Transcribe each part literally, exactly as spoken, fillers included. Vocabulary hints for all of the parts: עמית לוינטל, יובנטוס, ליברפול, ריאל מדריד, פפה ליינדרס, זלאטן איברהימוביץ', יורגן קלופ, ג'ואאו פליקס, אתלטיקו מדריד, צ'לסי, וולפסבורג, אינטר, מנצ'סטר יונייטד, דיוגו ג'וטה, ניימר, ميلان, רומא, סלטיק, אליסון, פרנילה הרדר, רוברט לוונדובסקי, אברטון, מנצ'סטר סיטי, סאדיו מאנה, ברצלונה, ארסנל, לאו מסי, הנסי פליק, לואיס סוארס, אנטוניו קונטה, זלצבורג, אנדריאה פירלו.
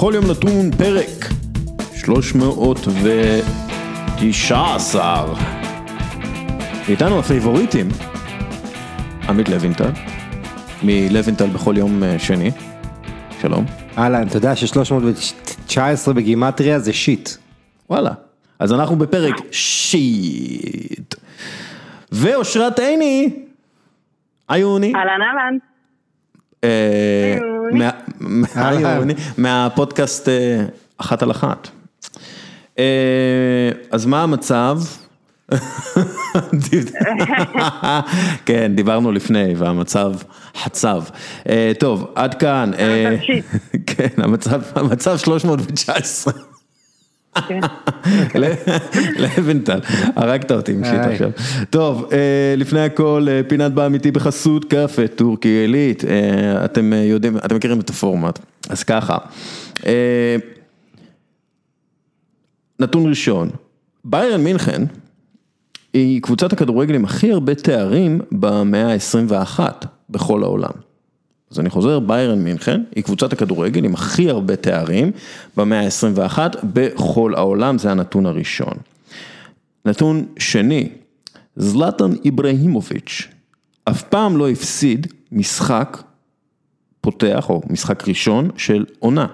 בכל יום נתון פרק שלוש מאות ותשע עשרה. איתנו הפייבוריטים עמית לוינטל מלוינטל בכל יום שני. שלום. אהלן, אתה יודע ש-שלוש מאות תשע עשרה בגימטריה זה שיט. וואלה. אז אנחנו בפרק שיט. ואושרת עיני. עיוני. אהלן, אהלן. מהפודקאסט אחת על אחת. אז מה המצב? כן, דיברנו לפני והמצב חצב. טוב, עד כאן. כן, המצב שלוש מאות תשע עשרה. לבנטל, הרגת אותי משית עכשיו. טוב, לפני הכל פינת באמיתי בחסות קפה טורקי אלית. אתם יודעים, אתם מכירים את הפורמט, אז ככה, נתון ראשון, ביירן מינכן היא קבוצת הכדורגלים הכי הרבה תארים במאה ה-עשרים ואחת בכל העולם. אז אני חוזר, ביירן מינכן היא קבוצת הכדורגל עם הכי הרבה תארים במאה ה-עשרים ואחת בכל העולם, זה הנתון הראשון. נתון שני, זלאטן איברהימוביץ' אף פעם לא הפסיד משחק פותח או משחק ראשון של עונה.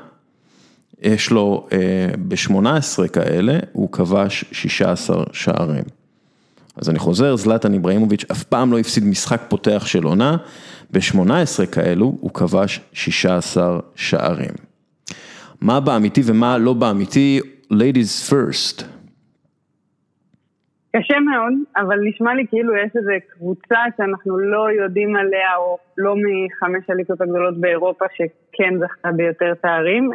יש לו ב-שמונה עשרה כאלה, הוא כבש שישה עשר שערים. אז אני חוזר, זלאטן איברהימוביץ' אף פעם לא הפסיד משחק פותח של עונה, ב-שמונה עשרה כאלו הוא כבש שישה עשר שערים. מה באמיתי ומה לא באמיתי? Ladies first. קשה מאוד, אבל נשמע לי כאילו יש איזו קבוצה שאנחנו לא יודעים עליה, או לא מחמש הליגות הגדולות באירופה שכן זכתה ביותר תארים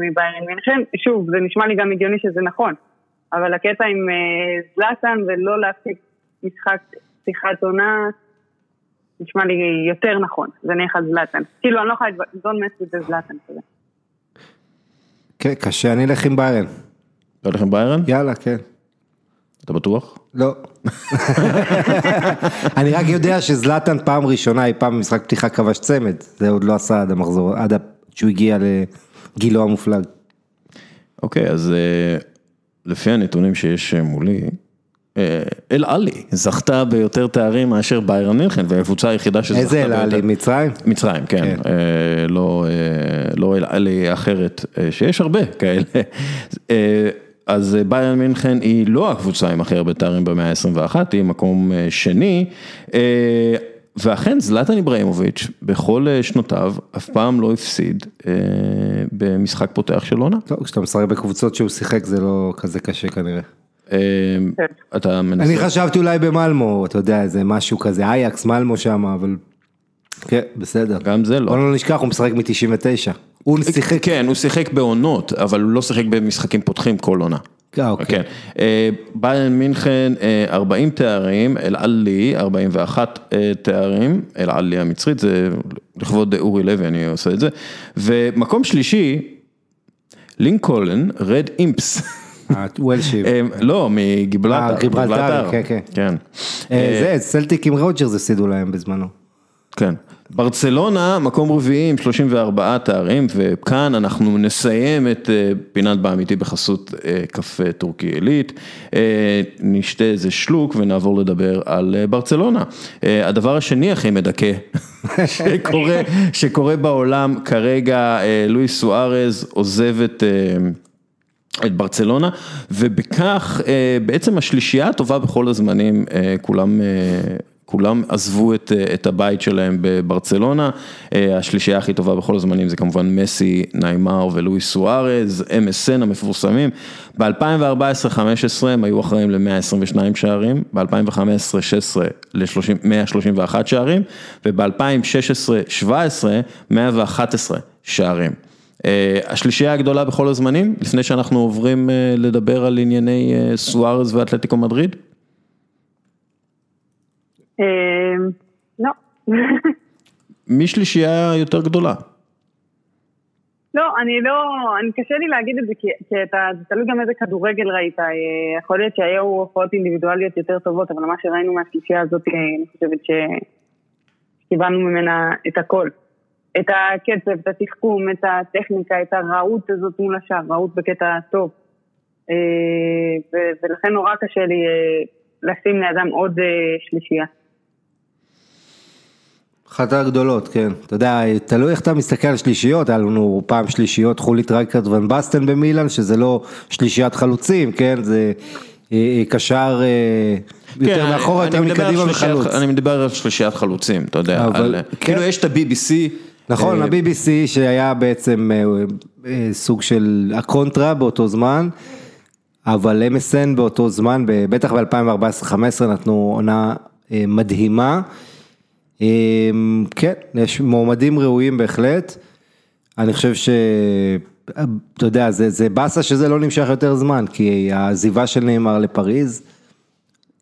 מביירן מינכן. שוב, זה נשמע לי גם הגיוני שזה נכון. אבל הקטע עם זלאטן ולא להפסיק משחק פתיחת עונה, נשמע לי יותר נכון, זה נהיה זלאטן. כאילו אני לא יכולה, דון מסי זה זלאטן כזה. כן, קשה, אני אלך עם ביירן. אתה הולך עם ביירן? יאללה, כן. אתה בטוח? לא. אני רק יודע שזלאטן פעם ראשונה, היא פעם במשחק פתיחה כבש צמד, זה עוד לא עשה עד המחזור, עד שהוא הגיע לגילו המופלג. אוקיי, אז לפי הנתונים שיש מולי, אל-אהלי זכתה ביותר תארים מאשר ביירן מינכן, והקבוצה היחידה שזכתה ביותר. איזה אל-אהלי? מצרים? מצרים, כן. לא אל-אהלי אחרת, שיש הרבה כאלה. אז ביירן מינכן היא לא הקבוצה עם הכי הרבה תארים במאה ה-עשרים ואחת, היא מקום שני, ואכן זלאטן איברהימוביץ' בכל שנותיו אף פעם לא הפסיד במשחק פותח של עונה. לא, כשאתה מסרב בקבוצות שהוא שיחק זה לא כזה קשה כנראה. אני חשבתי אולי במלמו, אתה יודע, זה משהו כזה, אייקס, מלמו שם, אבל כן, בסדר. גם זה לא. לא נשכח, הוא משחק מ-תשעים ותשע. הוא שיחק. כן, הוא שיחק בעונות, אבל הוא לא שיחק במשחקים פותחים כל עונה. כן. ביירן מינכן, ארבעים תארים, אל-אהלי, ארבעים ואחת תארים, אל-אהלי המצרית, זה לכבוד אורי לוי, אני עושה את זה. ומקום שלישי, לינקולן, רד אימפס. לא, מגיברלטר. זה, סלטיק עם רוג'רס הסידו להם בזמנו. כן. ברצלונה, מקום רביעי עם שלושים וארבעה תארים, וכאן אנחנו נסיים את פינת באמיתי בחסות קפה טורקי אלית, נשתה איזה שלוק ונעבור לדבר על ברצלונה. הדבר השני הכי מדכא שקורה, שקורה בעולם כרגע, לואיס סוארס עוזב את את ברצלונה, ובכך בעצם השלישייה הטובה בכל הזמנים, כולם, כולם עזבו את, את הבית שלהם בברצלונה. השלישייה הכי טובה בכל הזמנים זה כמובן מסי, ניימר ולואיס סוארס, אם אס אן המפורסמים. ב-אלפיים וארבע עשרה חמש עשרה הם היו אחראים ל-מאה עשרים ושניים שערים, ב-אלפיים וחמש עשרה שש עשרה ל-מאה שלושים ואחת שערים, וב-אלפיים שש עשרה שבע עשרה מאה ואחת עשרה שערים. השלישייה הגדולה בכל הזמנים, לפני שאנחנו עוברים לדבר על ענייני סוארס ואתלטיקו מדריד? לא. מי שלישייה יותר גדולה? לא, אני לא, קשה לי להגיד את זה, כי זה תלוי גם איזה כדורגל ראית, יכול להיות שהיו הופעות אינדיבידואליות יותר טובות, אבל מה שראינו מהשלישייה הזאת, אני חושבת שקיבלנו ממנה את הכל. את הקצב, את התחכום, את הטכניקה, את הרעות הזאת מול השאר, רעות בקטע טוב. ולכן נורא קשה לי לשים לאדם עוד שלישייה. אחת הגדולות, כן. אתה יודע, תלוי איך אתה מסתכל על שלישיות, היה לנו פעם שלישיות חולית רייקרד ון בסטן במילן, שזה לא שלישיית חלוצים, כן? זה קשר יותר מאחורה, יותר מקדימה וחלוץ. אני מדבר על שלישיית חלוצים, אתה יודע. כאילו יש את ה-בי בי סי. נכון, ה-בי בי סי שהיה בעצם סוג של הקונטרה באותו זמן, אבל אם אס אן באותו זמן, בטח ב-אלפיים וארבע עשרה חמש עשרה נתנו עונה מדהימה, כן, יש מועמדים ראויים בהחלט. אני חושב ש אתה יודע, זה, זה בסה שזה לא נמשך יותר זמן, כי הזיבה של ניימר לפריז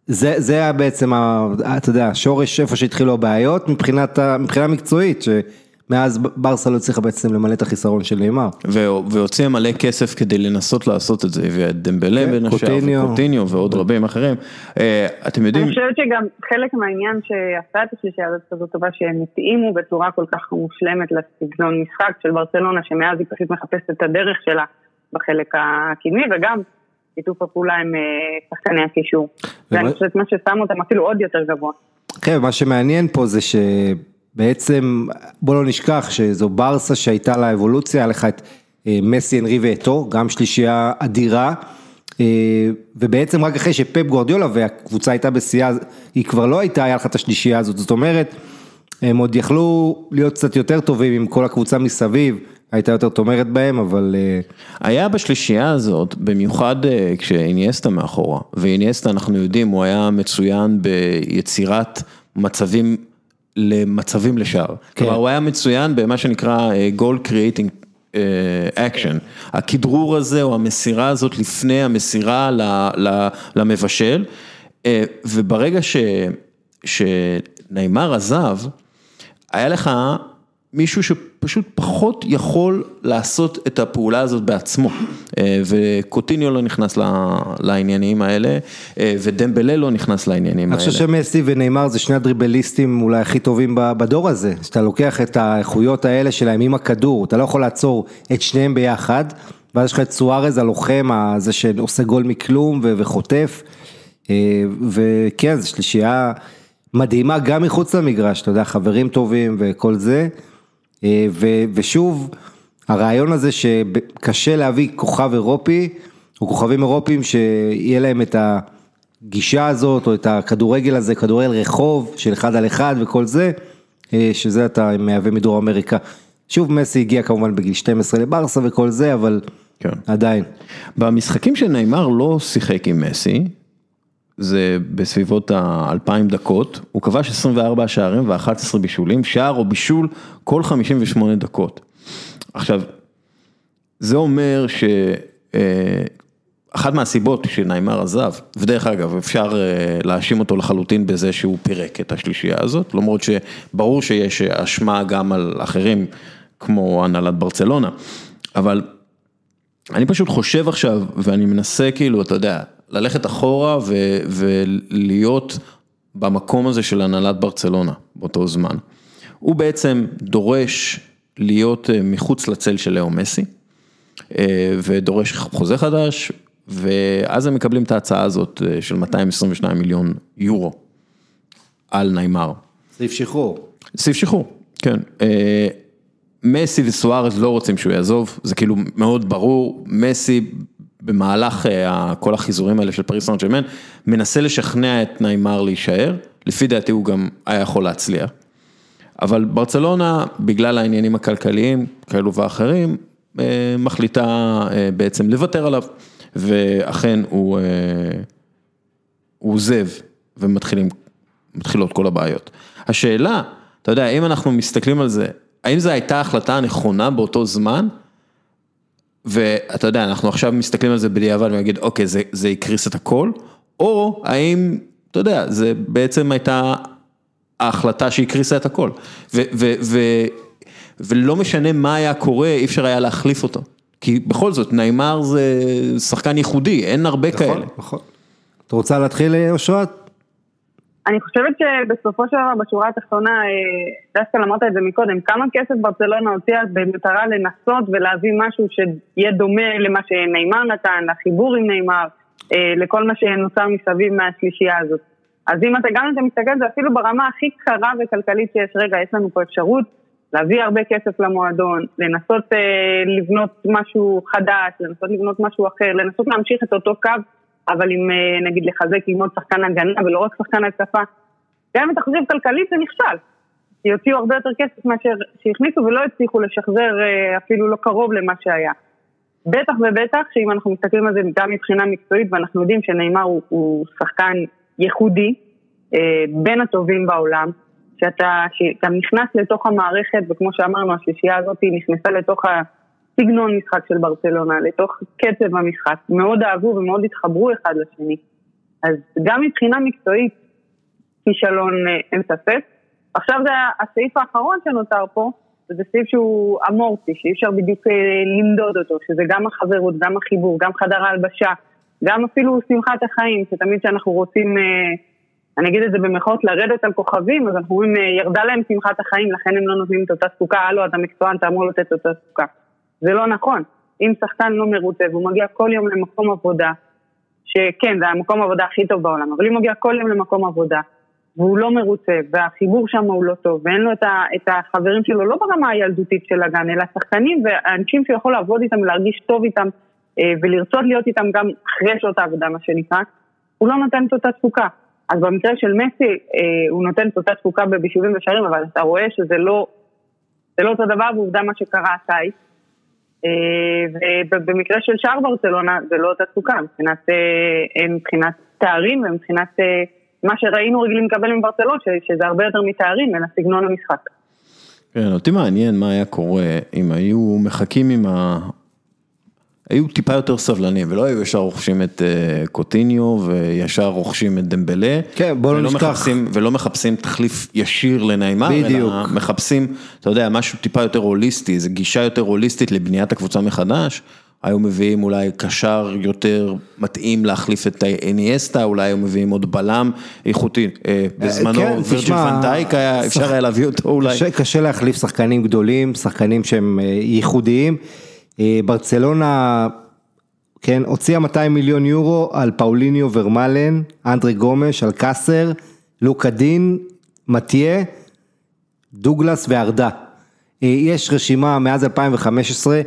זה, זה היה בעצם אתה יודע, שורש איפה שהתחילו הבעיות מבחינת, מבחינה מקצועית, שמאז ברסה לא צריכה בעצם למלא את החיסרון של ניימר, והוציאה מלא כסף כדי לנסות לעשות את זה, והדמבלה בין השאר וקוטיניו ועוד רבים אחרים. אתם יודעים, אני חושבת שגם חלק מהעניין שעשה את השלישייה הזאת טובה, שהם התאימו בצורה כל כך מושלמת לסגנון משחק של ברצלונה, שמאז היא פשוט מחפשת את הדרך שלה בחלק הקדמי, וגם שיתוף הפעולה עם שחקני הקישור, ואני חושבת מה ששמו אותם אפילו עוד יותר גבוה. כן, מה שמעניין פה זה ש בעצם, בוא לא נשכח שזו ברסה שהייתה לה אבולוציה, היה לך את מסי, אנרי ואתו, גם שלישייה אדירה, ובעצם רק אחרי שפפ גוארדיולה והקבוצה הייתה בשיאה, היא כבר לא הייתה, היה לך את השלישייה הזאת, זאת אומרת, הם עוד יכלו להיות קצת יותר טובים עם כל הקבוצה מסביב, הייתה יותר תומרת בהם, אבל היה בשלישייה הזאת, במיוחד כשאיניאסטה מאחורה, ואיניאסטה אנחנו יודעים, הוא היה מצוין ביצירת מצבים, למצבים לשער. כלומר, הוא היה מצוין במה שנקרא goal creating action. הכדרור הזה או המסירה הזאת לפני המסירה למבשל, וברגע שניימר עזב, היה לך מישהו שפשוט פחות יכול לעשות את הפעולה הזאת בעצמו, וקוטיניו לא נכנס לעניינים האלה, ודמבלה לא נכנס לעניינים האלה. אני חושב שמסי וניימר זה שני הדריבליסטים אולי הכי טובים בדור הזה, שאתה לוקח את האיכויות האלה שלהם עם הכדור, אתה לא יכול לעצור את שניהם ביחד, ואז יש לך את סוארז הלוחם, זה שעושה גול מכלום וחוטף, וכן, זה שלישייה מדהימה גם מחוץ למגרש, אתה יודע, חברים טובים וכל זה, ו- ושוב, הרעיון הזה שקשה להביא כוכב אירופי, או כוכבים אירופיים שיהיה להם את הגישה הזאת, או את הכדורגל הזה, כדורגל רחוב של אחד על אחד וכל זה, שזה אתה מהווה מדור אמריקה. שוב, מסי הגיע כמובן בגיל שתים עשרה לברסה וכל זה, אבל כן. עדיין. במשחקים שניימר לא שיחק עם מסי, זה בסביבות ה-אלפיים דקות, הוא כבש עשרים וארבעה שערים ו-אחד עשר בישולים, שער או בישול כל חמישים ושמונה דקות. עכשיו, זה אומר ש אחת מהסיבות שניימר עזב, ודרך אגב, אפשר להאשים אותו לחלוטין בזה שהוא פירק את השלישייה הזאת, למרות שברור שיש אשמה גם על אחרים, כמו הנהלת ברצלונה, אבל אני פשוט חושב עכשיו, ואני מנסה כאילו, אתה יודע, ללכת אחורה ו- ולהיות במקום הזה של הנהלת ברצלונה באותו זמן. הוא בעצם דורש להיות מחוץ לצל של לאו מסי, ודורש חוזה חדש, ואז הם מקבלים את ההצעה הזאת של מאתיים עשרים ושניים מיליון יורו על ניימר. סעיף שחרור. סעיף שחרור, כן. מסי וסוארס לא רוצים שהוא יעזוב, זה כאילו מאוד ברור, מסי במהלך כל החיזורים האלה של פריס סן ז'רמן, מנסה לשכנע את ניימר להישאר, לפי דעתי הוא גם היה יכול להצליח, אבל ברצלונה, בגלל העניינים הכלכליים, כאלו ואחרים, מחליטה בעצם לוותר עליו, ואכן הוא עוזב, ומתחילות כל הבעיות. השאלה, אתה יודע, אם אנחנו מסתכלים על זה, האם זו הייתה החלטה הנכונה באותו זמן? ואתה יודע, אנחנו עכשיו מסתכלים על זה בדיעבד ונגיד, אוקיי, זה, זה יקריס את הכל, או האם, אתה יודע, זה בעצם הייתה ההחלטה שהקריסה את הכל, ו, ו, ו, ולא משנה מה היה קורה, אי אפשר היה להחליף אותו, כי בכל זאת, ניימר זה שחקן ייחודי, אין הרבה כאלה. נכון, נכון. אתה רוצה להתחיל, אושרת? אני חושבת שבסופו של דבר, בשורה התחתונה, דווקא למדת את זה מקודם, כמה כסף ברצלונה הוציאה במטרה לנסות ולהביא משהו שיהיה דומה למה שניימר נתן, לחיבור עם ניימר, לכל מה שנוצר מסביב מהשלישייה הזאת. אז אם אתה גם אתה מסתכל, זה אפילו ברמה הכי קרה וכלכלית שיש, רגע, יש לנו פה אפשרות להביא הרבה כסף למועדון, לנסות לבנות משהו חדש, לנסות לבנות משהו אחר, לנסות להמשיך את אותו קו, אבל אם נגיד לחזק ללמוד שחקן הגנה ולא רק שחקן התקפה, גם אם אתה חושב כלכלית זה נכשל, כי הוציאו הרבה יותר כסף מאשר שהכניסו ולא הצליחו לשחזר אפילו לא קרוב למה שהיה. בטח ובטח שאם אנחנו מסתכלים על זה גם מבחינה מקצועית, ואנחנו יודעים שניימר הוא, הוא שחקן ייחודי, בין הטובים בעולם, שאתה, שאתה נכנס לתוך המערכת, וכמו שאמרנו, השלישייה הזאת נכנסה לתוך הסגנון משחק של ברצלונה, לתוך קצב המשחק, מאוד אהבו ומאוד התחברו אחד לשני. אז גם מבחינה מקצועית, כישלון אין ספק. עכשיו זה הסעיף האחרון שנותר פה, זה סעיף שהוא אמורפי, שאי אפשר בדיוק למדוד אותו, שזה גם החברות, גם החיבור, גם חדר ההלבשה, גם אפילו שמחת החיים, שתמיד שאנחנו רוצים, אני אגיד את זה במחאות, לרדת על כוכבים, אז אנחנו רואים, ירדה להם שמחת החיים, לכן הם לא נותנים את אותה ספוקה, הלו, אתה מקצוען, אתה אמור לתת אותה ספוקה. זה לא נכון. אם שחקן לא מרוצה, והוא מגיע כל יום למקום עבודה, שכן, זה המקום עבודה הכי טוב בעולם, אבל אם מגיע כל יום למקום עבודה, והוא לא מרוצה, והחיבור שם הוא לא טוב, ואין לו את החברים שלו, לא ברמה הילדותית של הגן, אלא שחקנים ואנשים שיכול לעבוד איתם, להרגיש טוב איתם, ולרצות להיות איתם גם אחרי שעות העבודה, מה שנקרא, הוא לא נותן אותה תפוקה. אז במקרה של מסי, הוא נותן אותה תפוקה בבישובים ושערים, אבל אתה רואה שזה לא, זה לא אותו דבר, ועובדה מה שקרה עשי. ובמקרה של שער ברצלונה, זה לא אותה תפוקה, מבחינת, מבחינת תארים, ומבחינת מה שראינו רגילים לקבל מברצלונה, שזה הרבה יותר מתארים, אלא סגנון המשחק. כן, אותי מעניין מה היה קורה, אם היו מחכים עם ה... היו טיפה יותר סבלנים, ולא היו ישר רוכשים את uh, קוטיניו, וישר רוכשים את דמבלה, כן, בוא ולא, מחפשים, ולא מחפשים תחליף ישיר לניימר, בדיוק. אלא מחפשים, אתה יודע, משהו טיפה יותר הוליסטי, זו גישה יותר הוליסטית לבניית הקבוצה מחדש, היו מביאים אולי קשר יותר מתאים להחליף את איניאסטה, אולי היו מביאים עוד בלם איכותי, בזמנו וירג'יל ון דייק היה, אפשר היה להביא אותו אולי. קשה להחליף שחקנים גדולים, שחקנים שהם ייחודיים, ברצלונה, כן, הוציאה מאתיים מיליון יורו על פאוליניו ורמלן, אנדרי גומש, על קאסר, לוקדין, מתיה, דוגלס וארדה. יש רשימה מאז אלפיים וחמש עשרה,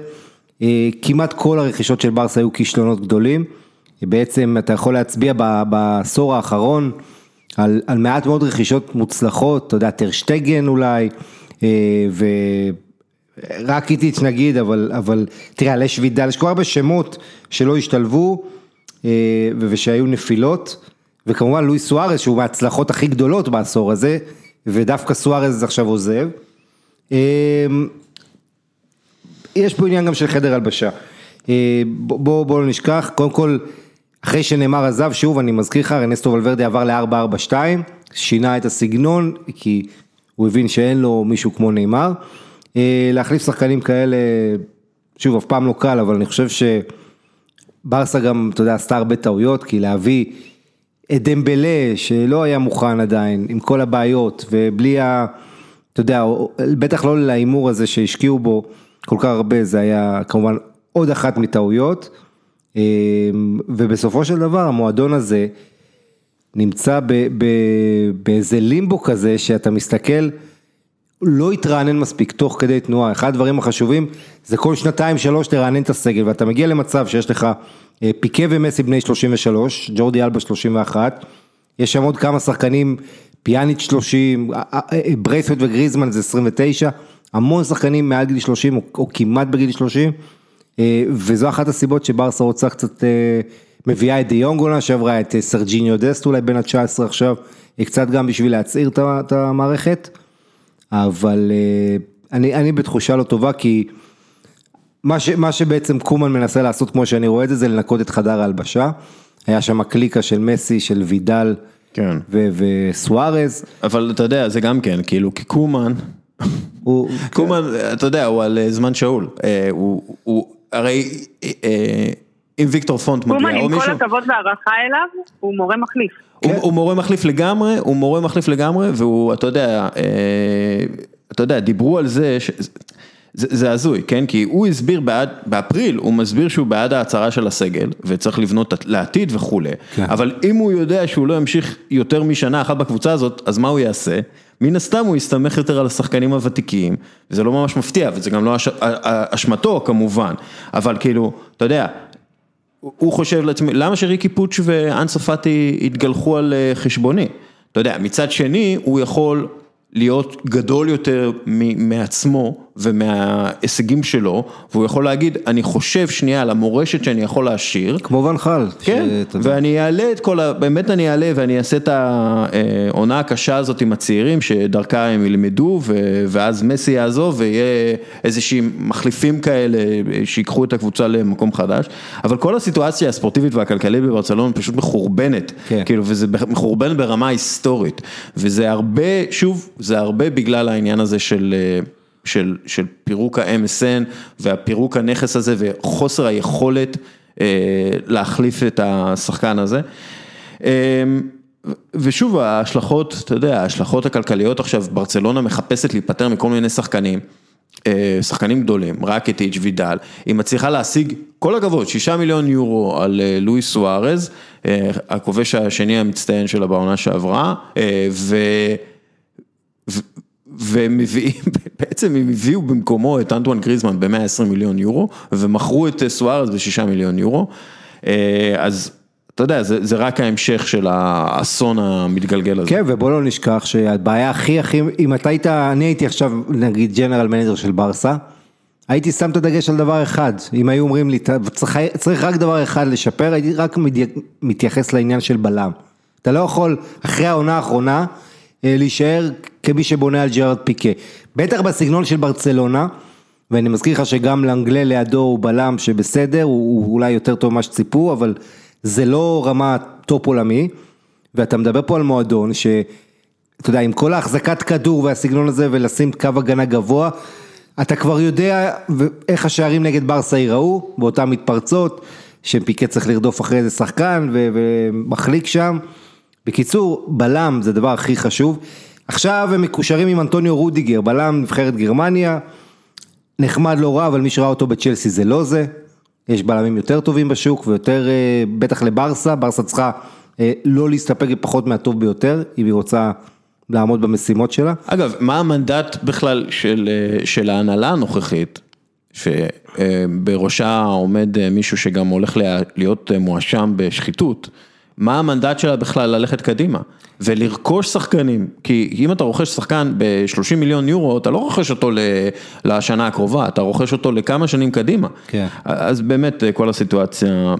כמעט כל הרכישות של ברסה היו כישלונות גדולים, בעצם אתה יכול להצביע בעשור האחרון על, על מעט מאוד רכישות מוצלחות, אתה יודע, טרשטגן אולי, ו... רק איטיץ' נגיד, אבל, אבל תראה, יש וידל, יש כבר הרבה שמות שלא השתלבו, ושהיו נפילות, וכמובן לואיס סוארס, שהוא מההצלחות הכי גדולות בעשור הזה, ודווקא סוארס עכשיו עוזב. יש פה עניין גם של חדר הלבשה. בוא, בוא לא נשכח, קודם כל, אחרי שנאמר עזב, שוב, אני מזכיר לך, רנסטו ולוורדי עבר ל-ארבע ארבע שתיים, שינה את הסגנון, כי הוא הבין שאין לו מישהו כמו נאמר, להחליף שחקנים כאלה, שוב, אף פעם לא קל, אבל אני חושב שברסה גם, אתה יודע, עשתה הרבה טעויות, כי להביא את דמבלה, שלא היה מוכן עדיין, עם כל הבעיות, ובלי ה... אתה יודע, בטח לא לאימור הזה שהשקיעו בו כל כך הרבה, זה היה כמובן עוד אחת מטעויות, ובסופו של דבר, המועדון הזה נמצא באיזה לימבו כזה, שאתה מסתכל... לא יתרענן מספיק תוך כדי תנועה. אחד הדברים החשובים זה כל שנתיים שלוש תרענן את הסגל, ואתה מגיע למצב שיש לך פיקה ומסי בני שלושים ושלוש, ג'ורדי אלבה שלושים ואחת, יש שם עוד כמה שחקנים, פיאניץ' שלושים, ברייפורד וגריזמן זה עשרים ותשע, המון שחקנים מעל גיל שלושים או, או כמעט בגיל שלושים, וזו אחת הסיבות שברסה רוצה קצת, מביאה את דיונגולה שעברה, את סרג'יניו דסט אולי בין ה-תשע עשרה עכשיו, קצת גם בשביל להצעיר את המערכת, אבל אני, אני בתחושה לא טובה, כי מה ש, מה שבעצם קומן מנסה לעשות, כמו שאני רואה את זה, זה לנקות את חדר ההלבשה. היה שם הקליקה של מסי, של וידל, כן. ו- וסוארז. אבל אתה יודע, זה גם כן, כאילו, כי קומן, הוא, קומן, כן. אתה יודע, הוא על זמן שאול. הוא, הוא, הרי אם ויקטור פונט מגיע, עם כל הכבוד והערכה אליו, הוא מורה מחליף. הוא מורה מחליף לגמרי, הוא מורה מחליף לגמרי, והוא, אתה יודע, אתה יודע, דיברו על זה, זה הזוי, כן? כי הוא הסביר בעד, באפריל, הוא מסביר שהוא בעד ההצהרה של הסגל, וצריך לבנות לעתיד וכו'. אבל אם הוא יודע שהוא לא ימשיך יותר משנה אחת בקבוצה הזאת, אז מה הוא יעשה? מן הסתם הוא יסתמך יותר על השחקנים הוותיקים, וזה לא ממש מפתיע, וזה גם לא אשמתו, כמובן. אבל כאילו, אתה יודע, הוא חושב לעצמי, למה שריקי פוטש ואנסופטי התגלחו על חשבוני? אתה יודע, מצד שני, הוא יכול להיות גדול יותר מעצמו ומההישגים שלו, והוא יכול להגיד, אני חושב שנייה על המורשת שאני יכול להשאיר. כמו ונחל. כן, ואני אעלה את כל, באמת אני אעלה ואני אעשה את העונה הקשה הזאת עם הצעירים, שדרכה הם ילמדו, ואז מסי יעזוב, ויהיה איזושהי מחליפים כאלה, שיקחו את הקבוצה למקום חדש. אבל כל הסיטואציה הספורטיבית והכלכלית בברצלונה, פשוט מחורבנת, כאילו, וזה מחורבן ברמה היסטורית, וזה הרבה, שוב, זה הרבה בגלל העניין הזה של של, של פירוק ה-אם אס אן והפירוק הנכס הזה וחוסר היכולת אה, להחליף את השחקן הזה. אה, ושוב, ההשלכות, אתה יודע, ההשלכות הכלכליות עכשיו, ברצלונה מחפשת להיפטר מכל מיני שחקנים, אה, שחקנים גדולים, רק את איץ' וידל, היא מצליחה להשיג כל הכבוד, שישה מיליון יורו על אה, לואיס סוארס, אה, הכובש השני המצטיין שלה בעונה שעברה, אה, ו... ו ומביאים, בעצם הם הביאו במקומו את אנטואן גריזמן ב-מאה ועשרים מיליון יורו, ומכרו את סוארס ב-שישה מיליון יורו, אז אתה יודע, זה, זה רק ההמשך של האסון המתגלגל הזה. כן, ובוא לא נשכח שהבעיה הכי הכי, אם אתה היית, אני הייתי עכשיו נגיד ג'נרל מנג'ר של ברסה, הייתי שם את הדגש על דבר אחד, אם היו אומרים לי, צריך, צריך רק דבר אחד לשפר, הייתי רק מתייחס לעניין של בלם. אתה לא יכול, אחרי העונה האחרונה, להישאר כמי שבונה על ג'רארד פיקה, בטח בסגנון של ברצלונה, ואני מזכיר לך שגם לאנגלי לידו הוא בלם שבסדר, הוא, הוא אולי יותר טוב מה שציפו, אבל זה לא רמה טופ עולמי, ואתה מדבר פה על מועדון, שאתה יודע, עם כל ההחזקת כדור והסגנון הזה, ולשים קו הגנה גבוה, אתה כבר יודע איך השערים נגד ברסה ייראו, באותן מתפרצות, שפיקה צריך לרדוף אחרי איזה שחקן, ו- ומחליק שם, בקיצור, בלם זה הדבר הכי חשוב. עכשיו הם מקושרים עם אנטוניו רודיגר, בלם נבחרת גרמניה, נחמד לא רע, אבל מי שראה אותו בצ'לסי זה לא זה, יש בלמים יותר טובים בשוק, ויותר בטח לברסה, ברסה צריכה לא להסתפק פחות מהטוב ביותר, אם היא רוצה לעמוד במשימות שלה. אגב, מה המנדט בכלל של, של ההנהלה הנוכחית, שבראשה עומד מישהו שגם הולך להיות מואשם בשחיתות, מה המנדט שלה בכלל ללכת קדימה, ולרכוש שחקנים, כי אם אתה רוכש שחקן ב-שלושים מיליון יורו, אתה לא רוכש אותו לשנה הקרובה, אתה רוכש אותו לכמה שנים קדימה, אז באמת כל הסיטואציה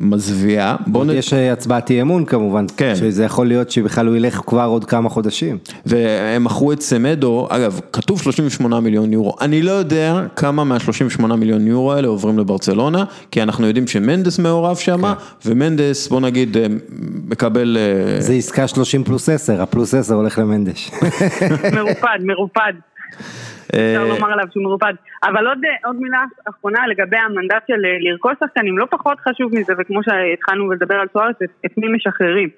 מזוויעה. יש הצבעת אמון כמובן, שזה יכול להיות שבכלל הוא ילך כבר עוד כמה חודשים. והם מכרו את סמדו, אגב, כתוב שלושים ושמונה מיליון יורו, אני לא יודע כמה מה-שלושים ושמונה מיליון יורו האלה עוברים לברצלונה, כי אנחנו יודעים שמנדס מעורב שם, ומנדס בוא נגיד, מקבל... זה עסקה שלושים פלוס עשר, הפלוס עשר הולך למנדש. מרופד, מרופד. אפשר לומר עליו שהוא מרופד. אבל עוד מילה אחרונה לגבי המנדט של לרכוש שחקנים, לא פחות חשוב מזה, וכמו שהתחלנו לדבר על סוארס, את מי משחררים.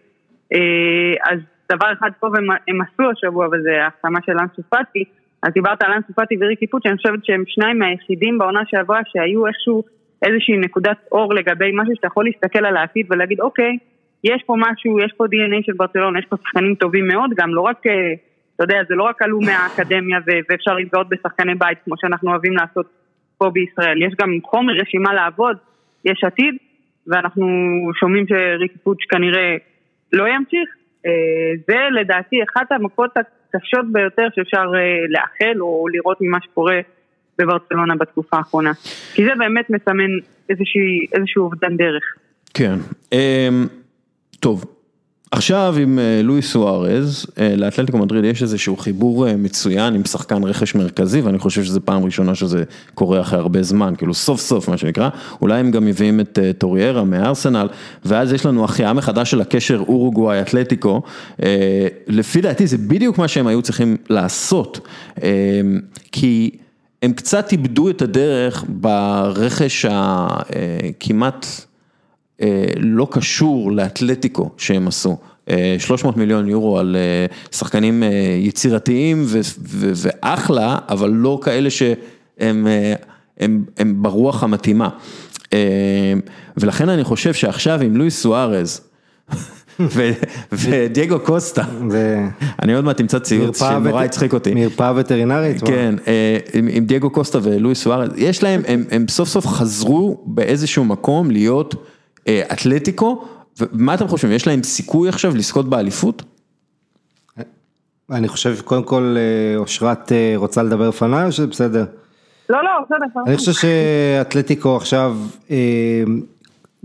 אז דבר אחד פה, הם עשו השבוע, וזה ההחתמה של אנסופטי, אז דיברת על אנסופטי וריקי פוטש, שאני חושבת שהם שניים מהיחידים בעונה שעברה, שהיו איזשהו איזושהי נקודת אור לגבי משהו שאתה יכול להסתכל על העתיד ולהגיד, אוקיי, יש פה משהו, יש פה די אן איי של ברצלונה, יש פה שחקנים טובים מאוד, גם לא רק, אתה יודע, זה לא רק עלו מהאקדמיה ואפשר להתגאות בשחקני בית, כמו שאנחנו אוהבים לעשות פה בישראל. יש גם חומר, רשימה לעבוד, יש עתיד, ואנחנו שומעים שריק פוטש כנראה לא ימשיך. זה לדעתי אחת המכות הקשות ביותר שאפשר לאחל או לראות ממה שקורה בברצלונה בתקופה האחרונה. כי זה באמת מסמן איזשהו אובדן דרך. כן. טוב, עכשיו עם לואיס סוארס, לאתלטיקו מדריד יש איזשהו חיבור מצוין עם שחקן רכש מרכזי, ואני חושב שזו פעם ראשונה שזה קורה אחרי הרבה זמן, כאילו סוף סוף מה שנקרא, אולי הם גם מביאים את טוריירה מארסנל, ואז יש לנו החיה מחדש של הקשר אורוגוואי אתלטיקו, לפי דעתי זה בדיוק מה שהם היו צריכים לעשות, כי הם קצת איבדו את הדרך ברכש הכמעט לא קשור לאתלטיקו שהם עשו. שלוש מאות מיליון יורו על שחקנים יצירתיים ו- ו- ואחלה, אבל לא כאלה שהם הם, הם ברוח המתאימה. ולכן אני חושב שעכשיו עם לואיס סוארס ודיאגו קוסטה, אני עוד מעט תמצא צעיר שמורה יצחיק אותי. מרפאה וטרינרית. כן, עם דיאגו קוסטה ולואיס סוארס, יש להם, הם סוף סוף חזרו באיזשהו מקום להיות אתלטיקו, ומה אתם חושבים, יש להם סיכוי עכשיו לזכות באליפות? אני חושב, קודם כל, אושרת רוצה לדבר לפני, או שזה בסדר? לא, לא, בסדר. אני חושב שאתלטיקו עכשיו,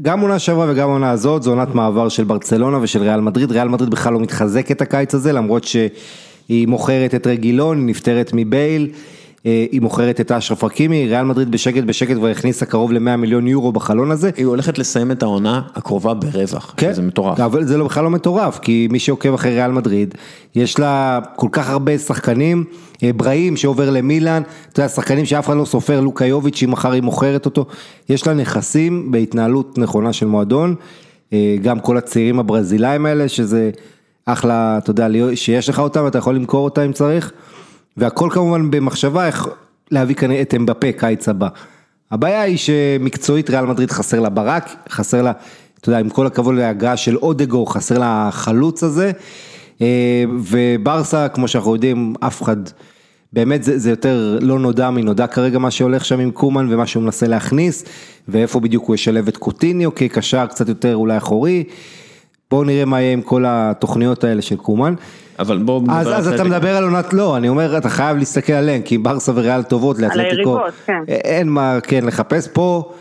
גם עונה שעברה וגם עונה הזאת, זו עונת מעבר של ברצלונה ושל ריאל מדריד, ריאל מדריד בכלל לא מתחזק את הקיץ הזה, למרות שהיא מוכרת את רגילון, היא נפטרת מבייל, היא מוכרת את אשרף חכימי, ריאל מדריד בשקט בשקט והכניסה קרוב ל-מאה מיליון יורו בחלון הזה. היא הולכת לסיים את העונה הקרובה ברווח, כן, שזה מטורף. אבל זה לא, בכלל לא מטורף, כי מי שעוקב אחרי ריאל מדריד, יש לה כל כך הרבה שחקנים, בראים שעובר למילאן, אתה יודע, שחקנים שאף אחד לא סופר, לוקה יוביץ' שמחר היא מוכרת אותו, יש לה נכסים בהתנהלות נכונה של מועדון, גם כל הצעירים הברזילאים האלה, שזה אחלה, אתה יודע, שיש לך אותם, אתה יכול למכור אותם אם צריך. והכל כמובן במחשבה איך להביא כנראה את אמבפה קיץ הבא. הבעיה היא שמקצועית ריאל מדריד חסר לה ברק, חסר לה, אתה יודע, עם כל הכבוד להגעה של אודגו, חסר לה החלוץ הזה, וברסה, כמו שאנחנו יודעים, אף אחד, באמת זה, זה יותר לא נודע מנודע כרגע מה שהולך שם עם קומן, ומה שהוא מנסה להכניס, ואיפה בדיוק הוא ישלב את קוטיניו, כי קשר קצת יותר אולי אחורי, בואו נראה מה יהיה עם כל התוכניות האלה של קומן. אבל בואו... אז, אז אתה מדבר על עונת, לא, אני אומר, אתה חייב להסתכל עליהן, כי ברסה וריאל טובות לאתלטיקו. על היריבות, כן. אין מה, כן, לחפש פה,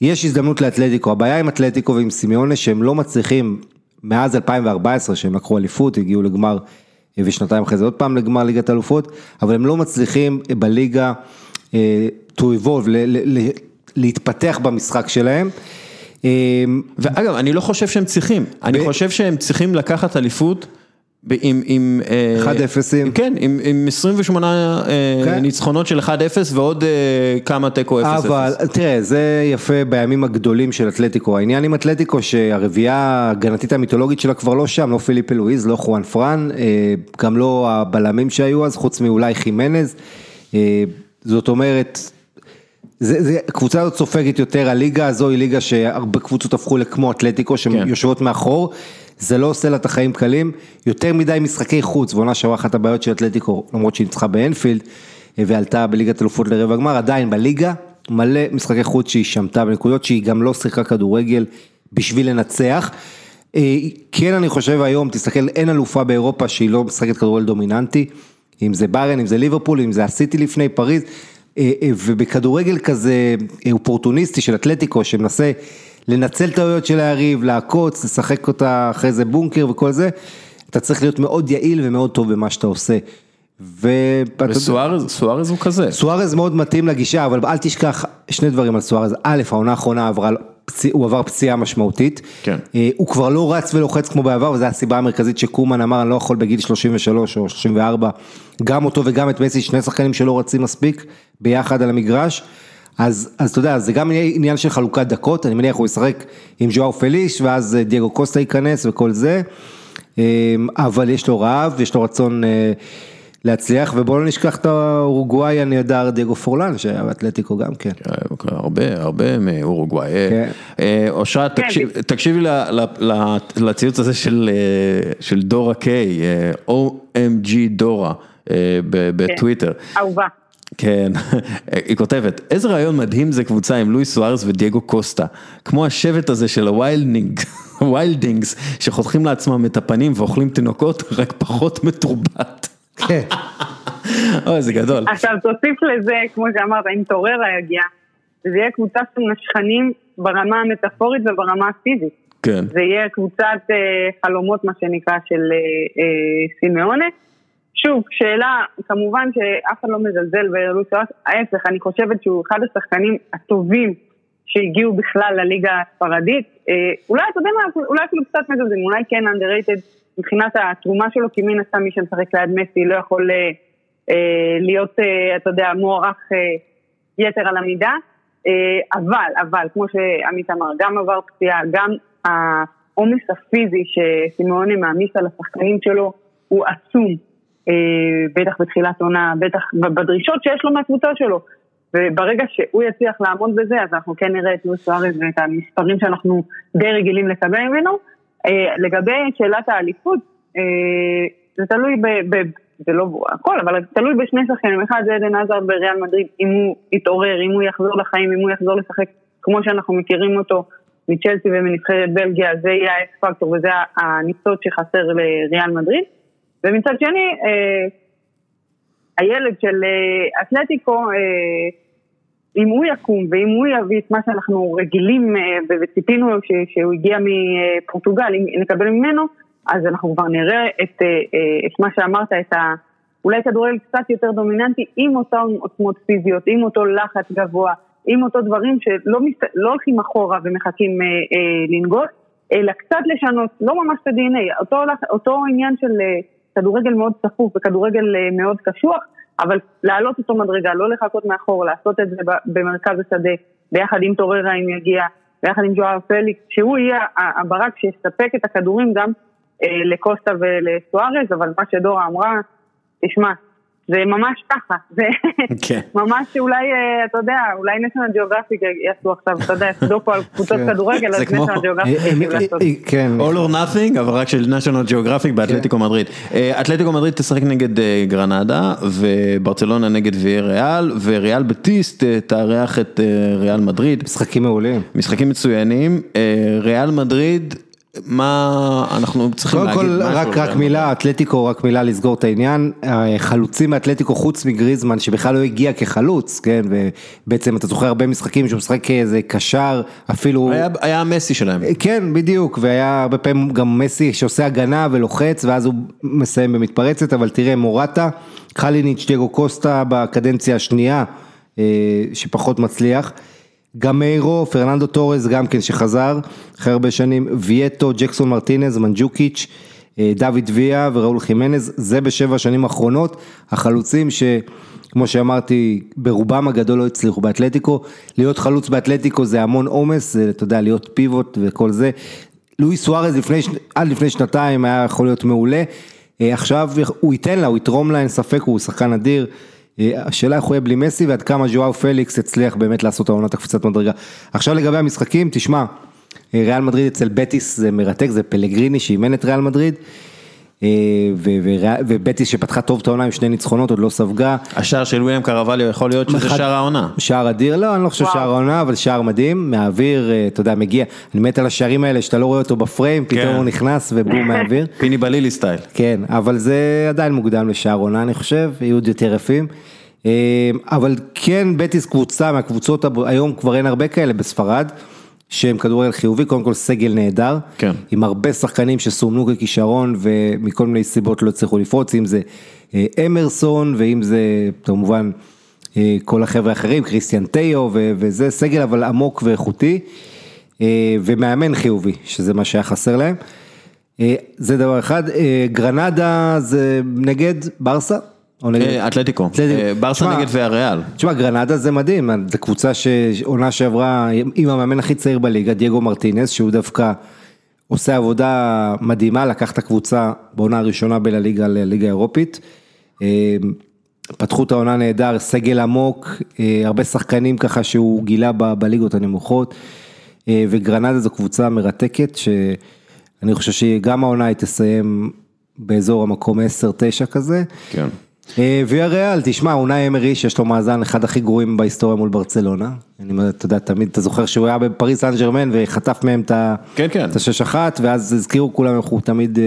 יש הזדמנות לאתלטיקו, הבעיה עם אתלטיקו ועם סימיונה, שהם לא מצליחים, מאז אלפיים וארבע עשרה, שהם לקחו אליפות, הגיעו לגמר, ושנתיים אחרי זה עוד פעם לגמר ליגת אלופות, אבל הם לא מצליחים בליגה, to evolve, להתפתח במשחק שלהם, ואגב, אני לא חושב שהם צריכים, אני חושב שהם צריכים לקחת אליפות עם אחד אפס, כן, עם עשרים ושמונה ניצחונות של אחד אפס ועוד כמה תיקו אפס אפס. אבל תראה, זה יפה בימים הגדולים של אתלטיקו, העניין עם אתלטיקו שהרביעה הגנתית המיתולוגית שלה כבר לא שם, לא פיליפ לואיז, לא חואן פרן, גם לא הבלמים שהיו אז, חוץ מאולי חימנז, זאת אומרת זה, זה, הקבוצה הזאת סופגת יותר, הליגה הזו היא ליגה שהרבה קבוצות הפכו לכמו אתלטיקו, שיושבות מאחור, זה לא עושה לה את החיים קלים, יותר מדי משחקי חוץ, ועונה שעברה אחת הבעיות של אתלטיקו, למרות שהיא ניצחה באנפילד, ועלתה בליגת אלופות לרבע הגמר, עדיין בליגה, מלא משחקי חוץ שהיא שמתה בנקודות, שהיא גם לא שיחקה כדורגל בשביל לנצח, כן אני חושב היום, תסתכל, אין אלופה באירופה שהיא לא משחקת כדורגל דומיננטי, אם זה ביירן, אם זה ליברפול, אם זה הסיטי לפני פריז, ובכדורגל כזה אופורטוניסטי של אתלטיקו שמנסה לנצל טעויות של היריב, לעקוץ, לשחק אותה אחרי זה בונקר וכל זה, אתה צריך להיות מאוד יעיל ומאוד טוב במה שאתה עושה. וסוארס הוא כזה. סוארס מאוד מתאים לגישה, אבל אל תשכח שני דברים על סוארס. א', העונה האחרונה הוא עבר פציעה משמעותית, הוא כבר לא רץ ולוחץ כמו בעבר, וזו הסיבה המרכזית שקומן אמר, אני לא יכול בגיל שלושים ושלוש או שלושים וארבע, גם אותו וגם את מסי, שני שחקנים שלא רצים מספיק, ביחד על המגרש, אז, אז אתה יודע, זה גם עניין של חלוקת דקות, אני מניח הוא ישחק עם ג'ואאו פליקס, ואז דיאגו קוסטה ייכנס וכל זה, אבל יש לו רעב, יש לו רצון להצליח, ובואו לא נשכח את האורוגוואי הנהדר דיאגו פורלן, שהיה באתלטיקו גם כן. הרבה, הרבה מאורוגוואי. אושרה, תקשיבי לציוץ הזה של דורה קיי, או אם ג'י דורה, בטוויטר. אהובה. כן, היא כותבת, איזה רעיון מדהים זה קבוצה עם לואיס סוארס ודיאגו קוסטה, כמו השבט הזה של הווילדינגס, שחותכים לעצמם את הפנים ואוכלים תינוקות, רק פחות מטורבת. כן. אוי, זה גדול. עכשיו תוסיף לזה, כמו שאמרת, אם תורר היגיע, זה יהיה קבוצה של נשכנים ברמה המטאפורית וברמה הפיזית. כן. זה יהיה קבוצת חלומות, מה שנקרא, של סימאונה. שוב, שאלה, כמובן שאף אחד לא מזלזל ולויס סוארס, ההפך, אני חושבת שהוא אחד השחקנים הטובים שהגיעו בכלל לליגה הספרדית, אולי אתה יודע מה, אולי אפילו קצת מזלזל, אולי כן underrated, מבחינת התרומה שלו, כי מן הסתם מי שמשחק ליד מסי לא יכול להיות, אתה יודע, מוערך יתר על המידה, אבל, אבל, כמו שעמית אמר, גם עבר פציעה, גם העומס הפיזי שסימאונה מעמיס על השחקנים שלו, הוא עצום, בטח בתחילת עונה, בטח בדרישות שיש לו מהקבוצה שלו, וברגע שהוא יצליח לעמוד בזה, אז אנחנו כן נראה את לואיס סוארס ואת המספרים שאנחנו די רגילים לקבל ממנו. לגבי שאלת האליפות, זה תלוי ב... ב- זה לא הכל, אבל תלוי בשני שחקנים. אחד זה עדן עזר בריאל מדריד, אם הוא יתעורר, אם הוא יחזור לחיים, אם הוא יחזור לשחק כמו שאנחנו מכירים אותו מצ'לסי ומנבחרת בלגיה, זה יהיה האקס-פקטור וזה הניצוץ שחסר לריאל מדריד. ומצד שני, הילד של אתלטיקו, אם הוא יקום ואם הוא יביא את מה שאנחנו רגילים וציפינו שהוא הגיע מפורטוגל, אם נקבל ממנו, אז אנחנו כבר נראה את, את מה שאמרת, את ה, אולי כדורגל קצת יותר דומיננטי, עם אותן עוצמות פיזיות, עם אותו לחץ גבוה, עם אותו דברים שלא מסת, לא הולכים אחורה ומחכים אה, אה, לנגות, אלא קצת לשנות, לא ממש את ה-די אן איי, אותו, אותו עניין של כדורגל מאוד צפוף וכדורגל אה, מאוד קשוח, אבל לעלות אותו מדרגה, לא לחכות מאחור, לעשות את זה במרכז השדה, ביחד עם טוררה אם יגיע, ביחד עם ג'ואאו פליקס, שהוא יהיה הברק שיספק את הכדורים גם, לקוסטה ולסוארס, אבל מה שדורה אמרה, תשמע, זה ממש ככה, זה ממש שאולי, אתה יודע, אולי נשנה ג'יוגרפיק יעשו עכשיו, אתה יודע, יסדו פה על קבוצות כדורגל, אז נשנה ג'יוגרפיק יעשו. כן, all or nothing, אבל רק של נשנה ג'יוגרפיק באתלטיקו מדריד. אתלטיקו מדריד תשחק נגד גרנדה, וברצלונה נגד ויאריאל, וריאל בטיס תארח את ריאל מדריד. משחקים מעולים. משחקים מצוינים. ריאל מדריד, מה אנחנו צריכים להגיד? קודם כל, רק, רק מילה, אתלטיקו, רק מילה לסגור את העניין, חלוצים מאתלטיקו חוץ מגריזמן, שבכלל לא הגיע כחלוץ, כן, ובעצם אתה זוכר הרבה משחקים, שהוא משחק כאיזה קשר, אפילו... היה, היה מסי שלהם. כן, בדיוק, והיה הרבה פעמים גם מסי שעושה הגנה ולוחץ, ואז הוא מסיים במתפרצת, אבל תראה, מורטה, חליניץ' דיאגו קוסטה בקדנציה השנייה, שפחות מצליח, גם מאירו, פרננדו טורס גם כן שחזר, אחרי הרבה שנים, וייטו, ג'קסון מרטינז, מנג'וקיץ', דוד ויה וראול חימנז, זה בשבע שנים האחרונות, החלוצים שכמו שאמרתי, ברובם הגדול לא הצליחו באתלטיקו, להיות חלוץ באתלטיקו זה המון אומס, זה, אתה יודע, להיות פיבוט וכל זה, לואיס סוארס לפני, עד לפני שנתיים היה יכול להיות מעולה, עכשיו הוא ייתן לה, הוא יתרום לה, אין ספק, הוא שחקן אדיר, השאלה איך הוא יהיה בלי מסי, ועד כמה ג'ואאו פליקס הצליח באמת לעשות העונת הקפיצת מדרגה. עכשיו לגבי המשחקים, תשמע, ריאל מדריד אצל בטיס זה מרתק, זה פלגריני שאימן את ריאל מדריד, ובטיס שפתחה טוב את העונה עם שני ניצחונות, עוד לא ספגה. השער של וויליאם קרווליו יכול להיות שזה שער העונה. שער אדיר, לא, אני לא חושב שער העונה, אבל שער מדהים, מהאוויר, אתה יודע, מגיע, אני מת על השערים האלה, שאתה לא רואה אותו בפריים, פתאום הוא נכנס ובום מהאוויר. פיני בלילי סטייל. כן, אבל זה עדיין מוקדם לשער עונה, אני חושב, יהיו יותר יפים. אבל כן, בטיס קבוצה, מהקבוצות היום כבר אין הרבה כאלה בספרד, שהם כדורגל חיובי, קודם כל סגל נהדר, כן. עם הרבה שחקנים שסומנו ככישרון, ומכל מיני סיבות לא צריכו לפרוץ, אם זה אמרסון, ואם זה, כמובן, כל החבר'ה האחרים, קריסטיאן טאיו, ו- וזה סגל אבל עמוק ואיכותי, ומאמן חיובי, שזה מה שהיה חסר להם. זה דבר אחד, גרנדה זה נגד ברסה, אתלטיקו, ברסה נגד והריאל. תשמע, גרנדה זה מדהים, זו קבוצה שעונה שעברה עם המאמן הכי צעיר בליגה, דיאגו מרטינס, שהוא דווקא עושה עבודה מדהימה, לקח את הקבוצה בעונה הראשונה בין הליגה לליגה האירופית, פתחו את העונה נהדר, סגל עמוק, הרבה שחקנים ככה שהוא גילה בליגות הנמוכות, וגרנדה זו קבוצה מרתקת, שאני חושב שגם העונה היא תסיים באזור המקום עשר תשע כזה. כן. ויאריאל, תשמע, אונאי אמרי שיש לו מאזן אחד הכי גרועים בהיסטוריה מול ברצלונה, אני, אתה יודע, תמיד אתה זוכר שהוא היה בפריז סן ז'רמן וחטף מהם את השש אחת, ואז הזכירו כולם, אנחנו תמיד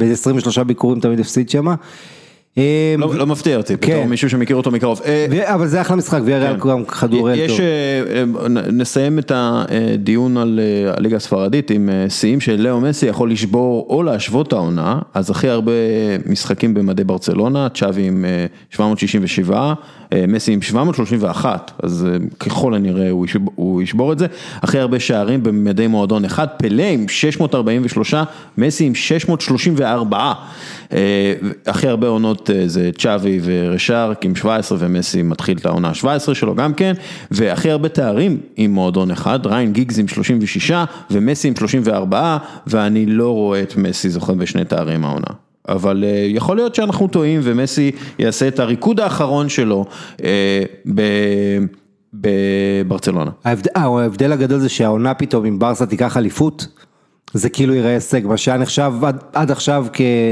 ב-עשרים ושלושה ביקורים תמיד הפסיד שם. לא מפתיע אותי, בתור מישהו שמכיר אותו מקרוב. אבל זה אחלה משחק, ויאריאל גם חדורי אל טוב. נסיים את הדיון על הליגה הספרדית עם סיים של לאו מסי יכול לשבור או להשוות העונה, אז הכי הרבה משחקים במדי ברצלונה, צ'אבי עם שבע מאות שישים ושבע, מסי עם שבע מאות שלושים ואחת, אז ככל הנראה הוא ישבור את זה, הכי הרבה שערים במדי מועדון אחד, פלה עם שש מאות ארבעים ושלוש, מסי עם שש מאות שלושים וארבע, הכי הרבה עונות העונות זה צ'אבי ורשארק עם שבע עשרה, ומסי מתחיל את העונה שבע עשרה שלו גם כן, והכי הרבה תארים עם מועדון אחד, ריין גיגז עם שלושים ושש, ומסי עם שלושים וארבע, ואני לא רואה את מסי זוכה בשני תארים העונה. אבל יכול להיות שאנחנו טועים, ומסי יעשה את הריקוד האחרון שלו ב... בברצלונה. ההבדל הגדול זה שהעונה פתאום עם ברסה תיקח אליפות, זה כאילו ייראה הישג, מה שהיה נחשב עד עכשיו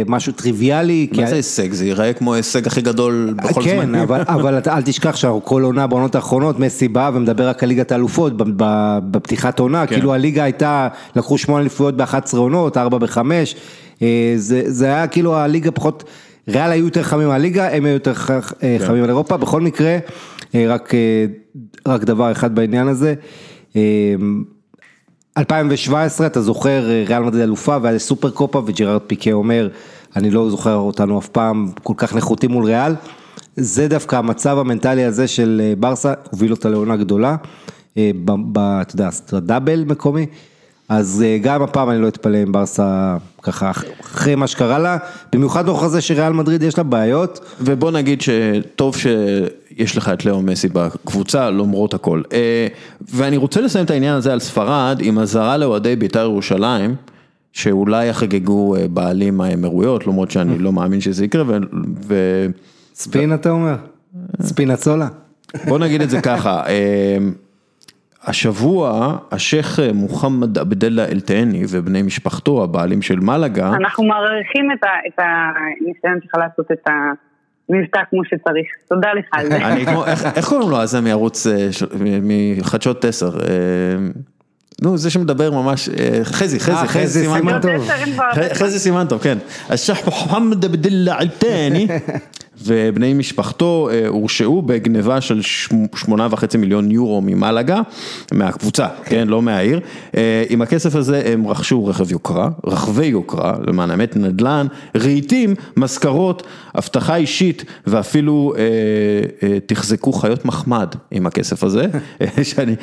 כמשהו טריוויאלי. מה זה הישג? זה ייראה כמו הישג הכי גדול בכל זמן. כן, אבל אל תשכח שכל עונה בעונות האחרונות, מסי בא ומדבר רק על ליגת האלופות בפתיחת עונה, כאילו הליגה הייתה, לקחו שמונה אליפויות ב-אחת עשרה עונות, ארבע ב-חמש, זה היה כאילו הליגה פחות, ריאל היו יותר חמים מהליגה, הם היו יותר חמים על אירופה, בכל מקרה, רק, רק דבר אחד בעניין הזה, אלפיים שבע עשרה, אתה זוכר, ריאל מדריד אלופה, והיה סופר קופה, וג'רארד פיקה אומר, אני לא זוכר אותנו אף פעם, כל כך נחותים מול ריאל, זה דווקא המצב המנטלי הזה של ברסה, הוביל אותה לעונה גדולה, אתה יודע, דאבל מקומי, אז גם הפעם אני לא אתפלא עם ברסה ככה, אחרי מה שקרה לה, במיוחד נוכח הזה שריאל מדריד יש לה בעיות. ובוא נגיד שטוב שיש לך את לאו מסי בקבוצה, למרות הכל. ואני רוצה לסיים את העניין הזה על ספרד, עם הזרה לאוהדי בית"ר ירושלים, שאולי יחגגו בעלים האמירויות, למרות שאני לא מאמין שזה יקרה. ו... ספין אתה אומר? ספין הצולה? בוא נגיד את זה ככה. השבוע, השייך מוחמד אבדלה אלטעני ובני משפחתו, הבעלים של מלאגה. אנחנו מעריכים את הניסיון שלך לעשות את המבטא כמו שצריך. תודה לך על זה. איך קוראים לו אז זה מערוץ, מחדשות עשר? נו, זה שמדבר ממש, חזי, חזי, חזי סימן טוב. חזי סימן טוב, כן. השייך מוחמד אבדלה אלטעני ובני משפחתו הורשעו בגניבה של שמונה נקודה חמש מיליון יורו ממלאגה, מהקבוצה, כן, לא מהעיר. עם הכסף הזה הם רכשו רכב יוקרה, רכבי יוקרה, למען האמת נדלן, רהיטים, מזכרות, הבטחה אישית, ואפילו אה, אה, תחזקו חיות מחמד עם הכסף הזה. שאני,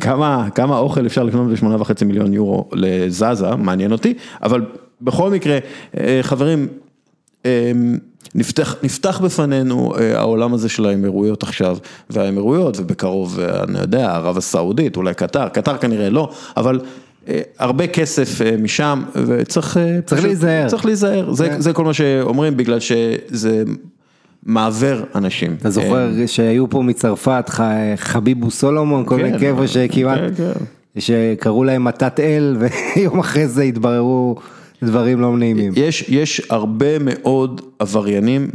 כמה, כמה אוכל אפשר לקנות ב-שמונה נקודה חמש מיליון יורו לזזה, מעניין אותי, אבל בכל מקרה, אה, חברים, אה, נפתח, נפתח בפנינו העולם הזה של האמירויות עכשיו, והאמירויות, ובקרוב, אני יודע, ערב הסעודית, אולי קטר, קטר כנראה לא, אבל הרבה כסף משם, וצריך צריך להיזהר. צריך להיזהר. זה, זה כל מה שאומרים, בגלל שזה מעבר אנשים. אתה זוכר שהיו פה מצרפת, חביבו סולומון, כל מיני כיפה שכמעט, שקראו להם מתת אל, ויום אחרי זה התבררו דברים לא נעימים. יש, יש הרבה מאוד עבריינים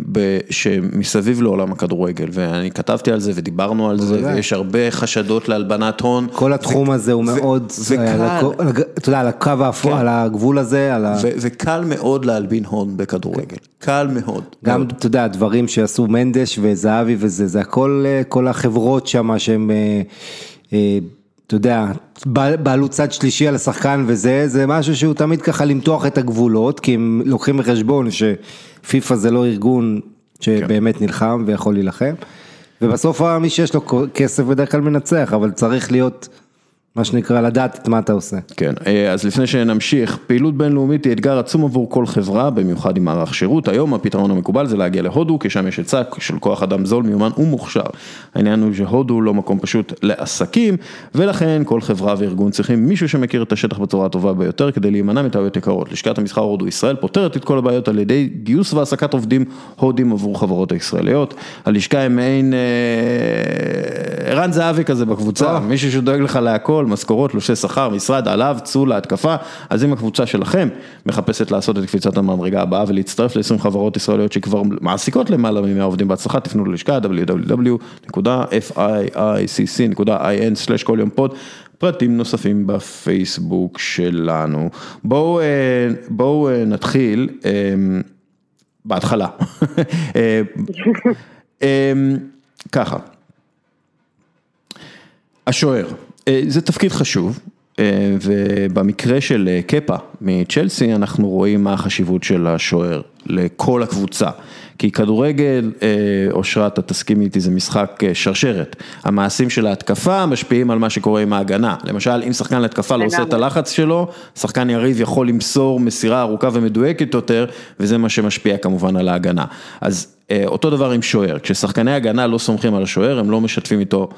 שמסביב לעולם הכדורגל, ואני כתבתי על זה ודיברנו על זה, ויש הרבה חשדות להלבנת הון. כל התחום הזה הוא מאוד, אתה יודע, על הקו האפור, על הגבול הזה, וקל מאוד להלבין הון בכדורגל. קל מאוד. גם, אתה יודע, הדברים שעשו מנדש וזהבי וזה, זה הכל, כל החברות שמה שהם, אתה יודע, בעלות צד שלישי על השחקן וזה, זה משהו שהוא תמיד ככה למתוח את הגבולות, כי הם לוקחים בחשבון שפיפה זה לא ארגון שבאמת נלחם ויכול להילחם, ובסוף מי שיש לו כסף בדרך כלל מנצח, אבל צריך להיות מה שנקרא לדעת את מה אתה עושה. כן, אז לפני שנמשיך, פעילות בינלאומית היא אתגר עצום עבור כל חברה, במיוחד עם מערך שירות. היום הפתרון המקובל זה להגיע להודו, כי שם יש היצע של כוח אדם זול, מיומן ומוכשר. העניין הוא שהודו לא מקום פשוט לעסקים, ולכן כל חברה וארגון צריכים מישהו שמכיר את השטח בצורה הטובה ביותר, כדי להימנע מטעויות יקרות. לשכת המסחר הודו ישראל פותרת את כל הבעיות על ידי גיוס והעסקת עובדים הודים עבור חברות הישראליות. הלשכה הם מעין ערן זהבי כזה בקבוצה, מישהו שדואג לך להכל. משכורות, לושי שכר, משרד, עליו, צאו להתקפה. אז אם הקבוצה שלכם מחפשת לעשות את קפיצת המדרגה הבאה ולהצטרף ל-עשרים חברות ישראליות שכבר מעסיקות למעלה מ-מאה עובדים בהצלחה, תפנו ללשכה דאבליו דאבליו דאבליו נקודה פיק נקודה איי אן סלש כל יום פוד. פרטים נוספים בפייסבוק שלנו. בואו, בואו נתחיל בהתחלה. ככה. השוער. זה תפקיד חשוב, ובמקרה של קפה מצ'לסי אנחנו רואים מה החשיבות של השוער לכל הקבוצה, כי כדורגל, אושרת, תסכימי איתי, זה משחק שרשרת. המעשים של ההתקפה משפיעים על מה שקורה עם ההגנה. למשל, אם שחקן להתקפה לא עושה את הלחץ שלו, שחקן יריב יכול למסור מסירה ארוכה ומדויקת יותר, וזה מה שמשפיע כמובן על ההגנה. אז אותו דבר עם שוער, כששחקני הגנה לא סומכים על השוער, הם לא משתפים איתו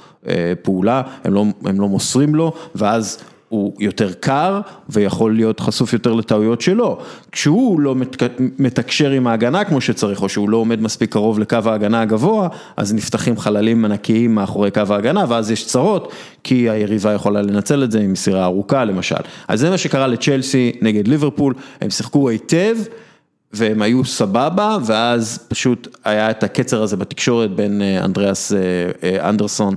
פעולה, הם לא, הם לא מוסרים לו, ואז הוא יותר קר, ויכול להיות חשוף יותר לטעויות שלו. כשהוא לא מתקשר עם ההגנה כמו שצריך, או שהוא לא עומד מספיק קרוב לקו ההגנה הגבוה, אז נפתחים חללים ענקיים מאחורי קו ההגנה, ואז יש צרות, כי היריבה יכולה לנצל את זה עם מסירה ארוכה, למשל. אז זה מה שקרה לצ'לסי נגד ליברפול, הם שיחקו היטב, והם היו סבבה, ואז פשוט היה את הקצר הזה בתקשורת, בין אנדריאס אנדרסון,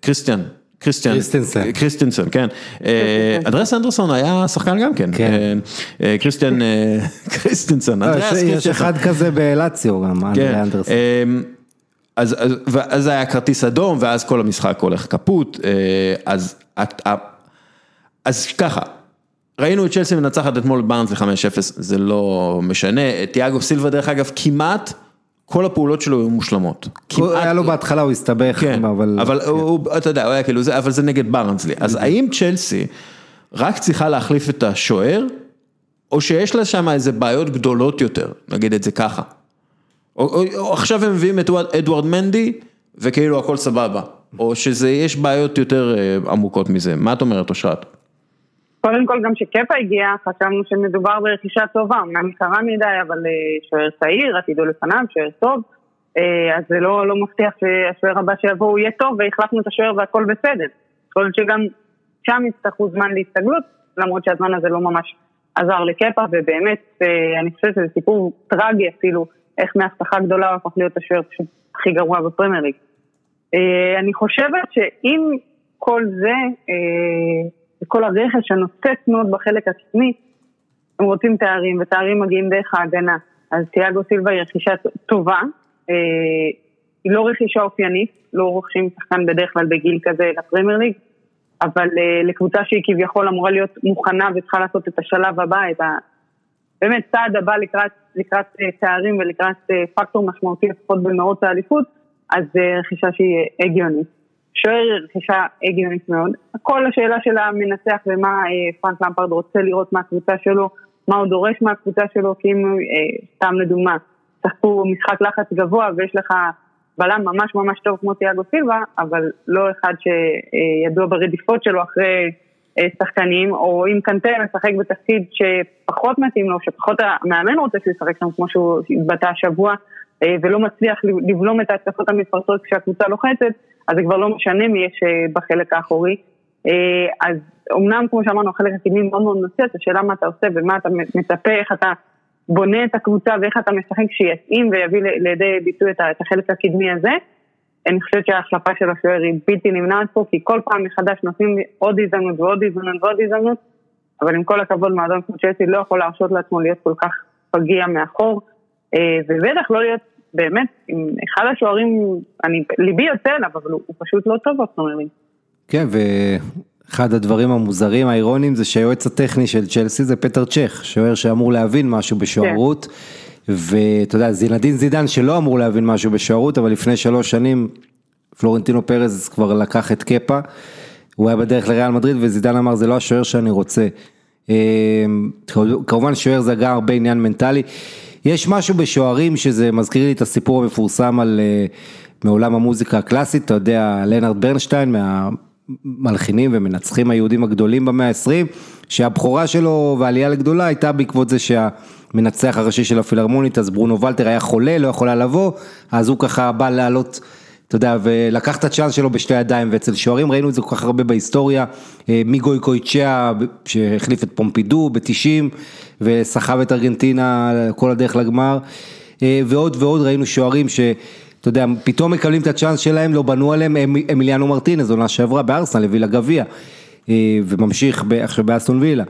קריסטיאן, קריסטיאן, קריסטיאנסן, קריסטיאנסן, כן, אנדריאס אנדרסון היה שחקן גם כן, קריסטיאן, קריסטיאנסן, יש אחד כזה בלציו גם, אנדריאס אנדרסון, אז אז היה כרטיס אדום, ואז כל המשחק הולך כפות, אז אז ככה, ראינו את צ'לסי מנצחת אתמול בארנס ל-חמש אפס, זה לא משנה, טיאגו סילבה דרך אגב כמעט, כל הפעולות שלו היו מושלמות. היה לו בהתחלה, הוא הסתבך. כן, אבל אתה יודע, הוא היה כאילו זה, אבל זה נגד ברנסלי. אז האם צ'לסי רק צריכה להחליף את השוער, או שיש לה שם איזה בעיות גדולות יותר, נגיד את זה ככה. או עכשיו הם מביאים את אדוארד מנדי, וכאילו הכל סבבה. או שיש בעיות יותר עמוקות מזה. מה את אומרת, אושרת? קודם כל, גם שקפה הגיע, חשבנו שמדובר ברכישה טובה, אמנם קרה מדי, אבל שוער צעיר, עתידו לפניו, שוער טוב, אז זה לא, לא מבטיח שהשוער הבא שיבוא יהיה טוב, והחלפנו את השוער והכל בסדר. כל שגם שם יצטרכו זמן להסתגלות, למרות שהזמן הזה לא ממש עזר לקפה, ובאמת, אני חושבת שזה סיפור טרגי אפילו, איך מההבטחה גדולה הפך להיות השוער פשוט הכי גרוע בפרמייר ליג. אני חושבת שאם כל זה... וכל הרכש שנוצץ מאוד בחלק עצמי, הם רוצים תארים, ותארים מגיעים דרך ההגנה. אז טיאגו סילבה היא רכישה טובה, אה, היא לא רכישה אופיינית, לא רוכשים שחקן בדרך כלל בגיל כזה לפרמייר ליג, אבל אה, לקבוצה שהיא כביכול אמורה להיות מוכנה וצריכה לעשות את השלב הבא, את ה... באמת צעד הבא לקראת, לקראת אה, תארים ולקראת אה, פקטור משמעותי לפחות במאות האליפות, אז אה, רכישה שהיא הגיונית. שוער רכישה הגיונית מאוד. כל השאלה של המנצח ומה פרנק למפרד רוצה לראות מהקבוצה שלו, מה הוא דורש מהקבוצה שלו, כי אם, סתם לדוגמה, שחקו משחק לחץ גבוה ויש לך בלם ממש ממש טוב כמו טיאגו סילבה, אבל לא אחד שידוע ברדיפות שלו אחרי שחקנים, או אם קנטה משחק בתפקיד שפחות מתאים לו, שפחות המאמן רוצה לשחק שם כמו שהוא התבטא השבוע, ולא מצליח לבלום את ההתקפות המתפרצות כשהקבוצה לוחצת, אז זה כבר לא משנה מי יש בחלק האחורי. אז אומנם, כמו שאמרנו, החלק הקדמי מאוד מאוד נוצץ, השאלה מה אתה עושה ומה אתה מצפה, איך אתה בונה את הקבוצה ואיך אתה משחק שיתאים ויביא לידי ביטוי את החלק הקדמי הזה. אני חושבת שההחלפה של השוער היא בלתי נמנעת פה, כי כל פעם מחדש נותנים עוד הזדמנות ועוד הזדמנות ועוד הזדמנות, אבל עם כל הכבוד, מועדון כמו צ'לסי לא יכול להרשות לעצמו להיות כל כך פגיע מאחור, ובטח לא להיות באמת, אחד השוערים, אני, ליבי יוצא אליו, אבל הוא פשוט לא טוב, זאת אומרת. כן, ואחד הדברים המוזרים, האירונים, זה שהיועץ הטכני של צ'לסי זה פטר צ'ך, שוער שאמור להבין משהו בשוערות, כן. ואתה יודע, זינדין זידן שלא אמור להבין משהו בשוערות, אבל לפני שלוש שנים, פלורנטינו פרז כבר לקח את קפה, הוא היה בדרך לריאל מדריד, וזידן אמר, זה לא השוער שאני רוצה. כמובן, שוער זה גם הרבה עניין מנטלי, יש משהו בשוערים שזה מזכיר לי את הסיפור המפורסם על מעולם המוזיקה הקלאסית, אתה יודע, לנרד ברנשטיין, מהמלחינים ומנצחים היהודים הגדולים במאה ה-עשרים, שהבחורה שלו והעלייה לגדולה הייתה בעקבות זה שהמנצח הראשי של הפילהרמונית, אז ברונו ולטר היה חולה, לא יכולה לבוא, אז הוא ככה בא לעלות, אתה יודע, ולקח את הצ'אנס שלו בשתי ידיים, ואצל שוערים ראינו את זה כל כך הרבה בהיסטוריה, מיגוי קויצ'יה שהחליף את פומפידו ב-תשעים, וסחב את ארגנטינה כל הדרך לגמר, ועוד ועוד ראינו שוערים ש, אתה יודע, פתאום מקבלים את הצ'אנס שלהם, לא בנו עליהם, אמיליאנו מרטינז, עונה שעברה בארסנל, לווילה גביה, וממשיך עכשיו באסטון וילה.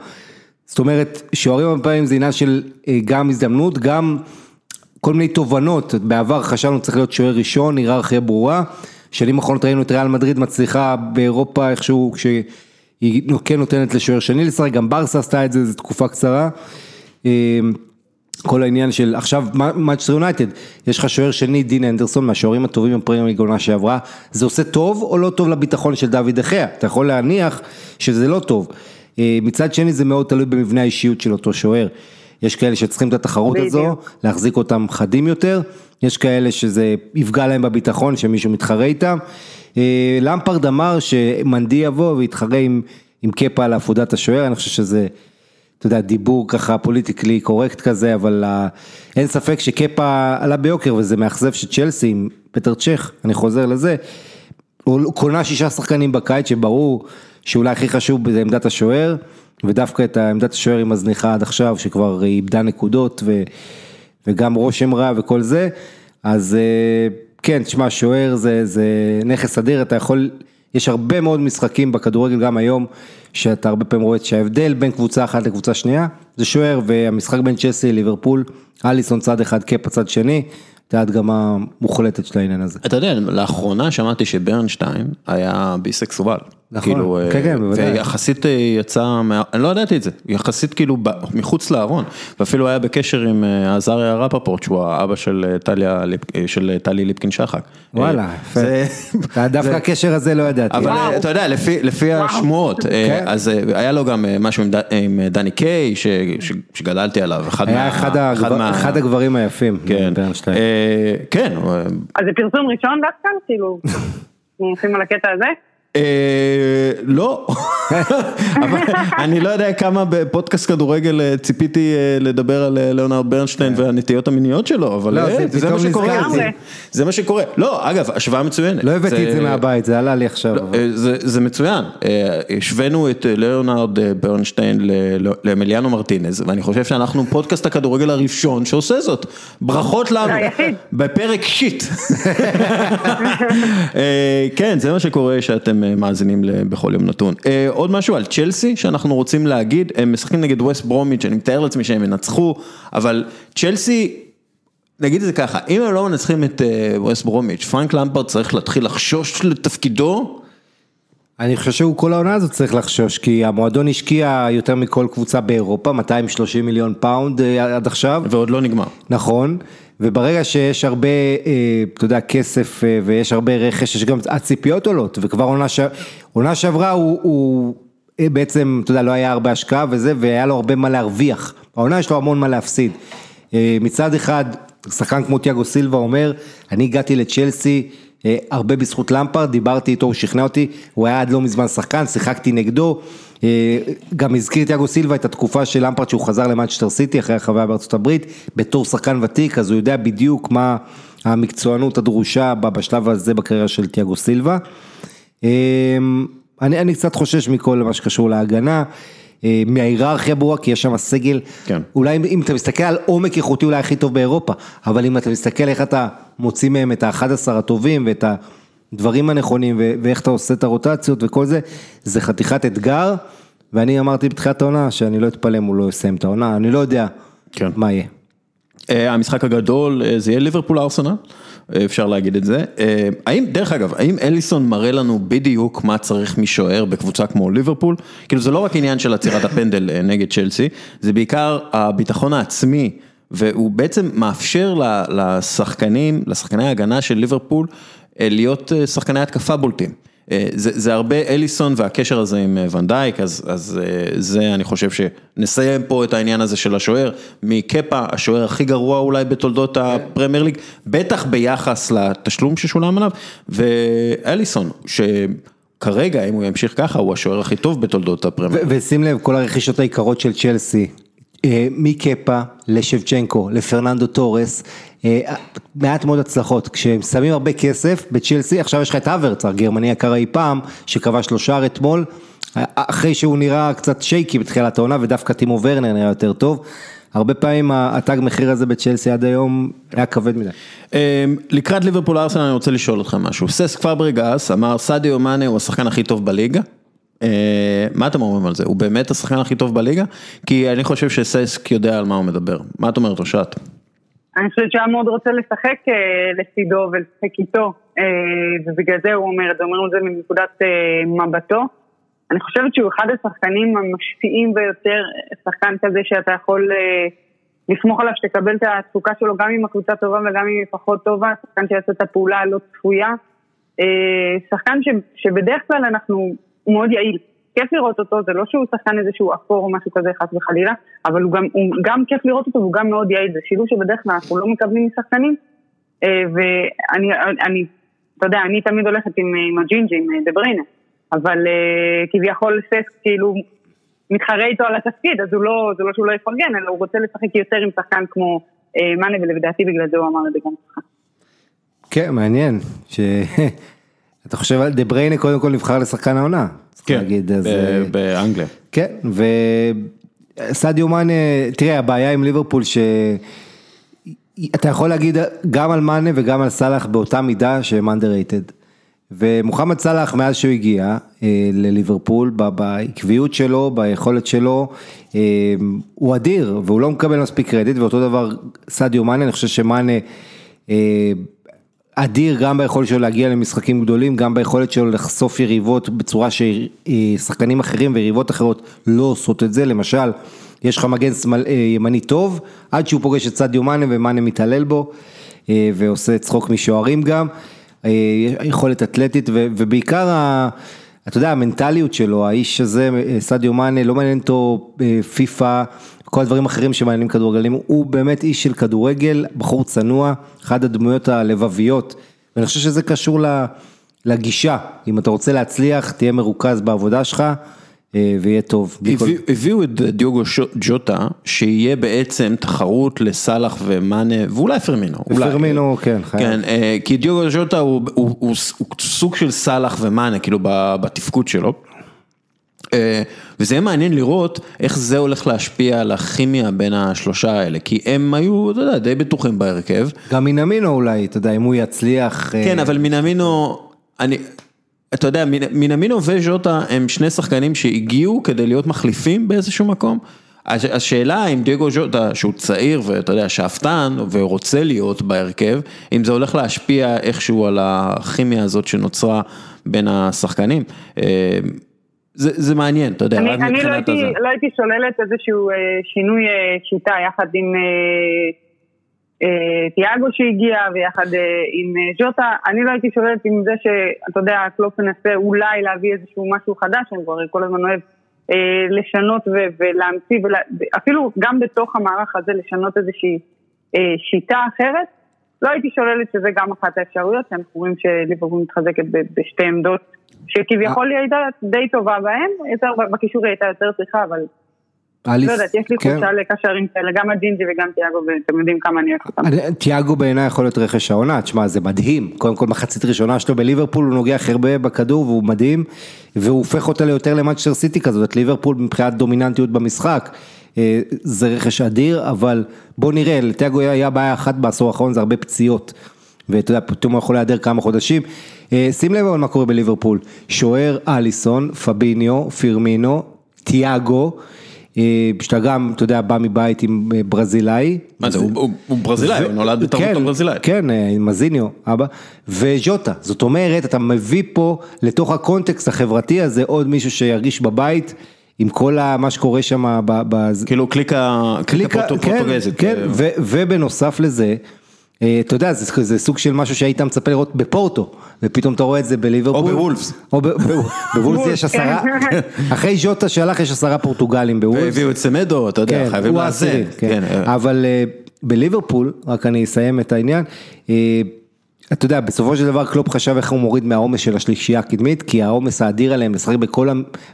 זאת אומרת, שוערים הרבה פעמים זה עניין של גם הזדמנות, גם כל מיני תובנות, בעבר חשבנו צריך להיות שוער ראשון, היררכיה ברורה, שנים האחרונות ראינו את ריאל מדריד מצליחה באירופה איכשהו, כשהיא היא כן נותנת לשוער שני לשחק, גם ברסה עשתה את זה, זו תקופה קצרה, כל העניין של, עכשיו, מנצ'סטר יונייטד, יש לך שוער שני, דין אנדרסון, מהשוערים הטובים בפרמייר ליג העונה שעברה, זה עושה טוב או לא טוב לביטחון של דוד חיה? אתה יכול להניח שזה לא טוב. מצד שני, זה מאוד תלוי במבנה האישיות של אותו שוער. יש כאלה שצריכים את התחרות הזו, להחזיק אותם חדים יותר, יש כאלה שזה יפגע להם בביטחון, שמישהו מתחרה איתם. למפרד אמר שמנדי יבוא והתחרה עם, עם קפה על עפודת השוער, אני חושב שזה, אתה יודע, דיבור ככה פוליטיקלי קורקט כזה, אבל אין ספק שקפה עלה ביוקר, וזה מאכזב שצ'לסי עם פטר צ'ך, אני חוזר לזה, הוא קונה שישה שחקנים בקיץ, שברור שאולי הכי חשוב זה עמדת השוער, ודווקא את העמדת השוער היא מזניחה עד עכשיו, שכבר איבדה נקודות, ו, וגם רושם רע וכל זה, אז כן, תשמע, שוער זה, זה נכס אדיר, אתה יכול... יש הרבה מאוד משחקים בכדורגל גם היום, שאתה הרבה פעמים רואה שההבדל בין קבוצה אחת לקבוצה שנייה, זה שוער, והמשחק בין צ'לסי, ליברפול, אליסון צד אחד, קפה צד שני, זה הדגמה מוחלטת של העניין הזה. אתה יודע, לאחרונה שמעתי שברנשטיין היה ביסקסואל. נכון, כן, כן, בוודאי. ויחסית יצא, אני לא ידעתי את זה, יחסית כאילו מחוץ לארון, ואפילו היה בקשר עם עזריה רפפורט, שהוא האבא של טלי ליפקין שחק. וואלה, דווקא הקשר הזה לא ידעתי. אבל אתה יודע, לפי השמועות, אז היה לו גם משהו עם דני קיי, שגדלתי עליו. היה אחד הגברים היפים. כן. אז זה פרסום ראשון דווקא, כאילו, נלכים על הקטע הזה? לא, אבל אני לא יודע כמה בפודקאסט כדורגל ציפיתי לדבר על ליאונרד ברנשטיין והנטיות המיניות שלו, אבל זה מה שקורה, זה מה שקורה. לא, אגב, השוואה מצוינת. לא הבאתי את זה מהבית, זה עלה לי עכשיו. זה מצוין. השווינו את ליאונרד ברנשטיין לאמיליאנו מרטינז, ואני חושב שאנחנו פודקאסט הכדורגל הראשון שעושה זאת. ברכות לנו. בפרק שיט. כן, זה מה שקורה שאתם מאזינים בכל יום נתון. עוד משהו על צ'לסי שאנחנו רוצים להגיד, הם משחקים נגד ווסט ברומיץ', אני מתאר לעצמי שהם ינצחו, אבל צ'לסי, נגיד את זה ככה, אם הם לא מנצחים את ווסט ברומיץ', פרנק למפרד צריך להתחיל לחשוש לתפקידו. אני חושב שהוא כל העונה הזאת צריך לחשוש, כי המועדון השקיע יותר מכל קבוצה באירופה, מאתיים ושלושים מיליון פאונד עד עכשיו. ועוד לא נגמר. נכון, וברגע שיש הרבה, אתה יודע, כסף ויש הרבה רכש, יש גם הציפיות עולות, וכבר עונה, ש... עונה שעברה הוא, הוא בעצם, אתה יודע, לא היה הרבה השקעה וזה, והיה לו הרבה מה להרוויח. העונה יש לו המון מה להפסיד. מצד אחד, שחקן כמו טיאגו סילבה אומר, אני הגעתי לצ'לסי, הרבה בזכות למפרד, דיברתי איתו, הוא שכנע אותי, הוא היה עד לא מזמן שחקן, שיחקתי נגדו, גם הזכיר טיאגו סילבה את התקופה של למפרד שהוא חזר למנצ'סטר סיטי אחרי החוויה בארצות הברית, בתור שחקן ותיק, אז הוא יודע בדיוק מה המקצוענות הדרושה בשלב הזה בקריירה של טיאגו סילבה. אני, אני קצת חושש מכל מה שקשור להגנה, מההיררכיה ברורה, כי יש שם הסגל, כן. אולי אם, אם אתה מסתכל על עומק איכותי, אולי הכי טוב באירופה, אבל אם אתה מסתכל איך אתה מוציא מהם את ה-אחד עשר הטובים, ואת הדברים הנכונים, ו- ואיך אתה עושה את הרוטציות וכל זה, זה חתיכת אתגר, ואני אמרתי בתחילת העונה, שאני לא אתפלם, הוא לא יסיים את העונה, אני לא יודע כן. מה יהיה. Uh, המשחק הגדול, uh, זה יהיה ליברפול ארסנל, אפשר להגיד את זה. האם, דרך אגב, האם אליסון מראה לנו בדיוק מה צריך משוער בקבוצה כמו ליברפול? כאילו זה לא רק עניין של עצירת הפנדל נגד צ'לסי, זה בעיקר הביטחון העצמי, והוא בעצם מאפשר לשחקנים, לשחקני ההגנה של ליברפול, להיות שחקני התקפה בולטים. זה, זה הרבה אליסון והקשר הזה עם ונדייק, אז, אז זה אני חושב שנסיים פה את העניין הזה של השוער, מקפה, השוער הכי גרוע אולי בתולדות הפרמייר ליג, בטח ביחס לתשלום ששולם עליו, ואליסון, שכרגע אם הוא ימשיך ככה, הוא השוער הכי טוב בתולדות הפרמייר ליג. ושים לב, כל הרכישות העיקרות של צ'לסי, מקפה לשבצ'נקו, לפרננדו טורס, מעט מאוד הצלחות, כשהם שמים הרבה כסף בצ'לסי, עכשיו יש לך את הוורץ, הגרמני יקר אי פעם, שקבע שלושה אתמול, אחרי שהוא נראה קצת שייקי בתחילת העונה, ודווקא טימו ורנר נראה יותר טוב, הרבה פעמים התג מחיר הזה בצ'לסי עד היום היה כבד מדי. לקראת ליברפול ארסנל אני רוצה לשאול אותך משהו, ססק פאברגס אמר סאדיו מאנה הוא השחקן הכי טוב בליגה, מה אתם אומרים על זה? הוא באמת השחקן הכי טוב בליגה? כי אני חושב שססק יודע על מה הוא מדבר. מה את אומרת, רושת? אני חושבת שהוא מאוד רוצה לשחק לסידו ולשחק איתו, ובגלל זה הוא אומר, זה אומר את זה מנקודת מבטו, אני חושבת שהוא אחד השחקנים המשפיעים ביותר, שחקן כזה שאתה יכול לסמוך עליו שתקבל את התפוקה שלו גם עם הקבוצה טובה וגם עם פחות טובה, שחקן שיעשה את הפעולה הלא צפויה, שחקן ש, שבדרך כלל אנחנו, הוא מאוד יעיל, כיף לראות אותו, זה לא שהוא שחקן איזשהו אפור או משהו כזה חס וחלילה, אבל הוא גם, הוא גם כיף לראות אותו והוא גם מאוד יעיל, זה שילוב שבדרך כלל אנחנו לא מקבלים משחקנים, ואני, אני, אתה יודע, אני תמיד הולכת עם, עם הג'ינג'י, עם דבריינה, אבל כביכול סס כאילו מתחרה איתו על התפקיד, אז הוא לא, זה לא שהוא לא יפרגן, אלא הוא רוצה לשחק יותר עם שחקן כמו מאנה, ולבדעתי בגלל זה הוא אמר לדגן שחקן. כן, מעניין, ש... אתה חושב על דבריינה קודם כל נבחר לשחקן העונה. כן, באנגליה. כן, וסאדיו מאנה, תראה, הבעיה עם ליברפול שאתה יכול להגיד גם על מאנה וגם על סלאח באותה מידה שהם underrated. ומוחמד סלאח מאז שהוא הגיע לליברפול, בעקביות שלו, ביכולת שלו, הוא אדיר, והוא לא מקבל מספיק קרדיט, ואותו דבר סאדיו מאנה, אני חושב שמאנה... אדיר גם ביכולת שלו להגיע למשחקים גדולים, גם ביכולת שלו לחשוף יריבות בצורה ששחקנים אחרים ויריבות אחרות לא עושות את זה. למשל, יש לך מגן ימני טוב, עד שהוא פוגש את סאדיו מאנה ומאנה מתעלל בו, ועושה צחוק משוערים גם, יכולת אתלטית, ובעיקר, אתה יודע, המנטליות שלו, האיש הזה, סאדיו מאנה, לא מעניין אותו פיפה, כל הדברים אחרים שמעניינים כדורגלנים, הוא באמת איש של כדורגל, בחור צנוע, אחד הדמויות הלבביות, ואני חושב שזה קשור לגישה, אם אתה רוצה להצליח, תהיה מרוכז בעבודה שלך, ויהיה טוב. הביאו את דיוגו ג'וטה, שיהיה בעצם תחרות לסלח ומאנה, ואולי פרמינו. פרמינו, כן. כי דיוגו ג'וטה הוא סוג של סלח ומאנה, כאילו בתפקוד שלו, וזה יהיה מעניין לראות איך זה הולך להשפיע על הכימיה בין השלושה האלה, כי הם היו, אתה יודע, די בטוחים בהרכב. גם מינמינו אולי, אתה יודע, אם הוא יצליח... כן, אבל מינמינו, אני, אתה יודע, מינמינו וז'וטה הם שני שחקנים שהגיעו כדי להיות מחליפים באיזשהו מקום. השאלה אם דיאגו ג'וטה, שהוא צעיר ואתה יודע, שאפתן ורוצה להיות בהרכב, אם זה הולך להשפיע איכשהו על הכימיה הזאת שנוצרה בין השחקנים. זה, זה מעניין, אתה יודע. אני, אני לא, הייתי, לא הייתי שוללת איזשהו אה, שינוי אה, שיטה, יחד עם אה, אה, טיאגו שהגיע, ויחד אה, עם אה, ג'וטה, אני לא הייתי שוללת עם זה שאתה יודע, קלופ מנסה אולי להביא איזשהו משהו חדש, אני כבר כל הזמן אוהב אה, לשנות ו- ולהמציא, ולה, אפילו גם בתוך המערך הזה לשנות איזושהי אה, שיטה אחרת, לא הייתי שוללת שזה גם אחת האפשרויות, אנחנו רואים שליברפול מתחזקת ב- בשתי עמדות, שכביכול היא הייתה די טובה בהם, יותר בקישור היא הייתה יותר צריכה, אבל לא יודעת, יש לי חושה לקשרים כאלה, גם הג'ינג'י וגם טיאגו, ואתם יודעים כמה אני אוהב אותם. טיאגו בעיניי יכול להיות רכש העונה, תשמע, זה מדהים, קודם כל מחצית ראשונה שלו בליברפול, הוא נוגע הרבה בכדור, והוא מדהים, והוא הופך אותה ליותר למנצ'סטר סיטי כזאת, את ליברפול מבחינת דומיננטיות במשחק, זה רכש אדיר, אבל בוא נראה, לטיאגו היה בעיה אחת בעשור האחרון, זה הרבה פציעות. ואתה יודע, פתאום הוא יכול להיעדר כמה חודשים. שים לב על מה קורה בליברפול. שוער אליסון, פביניו, פירמינו, טיאגו, שאתה גם, אתה יודע, בא מבית עם ברזילאי. מה זה, הוא ברזילאי, הוא נולד בתרבות הברזילאי. כן, מזיניו, אבא. וג'וטה, זאת אומרת, אתה מביא פה לתוך הקונטקסט החברתי הזה, עוד מישהו שירגיש בבית, עם כל מה שקורה שם. כאילו קליקה פורטוגזית. כן, ובנוסף לזה, אתה יודע, זה, זה סוג של משהו שהיית מצפה לראות בפורטו, ופתאום אתה רואה את זה בליברפול. או בוולפס. או בוולפס יש עשרה, אחרי ג'וטה שהלך יש עשרה פורטוגלים בוולפס. והביאו את סמדו, אתה יודע, חייבים לעזר. אבל בליברפול, רק אני אסיים את העניין, אתה יודע, בסופו של דבר קלופ חשב איך הוא מוריד מהעומס של השלישייה הקדמית, כי העומס האדיר עליהם לשחק בכל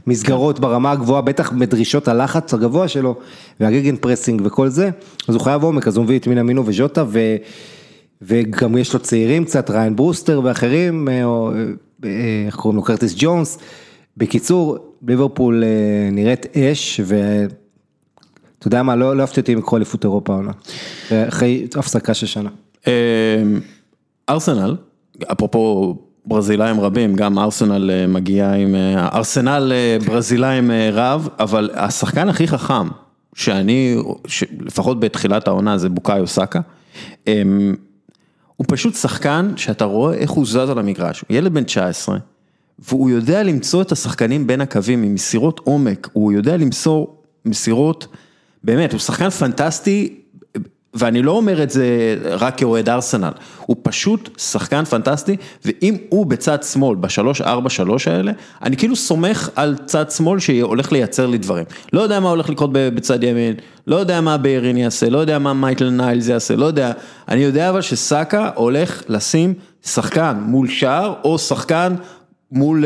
המסגרות ברמה הגבוהה, בטח מדרישות הלחץ הגבוה שלו, והגגן פרסינג וכל זה, אז הוא חייב עומק, אז הוא מביא את מינמינו וג'וטה, ו... וגם יש לו צעירים קצת, ריין ברוסטר ואחרים, או... איך קוראים לו, קרטיס ג'ונס, בקיצור, ליברפול נראית אש, ואתה יודע מה, לא, לא הפתעתי עם כל אליפות אירופה עונה, אחרי הפסקה של שנה. ארסנל, אפרופו ברזילאים רבים, גם ארסנל מגיע עם, ארסנל ברזילאים רב, אבל השחקן הכי חכם, שאני, לפחות בתחילת העונה, זה בוקאיו סאקה, הוא פשוט שחקן שאתה רואה איך הוא זז על המגרש, הוא ילד בן תשע עשרה, והוא יודע למצוא את השחקנים בין הקווים, עם מסירות עומק, הוא יודע למסור מסירות, באמת, הוא שחקן פנטסטי, ואני לא אומר את זה רק כאוהד ארסנל, הוא פשוט שחקן פנטסטי, ואם הוא בצד שמאל, בשלוש, ארבע, שלוש האלה, אני כאילו סומך על צד שמאל שהולך לייצר לי דברים. לא יודע מה הולך לקרות בצד ימין, לא יודע מה ביירן יעשה, לא יודע מה מייטל ניילס יעשה, לא יודע. אני יודע אבל שסאקה הולך לשים שחקן מול שער, או שחקן מול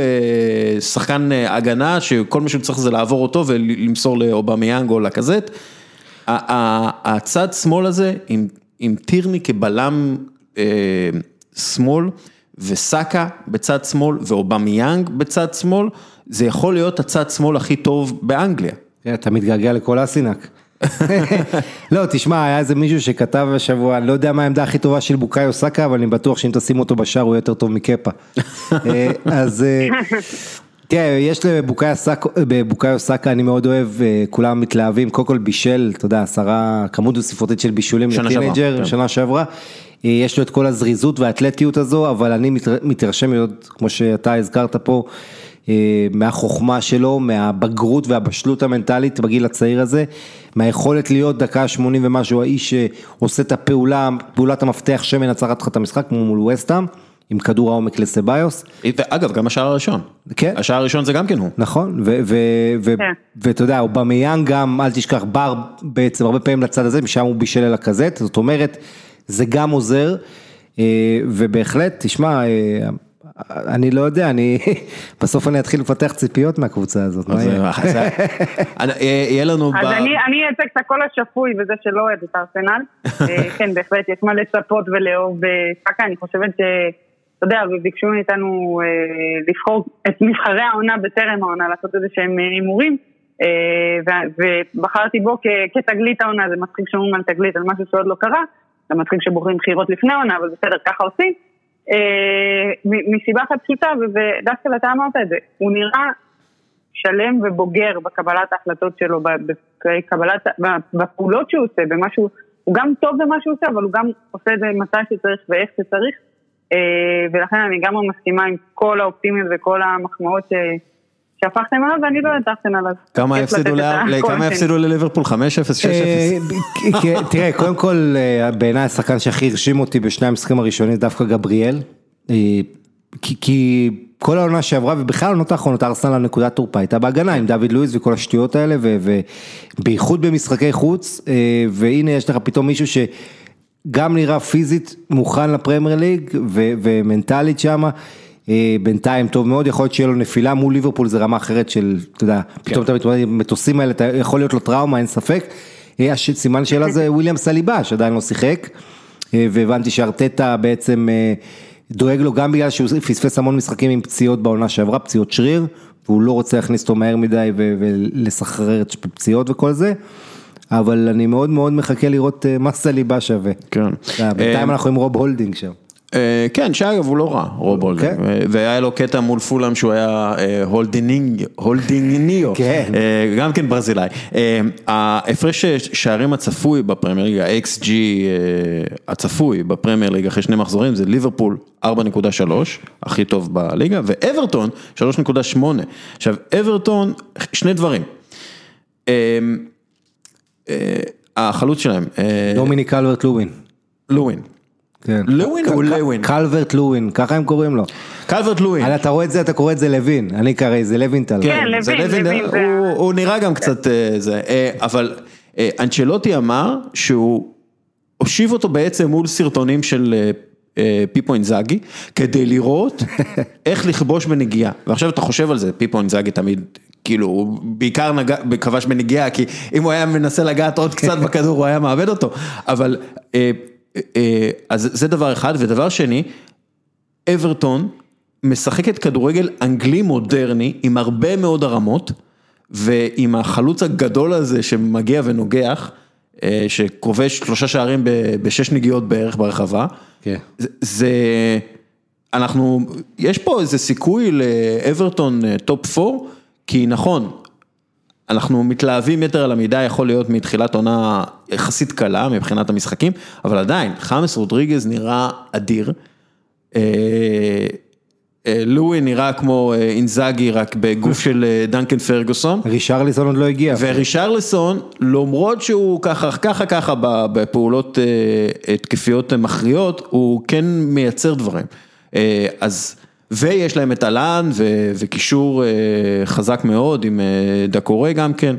שחקן הגנה, שכל מה שהוא צריך זה לעבור אותו ולמסור לאובמיאנג או לקזט. הצד שמאל הזה, עם טירני כבלם שמאל, וסאקה בצד שמאל, ואובמיאנג בצד שמאל, זה יכול להיות הצד שמאל הכי טוב באנגליה. אתה מתגעגע לכל הסינק. לא, תשמע, היה איזה מישהו שכתב השבוע, אני לא יודע מה העמדה הכי טובה של בוקאיו סאקה, אבל אני בטוח שאם תשים אותו בשער הוא יותר טוב מקפה. אז תראה, יש לבוקאיו סאקה, אני מאוד אוהב, כולם מתלהבים, קודם כל בישל, אתה יודע, עשרה, כמות וספרותית של בישולים לטינג'ר, שנה שעברה, יש לו את כל הזריזות והאתלטיות הזו, אבל אני מתרשם להיות, כמו שאתה הזכרת פה, מהחוכמה שלו, מהבגרות והבשלות המנטלית בגיל הצעיר הזה, מהיכולת להיות דקה שמונים ומשהו, האיש שעושה את הפעולה, פעולת המפתח שמנצחת לך את המשחק, כמו מול ווסטהאם, עם כדור העומק לסבאיוס. אגב, גם השער הראשון. כן. השער הראשון זה גם כן הוא. נכון, ואתה יודע, הוא במיין גם, אל תשכח, בר בעצם הרבה פעמים לצד הזה, משם הוא בישל אל הקזט, זאת אומרת, זה גם עוזר, ובהחלט, תשמע, אני לא יודע, אני, בסוף אני אתחיל לפתח ציפיות מהקבוצה הזאת. יהיה לנו... אז אני אצג את הכל השפוי וזה שלא אוהב את ארסנל. כן, בהחלט, יש מה לצפות ולאהוב סאקה. אני חושבת ש... אתה יודע, וביקשו מאיתנו לבחור את נבחרי העונה בטרם העונה, לעשות איזה שהם הימורים, ובחרתי בו כתגלית העונה, זה מצחיק שאומרים על תגלית, על משהו שעוד לא קרה, זה מצחיק שבוחרים בחירות לפני העונה, אבל בסדר, ככה עושים. מסיבה אחת פשוטה, ודווקא אתה אמרת את זה, הוא נראה שלם ובוגר בקבלת ההחלטות שלו, בקבלת, בפעולות שהוא עושה, במשהו, הוא גם טוב במה שהוא עושה, אבל הוא גם עושה את זה מתי שצריך ואיך שצריך, ולכן אני גם מסכימה עם כל האופטימיות וכל המחמאות שהפכתם עליו, ואני לא נתחתם עליו. כמה יפסידו לליברפול? חמש אפס, שש אפס? תראה, קודם כל, בעיניי השחקן שהכי הרשים אותי בשני המשחקים הראשונים, דווקא גבריאל, כי כל העונה שעברה, ובכלל העונות האחרונות, ארסנל הנקודת תורפה, הייתה בהגנה עם דוד לואיס וכל השטויות האלה, ובייחוד במשחקי חוץ, והנה יש לך פתאום מישהו ש... גם נראה פיזית מוכן לפרמייר ליג ו- ומנטלית שמה, אה, בינתיים טוב מאוד, יכול להיות שיהיה לו נפילה מול ליברפול, זה רמה אחרת של, אתה יודע, פתאום אתה מתמודד עם מטוסים האלה, אתה יכול להיות לו טראומה, אין ספק, אה, סימן שאלה זה וויליאם סליבה, שעדיין לא שיחק, אה, והבנתי שארטטה בעצם אה, דואג לו גם בגלל שהוא פספס המון משחקים עם פציעות בעונה שעברה, פציעות שריר, והוא לא רוצה להכניס אותו מהר מדי ו- ולסחרר את פציעות וכל זה, אבל אני מאוד מאוד מחכה לראות מה סליבה שווה. כן. בינתיים אנחנו עם רוב הולדינג שם. כן, שאגב הוא לא רע, רוב הולדינג. והיה לו קטע מול פולאם שהוא היה הולדינגניו. כן. גם כן ברזילאי. ההפרש שערים הצפוי בפרמייר ליג, ה-אקס ג'י הצפוי בפרמייר ליג אחרי שני מחזורים, זה ליברפול ארבע נקודה שלוש, הכי טוב בליגה, ואברטון שלוש נקודה שמונה. עכשיו, אברטון, שני דברים. החלוץ שלהם דומיניק קלוורט לוין לוין קלוורט לוין, ככה הם קוראים לו קלוורט לוין, אתה רואה את זה, אתה קורא את זה לוין, אני קרא, זה לוינטל, הוא נראה גם קצת זה, אבל אנצ'לוטי אמר שהוא הושיב אותו בעצם מול סרטונים של פיפו אינזאגי, כדי לראות איך לכבוש בנגיעה, ועכשיו אתה חושב על זה, פיפו אינזאגי תמיד כאילו, הוא בעיקר כבש בנגיעה, כי אם הוא היה מנסה לגעת עוד קצת בכדור, הוא היה מעבד אותו, אבל, אה, אה, אז זה דבר אחד, ודבר שני, אברטון משחקת כדורגל אנגלי מודרני, עם הרבה מאוד הרמות, ועם החלוץ הגדול הזה, שמגיע ונוגח, אה, שכובש שלושה שערים ב, בשש נגיעות בערך ברחבה, כן. זה... זה אנחנו, יש פה איזה סיכוי לאברטון טופ ארבע, כי נכון, אנחנו מתלהבים יותר על המידה, יכול להיות מתחילת עונה יחסית קלה מבחינת המשחקים, אבל עדיין, חמאס רודריגז נראה אדיר, לואי נראה כמו אינזאגי רק בגוף של דנקן פרגוסון. רישרליסון עוד לא הגיע. ורישרליסון, למרות שהוא ככה ככה ככה בפעולות התקפיות מכריעות, הוא כן מייצר דברים. אז, ויש להם את אלן וקישור חזק מאוד עם דקורי גם כן.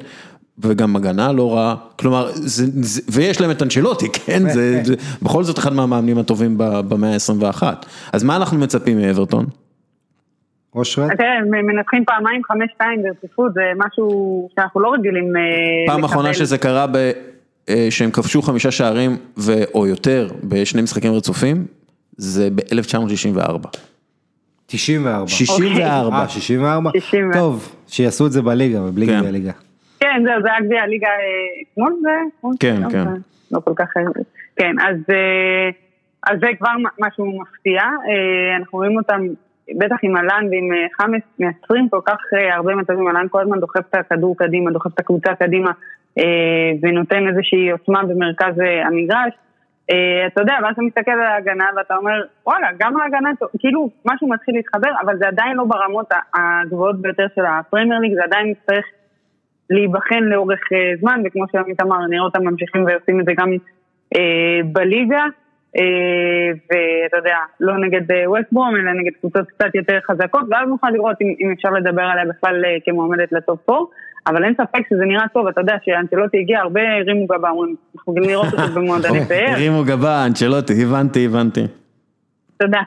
וגם מגנה לא רעה, כלומר, זה, זה, ויש להם את אנשלוטי, כן? זה, זה, בכל זאת אחד מהמאמנים הטובים במאה ה-עשרים ואחת. אז מה אנחנו מצפים מאברטון? אושרת? אתם מנצחים פעמיים חמש שתיים ברציפות, זה משהו שאנחנו לא רגילים... פעם אחרונה שזה קרה ב, שהם כבשו חמישה שערים ו, או יותר בשני משחקים רצופים, זה ב-אלף תשע מאות שישים וארבע. תשעים וארבע. שישים וארבע. שישים וארבע. טוב, שיעשו את זה בליגה, בליגה בליגה. כן, זה היה גביע הליגה אתמול, זה? כן, כן. לא כל כך... כן, אז זה כבר משהו מפתיע. אנחנו רואים אותם, בטח עם אלן ועם חמאס, מייצרים כל כך הרבה מצבים. אלן כל הזמן דוחף את הכדור קדימה, דוחף את הקבוצה קדימה, ונותן איזושהי עוצמה במרכז המגרש. אתה יודע, אבל אתה מסתכל על ההגנה, ואתה אומר, וואלה, גם ההגנה, כאילו משהו מתחיל להתחבר, אבל זה עדיין לא ברמות הגבוהות ביותר של הפרמייר ליג, זה עדיין צריך... להיבחן לאורך זמן, וכמו שעמית אמר, נראה אותם ממשיכים ועושים את זה גם אה, בליגה, אה, ואתה יודע, לא נגד ווסט-ברום, אלא נגד קבוצות קצת יותר חזקות, ואז נוכל לראות אם, אם אפשר לדבר עליה בכלל אה, כמועמדת לטופ פור, אבל אין ספק שזה נראה טוב, אתה יודע שאנצ'לוטי הגיע הרבה רימו גבה, אנחנו גם לראות את זה במועדני פאר. רימו גבה, אנצ'לוטי, הבנתי, הבנתי. תודה.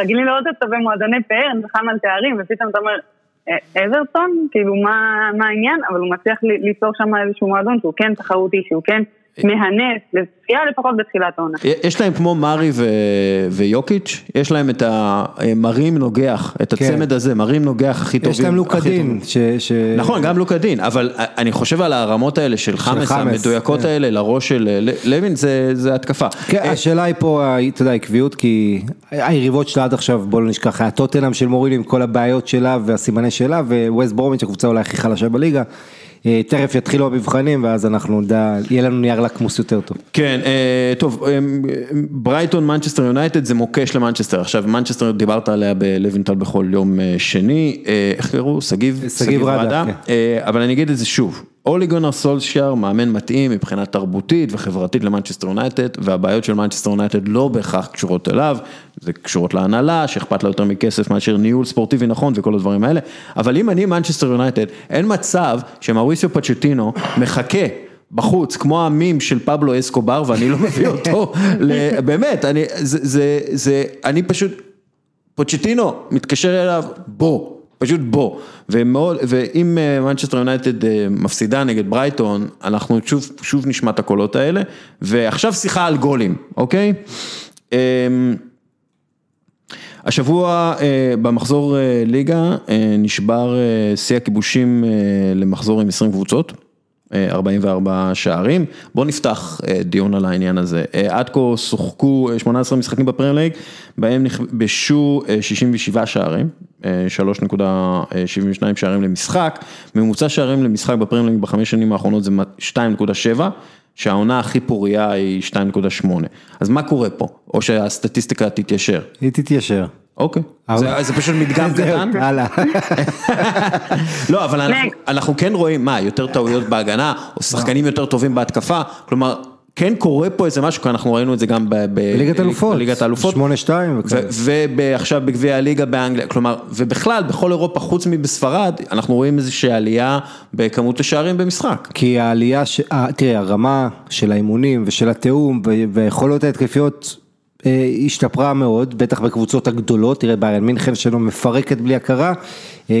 רגילים לראות את זה במועדני פאר, נלחם על תארים, ופתאום אתה אומר, אברטון, כאילו מה, מה העניין, אבל הוא מצליח ליצור שם איזשהו מועדון שהוא כן תחרותי, שהוא כן מהנס, לצפייה לפחות בתחילת העונה. יש להם כמו מרי ו... ויוקיץ', יש להם את המרים נוגח, את הצמד הזה, מרים נוגח הכי טובים. יש להם לוקדין. ש... ש... נכון, גם לוקדין, אבל אני חושב על הרמות האלה של חמאס, המדויקות האלה, לראש של לוין, זה, זה התקפה. כן, השאלה היא פה, אתה יודע, עקביות, כי היריבות שלה עד עכשיו, בואו לא נשכח, הטוטנהאם של מוריל עם כל הבעיות שלה והסימני שלה, וווסט ברום, שקבוצה אולי הכי חלשה בליגה, תרף יתחילו המבחנים, ואז אנחנו נדע, יהיה לנו נייר לקמוס יותר טוב. כן, טוב, ברייטון, מנצ'סטר יונייטד, זה מוקש למנצ'סטר. עכשיו, מנצ'סטר דיברת עליה בלוינטל בכל יום שני, איך קראו? סגיב, סגיב רדה. אבל אני אגיד את זה שוב, אולי גונר סולשייר, מאמן מתאים מבחינה תרבותית וחברתית למנצ'סטר יונייטד, והבעיות של מנצ'סטר יונייטד לא בהכרח קשורות אליו, זה קשורות להנהלה, שאכפת לה יותר מכסף מאשר ניהול ספורטיבי נכון וכל הדברים האלה, אבל אם אני מנצ'סטר יונייטד, אין מצב שמאוריסיו פצ'טינו מחכה בחוץ, כמו המים של פבלו אסקובר, ואני לא מביא אותו, באמת, אני, זה, זה, זה, אני פשוט, פצ'טינו מתקשר אליו, בוא, פשוט בו, ומאוד, ואם מנצ'סטר יונייטד מפסידה נגד ברייטון, אנחנו שוב, שוב נשמע את הקולות האלה, ועכשיו שיחה על גולים, אוקיי? השבוע במחזור ליגה נשבר שיא הכיבושים למחזור עם עשרים קבוצות, ארבעים וארבע שערים, בואו נפתח דיון על העניין הזה. עד כה שוחקו שמונה עשרה משחקים בפרמייר ליג, בהם נכבשו שישים ושבעה שערים, שלוש נקודה שבעים ושתיים שערים למשחק, ממוצע שערים למשחק בפרמייר ליג בחמש שנים האחרונות זה שתיים נקודה שבע, שהעונה הכי פוריה היא שתיים נקודה שמונה. אז מה קורה פה? או שהסטטיסטיקה תתיישר? היא תתיישר. אוקיי, זה פשוט מדגם קטן. לא, אבל אנחנו כן רואים, מה, יותר טעויות בהגנה, או שחקנים יותר טובים בהתקפה, כלומר, כן קורה פה איזה משהו, כי אנחנו ראינו את זה גם בליגת אלופות, שמונה שתיים, ועכשיו בגביע הליגה באנגליה, כלומר, ובכלל, בכל אירופה, חוץ מבספרד, אנחנו רואים איזושהי עלייה בכמות השערים במשחק. כי העלייה, תראה, הרמה של האימונים ושל התיאום, ויכולות ההתקפיות... השתפרה מאוד, בטח בקבוצות הגדולות, תראה ביירן מינכן שלו מפרקת בלי הכרה,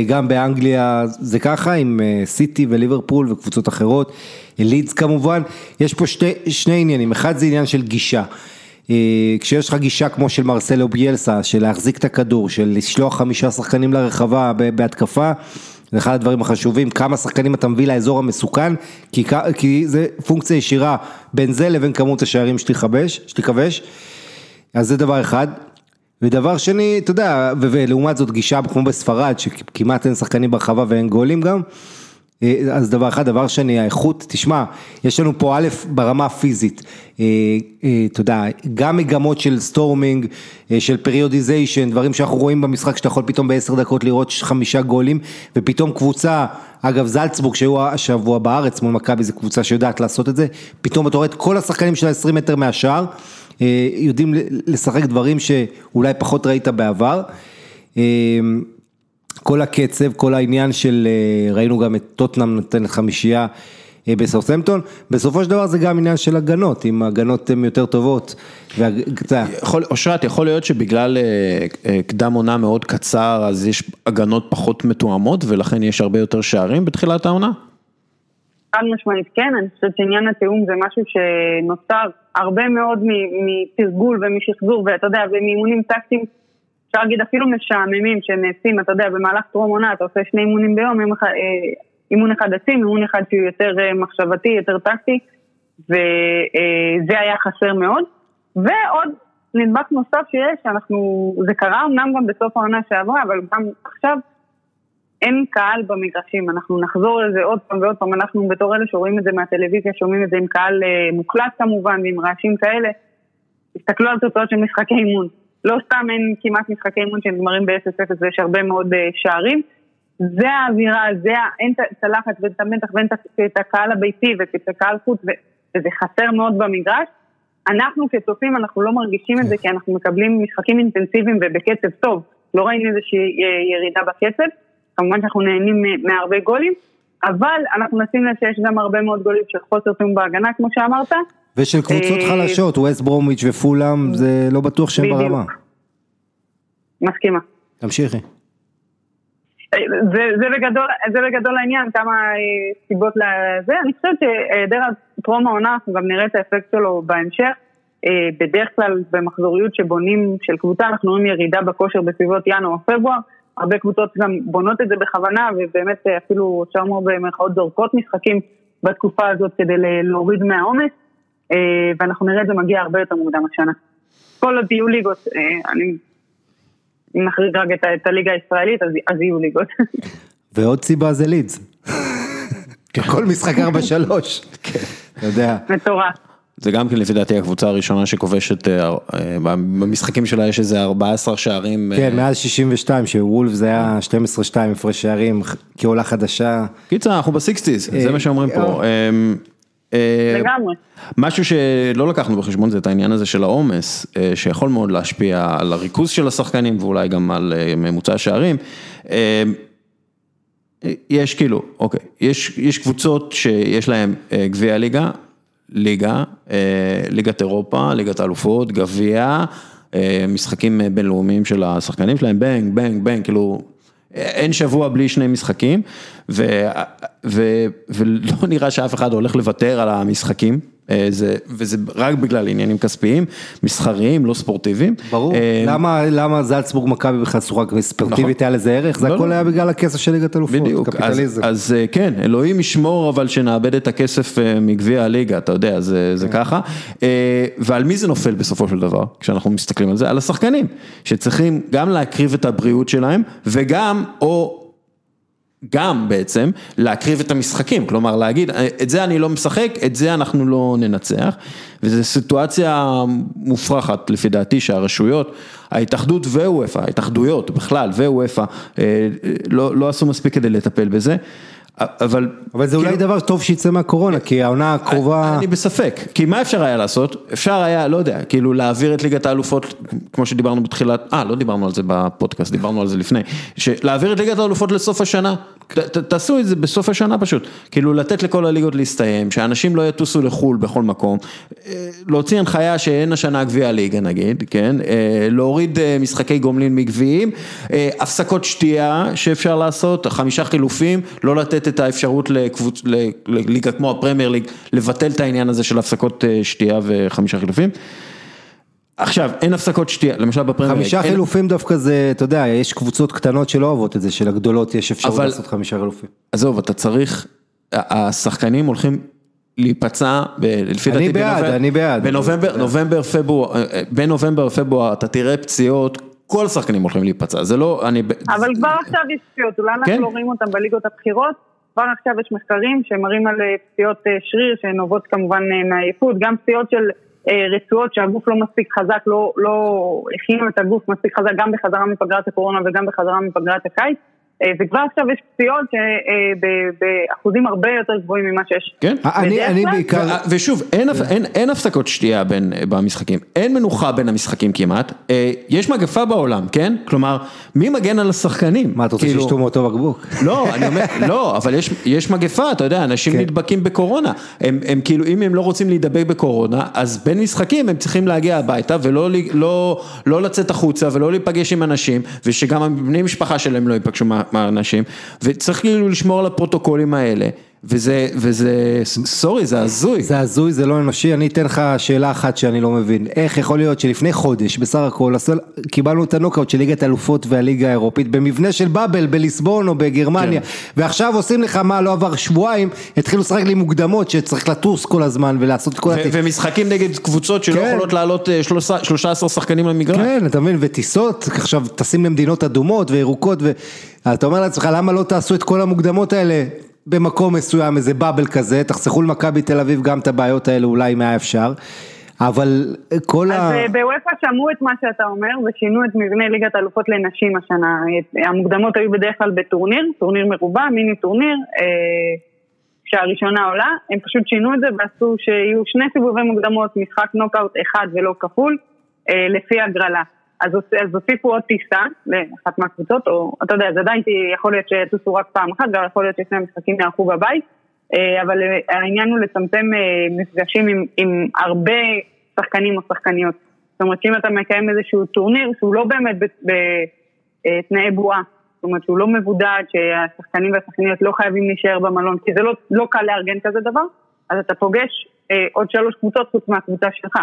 גם באנגליה זה ככה, עם סיטי וליברפול וקבוצות אחרות, לידס כמובן, יש פה שני, שני עניינים, אחד זה עניין של גישה, כשיש לך גישה כמו של מרסלו ביאלסה, של להחזיק את הכדור, של לשלוח חמישה שחקנים לרחבה בהתקפה, זה אחד הדברים החשובים, כמה שחקנים אתה מביא לאזור המסוכן, כי, כי זה פונקציה ישירה בין זה לבין כמות השערים שתכבש, שתכבש, אז זה דבר אחד, ודבר שני, אתה יודע, ולעומת זאת גישה, כמו בספרד, שכמעט אין שחקנים ברחבה ואין גולים גם, אז דבר אחד, דבר שני, האיכות, תשמע, יש לנו פה א' ברמה פיזית, אתה יודע, גם מגמות של סטורמינג, של פריודיזיישן, דברים שאנחנו רואים במשחק, שאתה יכול פתאום בעשר דקות לראות חמישה גולים, ופתאום קבוצה, אגב זלצבורג, שהיו השבוע בארץ מול מכבי, זו קבוצה שיודעת לעשות את זה, פתאום אתה רואה את כל השחקנים של ה-עשרים מטר מהשאר, יודעים לשחק דברים שאולי פחות ראית בעבר, כל הקצב, כל העניין של, ראינו גם את טוטנאם נותן חמישייה בסאות'המפטון, בסופו של דבר זה גם עניין של הגנות, אם הגנות הן יותר טובות. אושרת, יכול להיות שבגלל קדם עונה מאוד קצר, אז יש הגנות פחות מתואמות, ולכן יש הרבה יותר שערים בתחילת העונה? חד משמעית, כן, אני חושבת שעניין התאום זה משהו שנוצר הרבה מאוד מתרגול ומשחזור, ואתה יודע, ומאימונים טקטיים, אפשר להגיד אפילו משעממים שנעשים, אתה יודע, במהלך טרום עונה, אתה עושה שני אימונים ביום, אימון אחד עצים, אימון אחד שהוא יותר מחשבתי, יותר טקטי, וזה היה חסר מאוד. ועוד נדבק נוסף שיש, שאנחנו, זה קרה אמנם גם בסוף העונה שעברה, אבל גם עכשיו אין קהל במגרשים, אנחנו נחזור לזה עוד פעם ועוד פעם, אנחנו בתור אלה שרואים את זה מהטלוויזיה, שומעים את זה עם קהל מוקלט כמובן, ועם רעשים כאלה, הסתכלו על תוצאות של משחקי אימון. לא סתם אין כמעט משחקי אימון שנגמרים ב-אפס אפס, ויש הרבה מאוד שערים. זה האווירה, זה אין צלחת ותמתח ואין את הקהל הביתי ואת הקהל חוץ, וזה חסר מאוד במגרש. אנחנו כצופים, אנחנו לא מרגישים את זה, כי אנחנו מקבלים משחקים אינטנסיביים ובקצב טוב. לא ראינו איזושהי ירידה בקצב. כמובן שאנחנו נהנים מהרבה גולים, אבל אנחנו נשים לב שיש גם הרבה מאוד גולים של חוסר תיאום בהגנה, כמו שאמרת. ושל קבוצות חלשות, ווסט ברומיץ' ופולאם, זה לא בטוח שהם ברמה. מסכימה. תמשיכי. זה בגדול העניין, כמה סיבות לזה. אני חושבת שדרך טרום העונה, אנחנו גם נראה את האפקט שלו בהמשך. בדרך כלל במחזוריות שבונים של קבוצה, אנחנו רואים ירידה בכושר בסביבות ינואר או פברואר. הרבה קבוצות גם בונות את זה בכוונה, ובאמת אפילו אפשר לומר במרכאות זורקות משחקים בתקופה הזאת כדי להוריד מהעומס. ואנחנו נראה את זה מגיע הרבה יותר מוקדם השנה. כל עוד יהיו ליגות, אני נחריג רק את הליגה הישראלית, אז יהיו ליגות. ועוד סיבה זה לידס. כל משחק ארבע שלוש. אתה יודע. מטורף. זה גם כן לפי דעתי הקבוצה הראשונה שכובשת, במשחקים שלה יש איזה ארבעה עשר שערים. כן, מאז שישים ושתיים, שוולף זה היה שתים עשרה שתיים הפרש שערים, כעולה חדשה. קיצה, אנחנו בסיקסטיז, זה מה שאומרים פה. לגמרי. משהו שלא לקחנו בחשבון זה את העניין הזה של העומס, שיכול מאוד להשפיע על הריכוז של השחקנים, ואולי גם על ממוצע השערים. יש כאילו, אוקיי, יש, יש קבוצות שיש להם גביע ליגה, ליגה, ליגת אירופה, ליגת אלופות, גביע, משחקים בינלאומיים של השחקנים שלהם, בנג, בנג, בנג, כאילו, אין שבוע בלי שני משחקים, ו, ו, ולא נראה שאף אחד הולך לוותר על המשחקים, זה, וזה רק בגלל עניינים כספיים, מסחריים, לא ספורטיביים. ברור, למה, למה זלצבורג מכבי בכלל שוחק ספורטיבית היה לזה ערך? זה הכל היה בגלל הכסף של ליגת אלופות, קפיטליזם. אז כן, אלוהים ישמור, אבל שנאבד את הכסף מגביע הליגה, אתה יודע, זה ככה. ועל מי זה נופל בסופו של דבר, כשאנחנו מסתכלים על זה? על השחקנים, שצריכים גם להקריב את הבריאות שלהם, וגם, או... גם בעצם להקריב את המשחקים, כלומר להגיד, את זה אני לא משחק, את זה אנחנו לא ננצח, וזו סיטואציה מופרכת לפי דעתי שהרשויות, ההתאחדות ואוופה, ההתאחדויות בכלל ואוופה, לא, לא עשו מספיק כדי לטפל בזה, אבל... אבל זה אולי דבר טוב שיצא מהקורונה, כי העונה הקרובה... אני בספק, כי מה אפשר היה לעשות? אפשר היה, לא יודע, כאילו להעביר את ליגת האלופות, כמו שדיברנו בתחילת... אה, לא דיברנו על זה בפודקאסט, דיברנו על זה לפני. להעביר את ליגת האלופות לסוף השנה, תעשו את זה בסוף השנה פשוט. כאילו לתת לכל הליגות להסתיים, שאנשים לא יטוסו לחול בכל מקום, להוציא הנחיה שאין השנה גביע ליגה נגיד, כן? להוריד משחקי גומלין מגביעים, הפסקות שתייה שאפשר לעשות, חמישה חילופים, לא לתת את האפשרות לקבוצ... לליגה כמו הפרמייר ליג, לבטל את העניין הזה של הפסקות שתייה וחמישה חילופים. עכשיו, אין הפסקות שתייה, למשל בפרמייר ליג. חמישה חילופים דווקא זה, אתה יודע, יש קבוצות קטנות שלא אוהבות את זה, שלגדולות יש אפשרות לעשות חמישה חילופים. עזוב, אתה צריך, השחקנים הולכים להיפצע, לפי דעתי בנובמבר, נובמבר, פברואר, בנובמבר, פברואר, אתה תראה פציעות, כל השחקנים הולכים להיפצע, זה לא... אני... אבל כבר עכשיו יש פציעות, אולי אנחנו לא רואים אותם בליגות הבחירות, כבר עכשיו יש מחקרים שמראים על פציעות שריר שנובעות כמובן מהעייפות, גם פציעות של רצועות שהגוף לא מספיק חזק, לא, לא הכינו את הגוף מספיק חזק, גם בחזרה מפגרת הקורונה וגם בחזרה מפגרת הקיץ, וכבר עכשיו יש פציעות באחוזים הרבה יותר גבוהים ממה שיש. כן, אני בעיקר, ושוב, אין הפסקות שתייה במשחקים, אין מנוחה בין המשחקים כמעט, יש מגפה בעולם, כן? כלומר, מי מגן על השחקנים? מה, אתה רוצה שישתו מאותו בקבוק? לא, אני אומר, לא, אבל יש מגפה, אתה יודע, אנשים נדבקים בקורונה, הם כאילו, אם הם לא רוצים להידבק בקורונה, אז בין משחקים הם צריכים להגיע הביתה, ולא לצאת החוצה, ולא להיפגש עם אנשים, ושגם בני המשפחה שלהם לא ייפגשו מהאנשים, וצריך כאילו לשמור על הפרוטוקולים האלה, וזה, וזה, סורי, זה הזוי. זה הזוי, זה לא אנושי, אני אתן לך שאלה אחת שאני לא מבין, איך יכול להיות שלפני חודש, בסך הכל, קיבלנו את הנוקאוט של ליגת אלופות והליגה האירופית, במבנה של בבל, בליסבון או בגרמניה, כן. ועכשיו עושים לך מה, לא עבר שבועיים, התחילו לשחק לי מוקדמות, שצריך לטוס כל הזמן ולעשות את כל התיק. ומשחקים נגד קבוצות שלא כן. יכולות לעלות שלושה עשר שחקנים למגרש. כן, אתה מבין, וטיסות, עכשיו טסים למדינות אדומות וירוקות, ואתה אומר לעצמך, למה לא תעשו את כל המוקדמות האלה? במקום מסוים, איזה בבל כזה, תחסכו למכבי תל אביב גם את הבעיות האלה, אולי מה אפשר, אבל כל אז ה... אז בוויפה שמעו את מה שאתה אומר, ושינו את מבנה ליגת האלופות לנשים השנה, המוקדמות היו בדרך כלל בטורניר, טורניר מרובה, מיני טורניר, כשהראשונה עולה, הם פשוט שינו את זה, ועשו שיהיו שני סיבובי מוקדמות, משחק נוקאוט אחד ולא כפול, לפי הגרלה. אז הוסיפו עוד טיסה לאחת מהקבוצות, או אתה יודע, אז עדיין יכול להיות שטוסו רק פעם אחת, גם יכול להיות ששני המשחקים נערכו בבית, אבל העניין הוא לצמצם מפגשים עם, עם הרבה שחקנים או שחקניות. זאת אומרת, אם אתה מקיים איזשהו טורניר שהוא לא באמת בתנאי בועה, זאת אומרת שהוא לא מבודד, שהשחקנים והשחקניות לא חייבים להישאר במלון, כי זה לא, לא קל לארגן כזה דבר, אז אתה פוגש עוד שלוש קבוצות חוץ מהקבוצה שלך.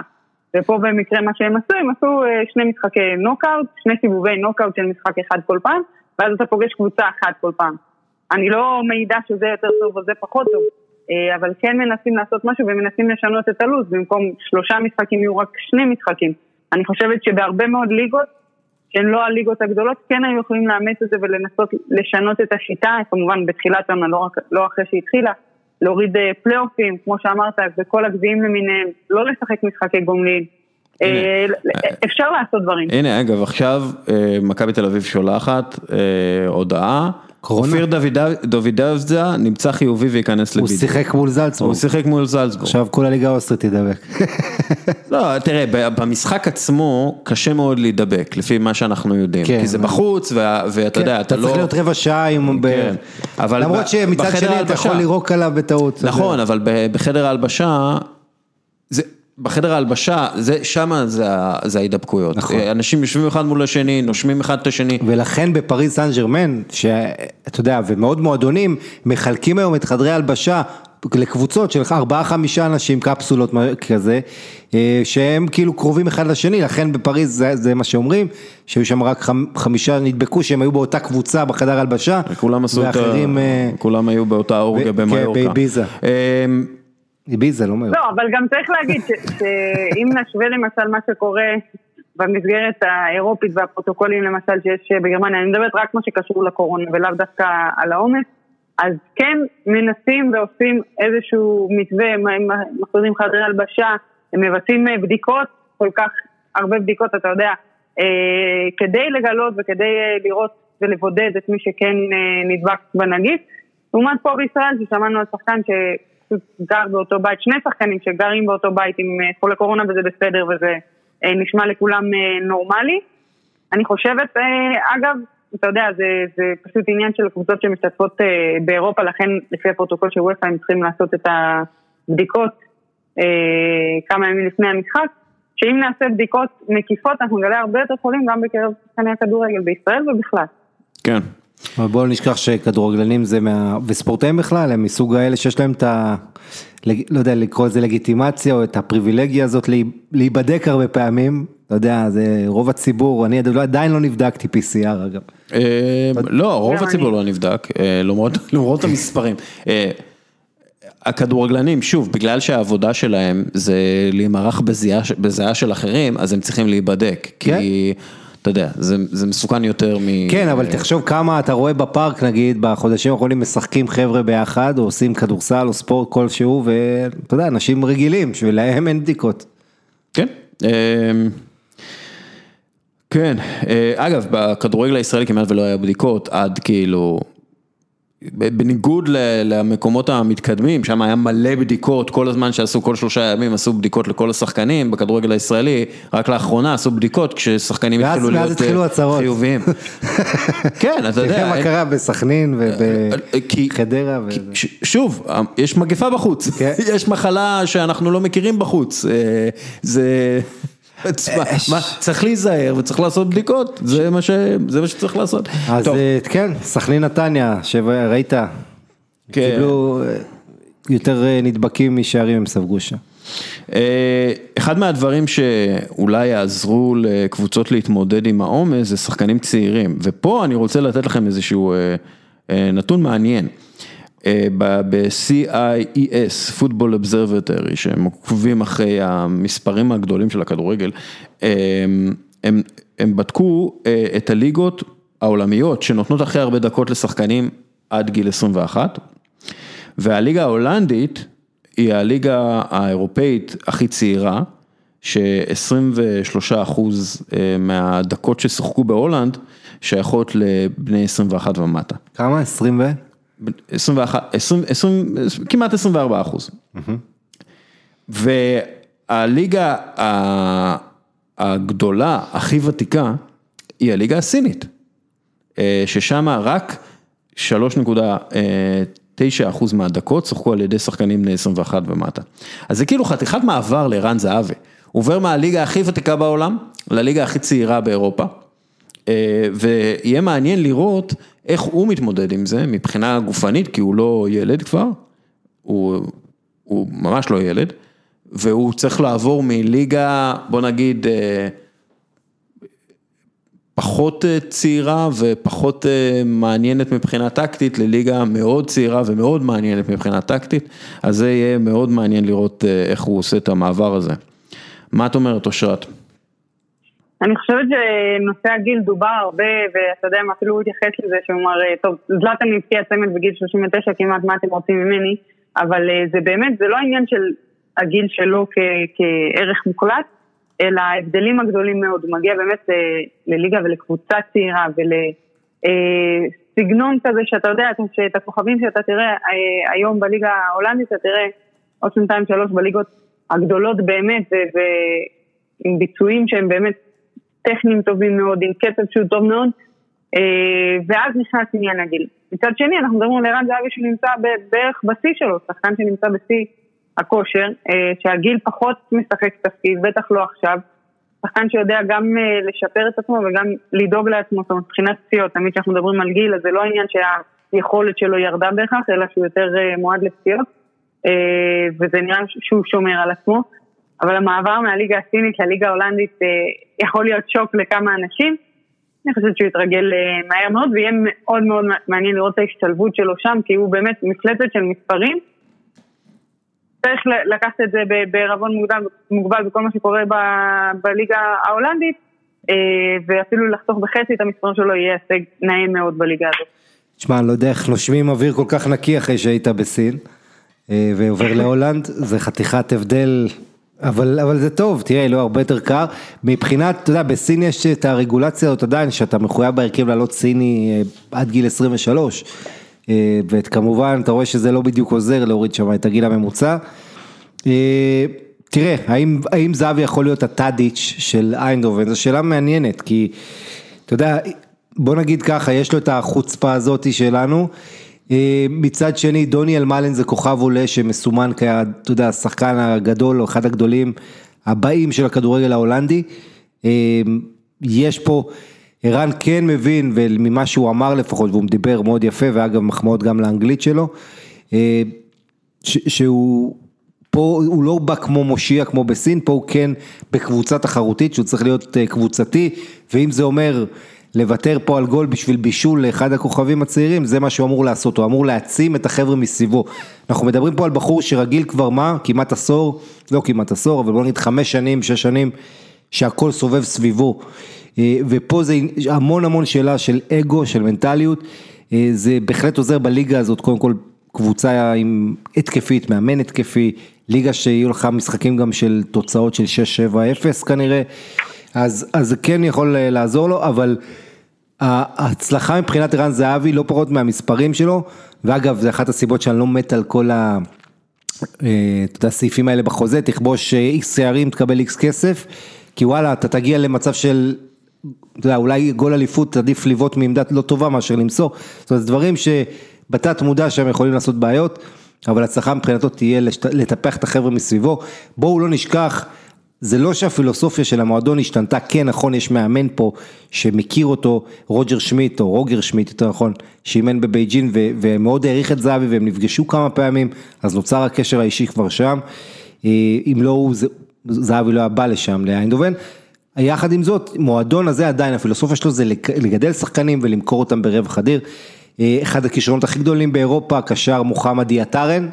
ופה במקרה מה שהם עשו, הם עשו שני משחקי נוקאוט, שני סיבובי נוקאוט של משחק אחד כל פעם, ואז אתה פוגש קבוצה אחת כל פעם. אני לא מעידה שזה יותר טוב וזה פחות טוב, אבל כן מנסים לעשות משהו ומנסים לשנות את הלוז, במקום שלושה משחקים יהיו רק שני משחקים. אני חושבת שבהרבה מאוד ליגות, שהן לא הליגות הגדולות, כן היו יכולים לאמץ את זה ולנסות לשנות את השיטה, כמובן בתחילת שנה, לא, לא אחרי שהתחילה, להוריד פלייאופים, כמו שאמרת, וכל הגביעים למיניהם, לא לשחק משחקי גומלין. אפשר לעשות דברים. הנה, אגב, עכשיו מכבי תל אביב שולחת הודעה, אופיר דוידבזה נמצא חיובי וייכנס לבידוד. הוא שיחק מול זלצבורג. הוא שיחק מול זלצבורג. עכשיו כל הליגה האוסטרית תידבק. לא, תראה, במשחק עצמו קשה מאוד להידבק, לפי מה שאנחנו יודעים. כי זה בחוץ, ואתה יודע, אתה לא... אתה צריך להיות רבע שעה עם... למרות שמצד שני אתה יכול לירוק עליו בטעות. נכון, אבל בחדר ההלבשה... בחדר ההלבשה, שם זה ההידבקויות. נכון. אנשים יושבים אחד מול השני, נושמים אחד את השני. ולכן בפריז סן ז'רמן, שאתה יודע, ומאוד מועדונים, מחלקים היום את חדרי ההלבשה לקבוצות של ארבעה חמישה אנשים, קפסולות כזה, שהם כאילו קרובים אחד לשני, לכן בפריז זה, זה מה שאומרים, שהיו שם רק חמישה נדבקו, שהם היו באותה קבוצה בחדר ההלבשה, וכולם עשו ואחרים, את ה... כולם היו באותה אורגיה במאיורקה. כן, באביזה. איביזה, לא מיוחד. לא, אבל גם צריך להגיד שאם נשווה למשל מה שקורה במסגרת האירופית והפרוטוקולים למשל שיש בגרמניה, אני מדברת רק מה שקשור לקורונה ולאו דווקא על העומס, אז כן מנסים ועושים איזשהו מתווה, הם מחזירים חדרי הלבשה, הם מבצעים בדיקות, כל כך הרבה בדיקות, אתה יודע, כדי לגלות וכדי לראות ולבודד את מי שכן נדבק בנגיף, לעומת פה בישראל ששמענו על שחקן ש... גר באותו בית, שני שחקנים שגרים באותו בית עם חולה קורונה וזה בסדר וזה נשמע לכולם נורמלי. אני חושבת, אגב, אתה יודע, זה, זה פשוט עניין של קבוצות שמשתתפות באירופה, לכן לפי הפרוטוקול של וופא הם צריכים לעשות את הבדיקות כמה ימים לפני המשחק, שאם נעשה בדיקות מקיפות אנחנו נגלה הרבה יותר חולים גם בקרב שחקני הכדורגל בישראל ובכלל. כן. אבל בואו נשכח שכדורגלנים זה מה... וספורטאים בכלל, הם מסוג האלה שיש להם את ה... לא יודע, לקרוא איזה לגיטימציה או את הפריבילגיה הזאת להיבדק הרבה פעמים, אתה יודע, זה רוב הציבור, אני עדיין לא נבדקתי פי סי אר אגב. לא, רוב הציבור לא נבדק, למרות המספרים. הכדורגלנים, שוב, בגלל שהעבודה שלהם זה להימרח בזיעה של אחרים, אז הם צריכים להיבדק, כי... אתה יודע, זה, זה מסוכן יותר מ... כן, אבל תחשוב כמה אתה רואה בפארק, נגיד, בחודשים האחרונים משחקים חבר'ה ביחד, או עושים כדורסל או ספורט כלשהו, ואתה יודע, אנשים רגילים, שלהם אין בדיקות. כן. כן. אגב, בכדורגל הישראלי כמעט ולא היה בדיקות, עד כאילו... בניגוד למקומות המתקדמים, שם היה מלא בדיקות, כל הזמן שעשו, כל שלושה ימים עשו בדיקות לכל השחקנים, בכדורגל הישראלי, רק לאחרונה עשו בדיקות, כששחקנים התחילו להיות חיוביים. כן, אתה יודע. מה קרה בסכנין ובחדרה? שוב, יש מגפה בחוץ, יש מחלה שאנחנו לא מכירים בחוץ, זה... צריך להיזהר וצריך לעשות בדיקות, זה מה שצריך לעשות. אז כן, סכנין נתניה שראית, קיבלו יותר נדבקים משערים, הם ספגו שם. אחד מהדברים שאולי יעזרו לקבוצות להתמודד עם העומס זה שחקנים צעירים, ופה אני רוצה לתת לכם איזשהו נתון מעניין. ב-סי איי אי אס, Football Observatory, שהם עוקבים אחרי המספרים הגדולים של הכדורגל, הם, הם בדקו את הליגות העולמיות שנותנות אחרי הרבה דקות לשחקנים עד גיל עשרים ואחת, והליגה ההולנדית היא הליגה האירופאית הכי צעירה, ש-עשרים ושלושה אחוז מהדקות ששחקו בהולנד שייכות לבני עשרים ואחת ומטה. כמה? עשרים ו... כמעט עשרים וארבעה אחוז. והליגה הגדולה, הכי ותיקה, היא הליגה הסינית, ששם רק שלוש נקודה תשע אחוז מהדקות שחקו על ידי שחקנים בני עשרים ואחת ומטה. אז זה כאילו חתיכת מעבר לרן זהבי. עובר מהליגה הכי ותיקה בעולם, לליגה הכי צעירה באירופה, ויהיה מעניין לראות איך הוא מתמודד עם זה מבחינה גופנית, כי הוא לא ילד כבר, הוא, הוא ממש לא ילד, והוא צריך לעבור מליגה, בוא נגיד, פחות צעירה ופחות מעניינת מבחינה טקטית, לליגה מאוד צעירה ומאוד מעניינת מבחינה טקטית, אז זה יהיה מאוד מעניין לראות איך הוא עושה את המעבר הזה. מה את אומרת, אושרת? אני חושבת שנושא הגיל דובר הרבה, ואתה יודע, אפילו הוא התייחס לזה, שהוא אמר, טוב, זלאטן הבקיע צמד בגיל שלושים ותשע, כמעט מה אתם רוצים ממני, אבל זה באמת, זה לא העניין של הגיל שלו כ- כערך מוחלט, אלא ההבדלים הגדולים מאוד, הוא מגיע באמת לליגה ולקבוצה צעירה, ולסגנון כזה שאתה יודע, שאת הכוכבים שאתה תראה היום בליגה ההולנדית, אתה תראה עוד שנתיים שלוש בליגות הגדולות באמת, ועם ביצועים שהם באמת, טכנים טובים מאוד, עם קצב שהוא טוב מאוד, ואז נכנס עניין הגיל. מצד שני, אנחנו מדברים על ערן זהבי שנמצא בערך בשיא שלו, שחקן שנמצא בשיא הכושר, שהגיל פחות משחק תפקיד, בטח לא עכשיו, שחקן שיודע גם לשפר את עצמו וגם לדאוג לעצמו, זאת אומרת, מבחינת פציעות, תמיד שאנחנו מדברים על גיל, אז זה לא העניין שהיכולת שלו ירדה בהכרח, אלא שהוא יותר מועד לפציעות, וזה נראה שהוא שומר על עצמו, אבל המעבר מהליגה הסינית לליגה ההולנדית יכול להיות שוק לכמה אנשים. אני חושבת שהוא יתרגל מהר מאוד, ויהיה מאוד מאוד מעניין לראות את ההשתלבות שלו שם, כי הוא באמת מפלצת של מספרים. צריך לקחת את זה בערבון מוגבל בכל מה שקורה בליגה ההולנדית, ואפילו לחסוך בחצי את המספרים שלו יהיה הישג נעים מאוד בליגה הזאת. תשמע, אני לא יודע איך נושמים אוויר כל כך נקי אחרי שהיית בסין, ועובר להולנד, זה חתיכת הבדל... אבל, אבל זה טוב, תראה, לא הרבה יותר קר, מבחינת, אתה יודע, בסין יש את הרגולציה הזאת עדיין, שאתה מחויב בהרכב לעלות סיני עד גיל עשרים ושלוש, וכמובן, אתה רואה שזה לא בדיוק עוזר להוריד שם את הגיל הממוצע, תראה, האם, האם זהבי יכול להיות הטאדיץ' של איינדובן, זו שאלה מעניינת, כי, אתה יודע, בוא נגיד ככה, יש לו את החוצפה הזאת שלנו, מצד שני, דוניאל מלן זה כוכב עולה שמסומן כשחקן הגדול או אחד הגדולים הבאים של הכדורגל ההולנדי. יש פה, ערן כן מבין וממה שהוא אמר לפחות, והוא מדיבר מאוד יפה, ואגב מחמאות גם לאנגלית שלו, שהוא פה, הוא לא בא כמו מושיע כמו בסין, פה הוא כן בקבוצה תחרותית, שהוא צריך להיות קבוצתי, ואם זה אומר... לוותר פה על גול בשביל בישול לאחד הכוכבים הצעירים, זה מה שהוא אמור לעשות, הוא אמור להעצים את החבר'ה מסביבו. אנחנו מדברים פה על בחור שרגיל כבר מה, כמעט עשור, לא כמעט עשור, אבל בוא נגיד חמש שנים, שש שנים, שהכל סובב סביבו. ופה זה המון המון שאלה של אגו, של מנטליות, זה בהחלט עוזר בליגה הזאת, קודם כל קבוצה עם התקפית, מאמן התקפי, ליגה שיהיו לך משחקים גם של תוצאות של שש שבע אפס כנראה, אז זה כן יכול לעזור לו, אבל ההצלחה מבחינת רן זהבי לא פחות מהמספרים שלו, ואגב זה אחת הסיבות שאני לא מת על כל ה... את הסעיפים האלה בחוזה, תכבוש איקס שערים, תקבל איקס כסף, כי וואלה, אתה תגיע למצב של, אתה יודע, אולי גול אליפות, עדיף ליוות מעמדת לא טובה מאשר למסור, זאת אומרת, דברים שבתת מודע שהם יכולים לעשות בעיות, אבל הצלחה מבחינתו תהיה לטפח את החבר'ה מסביבו, בואו לא נשכח, זה לא שהפילוסופיה של המועדון השתנתה, כן, נכון, יש מאמן פה שמכיר אותו, רוג'ר שמיט, או רוגר שמיט, יותר נכון, שאימן בבייג'ין, ו- ומאוד העריך את זהבי, והם נפגשו כמה פעמים, אז נוצר הקשר האישי כבר שם, אם לא, זה, זהבי לא הבא לשם, לאיינדובן, יחד עם זאת, מועדון הזה עדיין, הפילוסופיה שלו זה לגדל שחקנים, ולמכור אותם ברב חדיר, אחד הכישרונות הכי גדולים באירופה, קשר מוחמד יאטרן,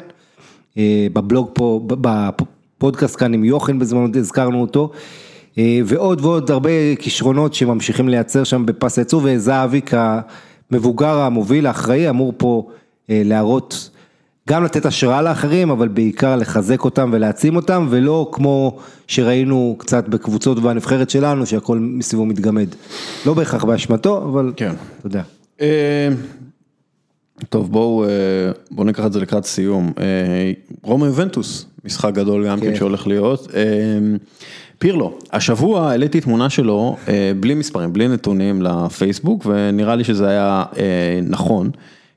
בבלוג פה, בפ... פודקאסט כאן עם יוחן, בזמן הזכרנו אותו, ועוד ועוד הרבה כישרונות שממשיכים לייצר שם בפס היצור, וזהבי כמבוגר המוביל האחראי, אמור פה להראות, גם לתת השראה לאחרים, אבל בעיקר לחזק אותם ולהעצים אותם, ולא כמו שראינו קצת בקבוצות והנבחרת שלנו, שהכל מסביבו מתגמד. לא בהכרח באשמתו, אבל כן. אתה יודע. טוב, בואו בוא ניקח את זה לקראת סיום. רומא יובנטוס, משחק גדול גם כן שהולך להיות. פירלו, השבוע העליתי תמונה שלו בלי מספרים, בלי נתונים לפייסבוק, ונראה לי שזה היה נכון,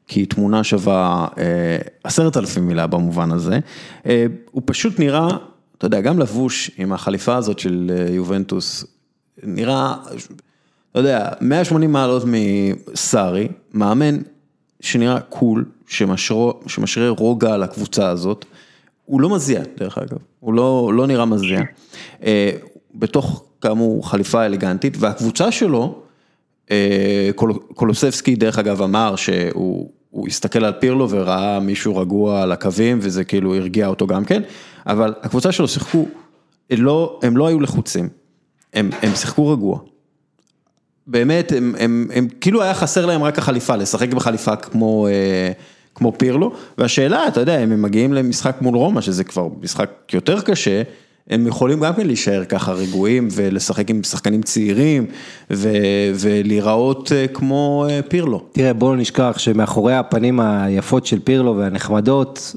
כי תמונה שווה עשרת אלפים מילה במובן הזה. הוא פשוט נראה, אתה יודע, גם לבוש עם החליפה הזאת של יובנטוס, נראה, אתה יודע, מאה ושמונים מעלות מסארי, מאמן, שנראה קול, שמשרה רוגע על הקבוצה הזאת, הוא לא מזיע, דרך אגב, הוא לא, לא נראה מזיע, בתוך כאמור חליפה אלגנטית, והקבוצה שלו, קול, קולוסבסקי דרך אגב אמר, שהוא הוא הסתכל על פירלו, וראה מישהו רגוע על הקווים, וזה כאילו הרגיע אותו גם כן, אבל הקבוצה שלו שיחקו, לא, הם לא היו לחוצים, הם, הם שיחקו רגוע, באמת, הם, הם, הם, כאילו היה חסר להם רק החליפה, לשחק בחליפה כמו, אה, כמו פירלו, והשאלה, אתה יודע, אם הם מגיעים למשחק מול רומא, שזה כבר משחק יותר קשה, הם יכולים גם כן להישאר ככה רגועים, ולשחק עם שחקנים צעירים, ו, ולהיראות אה, כמו אה, פירלו. תראה, בואו נשכח שמאחורי הפנים היפות של פירלו והנחמדות,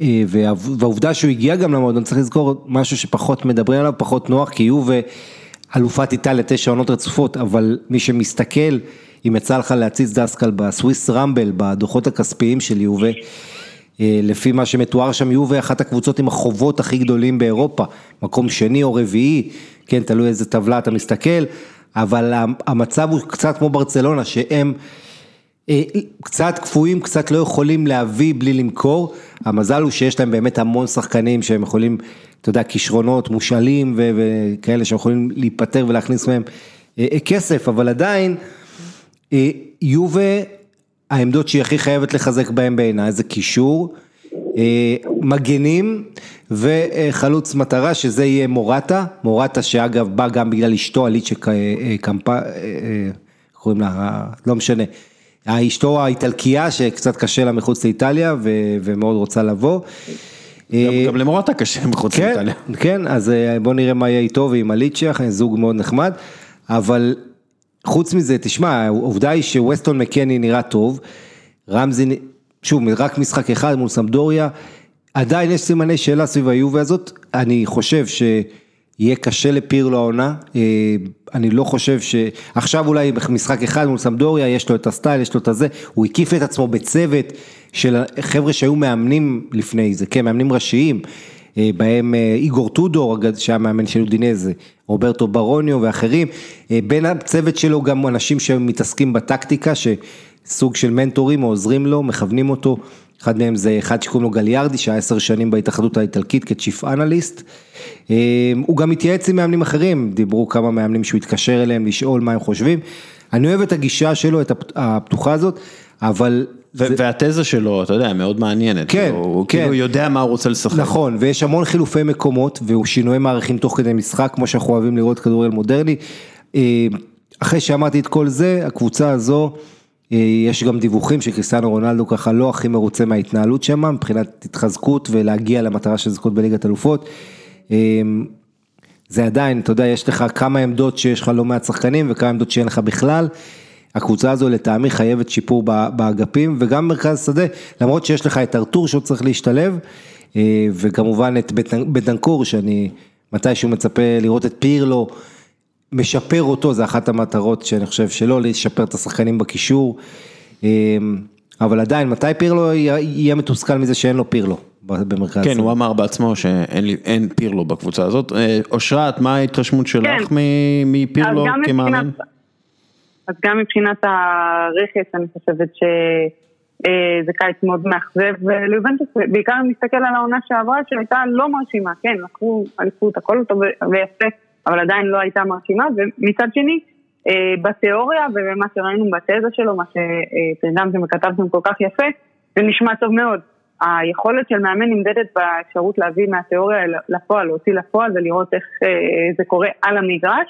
אה, וה, והעובדה שהוא הגיע גם למועדון, צריך לזכור משהו שפחות מדברים עליו, פחות נוח, כי הוא ו... אלופת איטליה תשע עונות רצופות, אבל מי שמסתכל, אם יצא לך להציץ דסקל בסוויס רמבל, בדוחות הכספיים של יובה, לפי מה שמתואר שם, יובה אחת הקבוצות עם החובות הכי גדולים באירופה, מקום שני או רביעי, כן, תלוי איזה טבלה אתה מסתכל, אבל המצב הוא קצת כמו ברצלונה, שהם קצת קפואים, קצת לא יכולים להביא בלי למכור, המזל הוא שיש להם באמת המון שחקנים שהם יכולים, אתה יודע, כישרונות, מושאלים וכאלה שהם יכולים להיפטר ולהכניס מהם כסף, אבל עדיין יובה, העמדות שהיא הכי חייבת לחזק בהם בעיניי, זה קישור, מגנים וחלוץ מטרה, שזה יהיה מורטה, מורטה שאגב בא גם בגלל אשתו, אליצ'ה קמפה, קוראים לה, לא משנה, האשתו האיטלקייה שקצת קשה לה מחוץ לאיטליה ו- ומאוד רוצה לבוא. גם למורטה קשה מחוץ כן, לאיטליה. כן, אז בוא נראה מה יהיה איתו ועם אליצ'ה, זוג מאוד נחמד, אבל חוץ מזה, תשמע, העובדה היא שווסטון מקני נראה טוב, רמזי, שוב, רק משחק אחד מול סמדוריה, עדיין יש סימני שאלה סביב היובה הזאת, אני חושב ש... יהיה קשה לפירלו העונה, אני לא חושב ש... עכשיו אולי במשחק אחד מול סמדוריה, יש לו את הסטייל, יש לו את הזה, הוא הקיף את עצמו בצוות של חבר'ה שהיו מאמנים לפני זה, כן, מאמנים ראשיים, בהם איגור טודור, שהיה מאמן של אודינזה, רוברטו ברוניו ואחרים, בין הצוות שלו גם אנשים שמתעסקים בטקטיקה, שסוג של מנטורים עוזרים לו, מכוונים אותו, אחד מהם זה אחד שקוראים לו גליארדי, שהיה עשר שנים בהתאחדות האיטלקית כצ'יפ אנליסט, הוא גם התייעץ עם מאמנים אחרים, דיברו כמה מאמנים שהוא התקשר אליהם, לשאול מה הם חושבים, אני אוהב את הגישה שלו, את הפתוחה הזאת, אבל... ו- זה... והתזה שלו, אתה יודע, מאוד מעניינת, כן, הוא, הוא כן. כאילו יודע מה הוא רוצה לשחק. נכון, ויש המון חילופי מקומות, והוא שינוי מערכים תוך כדי משחק, כמו שאנחנו אוהבים לראות כדורגל מודרני, אחרי שאמרתי את כל זה, הקבוצה הזו, יש גם דיווחים שקריסטיאנו רונלדו ככה לא הכי מרוצה מההתנהלות שמה, מבחינת התחזקות ולהגיע למטרה של זכות בליגת אלופות. זה עדיין, אתה יודע, יש לך כמה עמדות שיש לך לא מעט שחקנים וכמה עמדות שאין לך בכלל. הקבוצה הזו לטעמי חייבת שיפור באגפים וגם מרכז שדה, למרות שיש לך את ארטור שעוד צריך להשתלב, וכמובן את בטנקור, שאני מתישהו מצפה לראות את פירלו, משפר אותו, זה אחת המטרות שאני חושב שלא, לשפר את השחקנים בקישור, אבל עדיין, מתי פירלו יהיה מתוסכל מזה שאין לו פירלו במרכז? כן, הוא אמר בעצמו שאין פירלו בקבוצה הזאת. אושרת, מה ההתרשמות שלך מפירלו כמאמן? אז גם מבחינת הרכס, אני חושבת שזה קיץ מאוד מאכזב, ליובנטוס, בעיקר אם נסתכל על העונה שעברה, שהייתה לא מרשימה, כן, לקחו, הלכו את הכל אותו ויפה, אבל עדיין לא הייתה מרשימה, ומצד שני, בתיאוריה ובמה שראינו בתזה שלו, מה שתרדם שמכתבתם כל כך יפה, זה נשמע טוב מאוד. היכולת של מאמן נמדדת באפשרות להביא מהתיאוריה לפועל, להוציא לפועל ולראות איך זה קורה על המגרש,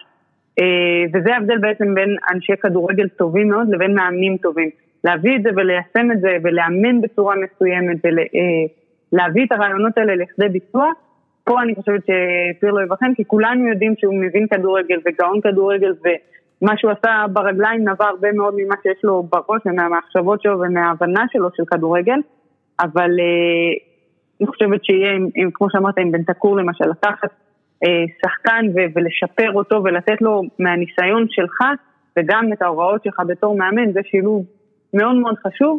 וזה ההבדל בעצם בין אנשי כדורגל טובים מאוד לבין מאמנים טובים. להביא את זה וליישם את זה ולאמן בצורה מסוימת ולהביא את הרעיונות האלה לכדי ביצוע, פה אני חושבת שפירלו יבחן, כי כולנו יודעים שהוא מבין כדורגל וגאון כדורגל, ומה שהוא עשה ברגליים נבע הרבה מאוד ממה שיש לו בראש, מהמחשבות שלו ומההבנה שלו של כדורגל, אבל אני חושבת שיהיה, כמו שאמרת, עם בן תקור למשל, לקחת שחקן ולשפר אותו ולתת לו מהניסיון שלך וגם את ההוראות שלך בתור מאמן, זה שילוב מאוד מאוד חשוב.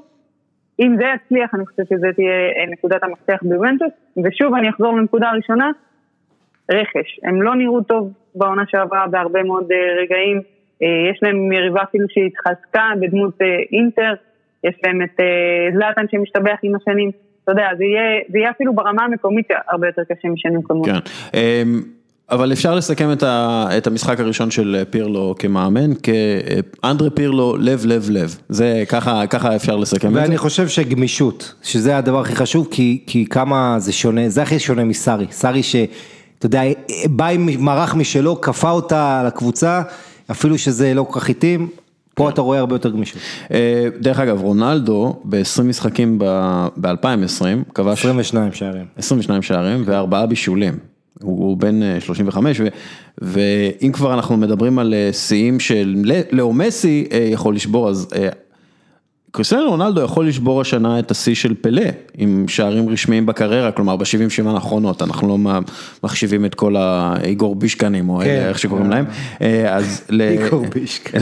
אם זה יצליח, אני חושבת שזה תהיה נקודת המפתח ביובנטוס, ושוב אני אחזור לנקודה הראשונה, רכש. הם לא נראו טוב בעונה שעברה בהרבה מאוד רגעים, יש להם מריבה אפילו שהתחזקה בדמות אינטר, יש להם את זלאטן שמשתבח עם השנים, אתה יודע, זה יהיה, זה יהיה אפילו ברמה המקומית הרבה יותר קשה משנים כמות. כן, אבל אפשר לסכם את, ה, את המשחק הראשון של פירלו כמאמן, כאנדרי פירלו לב לב לב, זה ככה, ככה אפשר לסכם את זה. ואני חושב שגמישות, שזה הדבר הכי חשוב, כי, כי כמה זה שונה, זה הכי שונה מסארי, סארי שאתה יודע, בא עם מערך משלו, קפה אותה על הקבוצה, אפילו שזה לא כל כך איתים, פה אתה רואה הרבה יותר גמישות. דרך אגב, רונלדו, ב-עשרים משחקים ב-אלפיים ועשרים, כבש עשרים ושניים שערים. עשרים ושניים שערים, וארבעה בישולים. הוא בן שלושים וחמש, ואם כבר אנחנו מדברים על שיאים של לאו מסי יכול לשבור, אז קריסטיאנו רונלדו יכול לשבור השנה את השיא של פלה, עם שערים רשמיים בקריירה, כלומר ב-שבעים שבעים האחרונות, אנחנו לא מחשיבים את כל האיגור בישקנים, או איך שקוראים להם, אז איגור בישקן.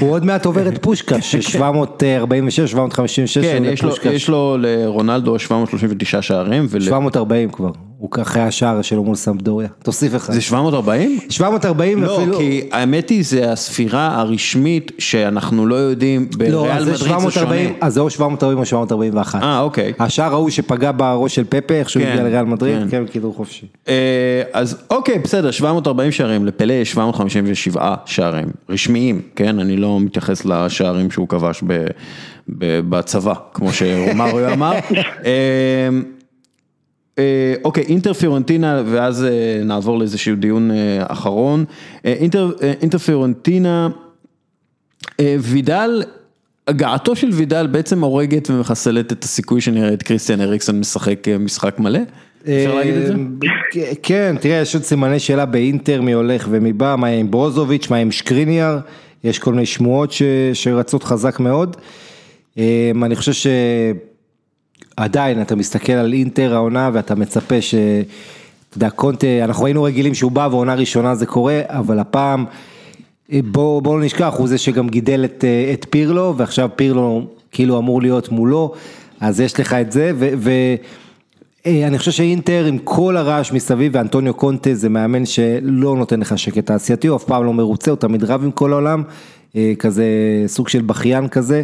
הוא עוד מעט עובר את פושקש, שבע מאות ארבעים ושש, שבע מאות חמישים ושש, כן, יש לו לרונלדו שבע מאות שלושים ותשעה שערים, שבע מאות ארבעים כבר. הוא אחרי השער שלו מול סמפדוריה, תוסיף אחד. זה שבע מאות ארבעים? שבע מאות ארבעים לא, אפילו. לא, כי האמת היא, זה הספירה הרשמית שאנחנו לא יודעים, בריאל מדריד זה שונה. אז זה או שבע מאות ארבעים או שבע מאות ארבעים ואחת. אה, אוקיי. השער ההוא שפגע בראש של פפה, איך שהוא הגיע לריאל מדריד, כן, כדור חופשי. אז אוקיי, בסדר, שבע מאות ארבעים שערים, לפלה שבע מאות חמישים ושבע שערים, רשמיים, כן? אני לא מתייחס לשערים שהוא כבש בצבא, כמו שמריו אמר. אוקיי, אינטר פיורנטינה, ואז נעבור לאיזשהו דיון אחרון. אינטר פיורנטינה, וידל, הגעתו של וידל בעצם הורגת ומחסלת את הסיכוי שנראה את קריסטיאן אריקסן משחק משחק מלא. אפשר להגיד את זה? כן, תראה, יש עוד סימני שאלה באינטר, מי הולך ומי בא, מה עם ברוזוביץ', מה עם שקריניאר, יש כל מיני שמועות שרצות חזק מאוד. אני חושב ש... עדיין, אתה מסתכל על אינטר העונה, ואתה מצפה ש... אתה יודע, קונטה, אנחנו היינו רגילים שהוא בא, והעונה ראשונה זה קורה, אבל הפעם, בואו בוא נשכח, הוא זה שגם גידל את, את פירלו, ועכשיו פירלו כאילו אמור להיות מולו, אז יש לך את זה, ואני חושב שאינטר עם כל הרעש מסביב, ואנטוניו קונטה זה מאמן שלא נותן לך שקט תעשייתי, הוא אף פעם לא מרוצה, הוא תמיד רב עם כל העולם, כזה סוג של בכיין כזה,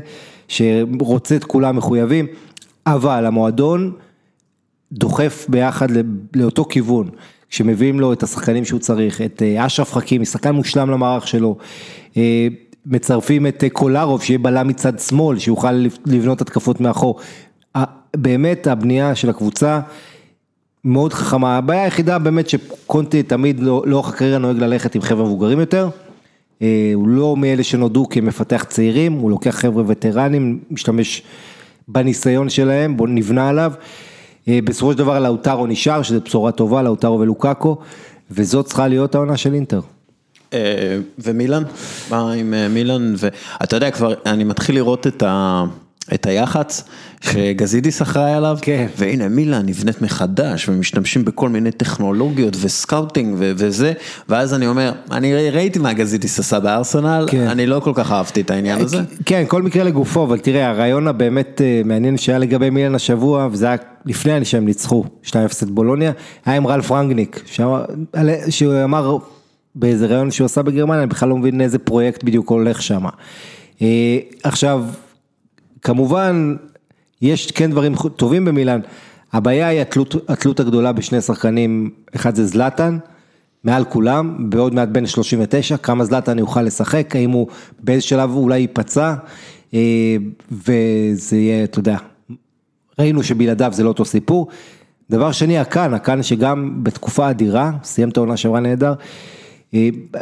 שרוצה את כולם מחויבים, אבל המועדון דוחף ביחד לאותו כיוון, כשמביאים לו את השחקנים שהוא צריך, את אשרף חכים, שחקן מושלם למערך שלו, מצרפים את קולרוב, שיהיה בלם מצד שמאל, שיוכל לבנות התקפות מאחור. באמת הבנייה של הקבוצה מאוד חכמה. הבעיה היחידה באמת שקונטי תמיד לאורך הקריירה נוהג ללכת עם חבר'ה מבוגרים יותר, הוא לא מאלה שנודעו כמפתח צעירים, הוא לוקח חבר'ה וטרנים, משתמש בניסיון שלהם, בוא נבנה עליו. בסופו של דבר לאוטרו נשאר, שזו בשורה טובה, לאוטרו ולוקאקו, וזאת צריכה להיות העונה של אינטר. ומילן, מה עם מילן? ואתה יודע, כבר אני מתחיל לראות את ה... את היחץ שגזידי שחראה עליו, כן. והנה מילה נבנית מחדש, ומשתמשים בכל מיני טכנולוגיות וסקאוטינג ו- וזה, ואז אני אומר, אני ראיתי מה גזידי שסע בארסנל, כן. אני לא כל כך אהבתי את העניין הזה. כן, כל מקרה לגופו, אבל תראה, הרעיון הבאמת מעניין שהיה לגבי מילן השבוע, וזה היה לפני אני שהם ניצחו, שתיים אפס את בולוניה, היה עם רלף רנגניק, שאמר, שאמר באיזה רעיון שהוא עשה בגרמניה, אני בכלל לא מבין איזה פרויקט בדיוק הולך שם. עכשיו, כמובן, יש כן דברים טובים במילאן, הבעיה היא התלות, התלות הגדולה בשני שחקנים, אחד זה זלאטן, מעל כולם, בעוד מעט בין שלושים ותשע, כמה זלאטן יוכל לשחק, האם הוא באיזה שלב אולי ייפצע, וזה יהיה, אתה יודע, ראינו שבלעדיו זה לא אותו סיפור. דבר שני, הקאן, הקאן שגם בתקופה אדירה, סיים את העונה שעברה נהדר,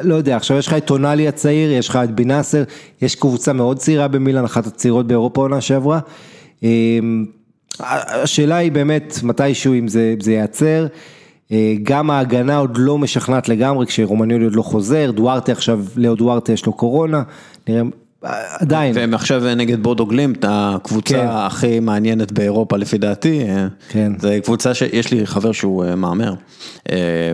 לא יודע, עכשיו יש לך את טונלי הצעיר, יש לך את בינסר, יש קבוצה מאוד צעירה במילן, אחת הצעירות באירופה עונה שעברה, השאלה היא באמת מתישהו אם זה, זה ייעצר, גם ההגנה עוד לא משכנעת לגמרי, כשרומניולי עוד לא חוזר, דוארטה עכשיו, לאו דוארטה יש לו קורונה, נראה, עדיין. והם עכשיו נגד בורדו גלימפט, הקבוצה כן. הכי מעניינת באירופה לפי דעתי, כן. זה קבוצה שיש לי חבר שהוא מאמר,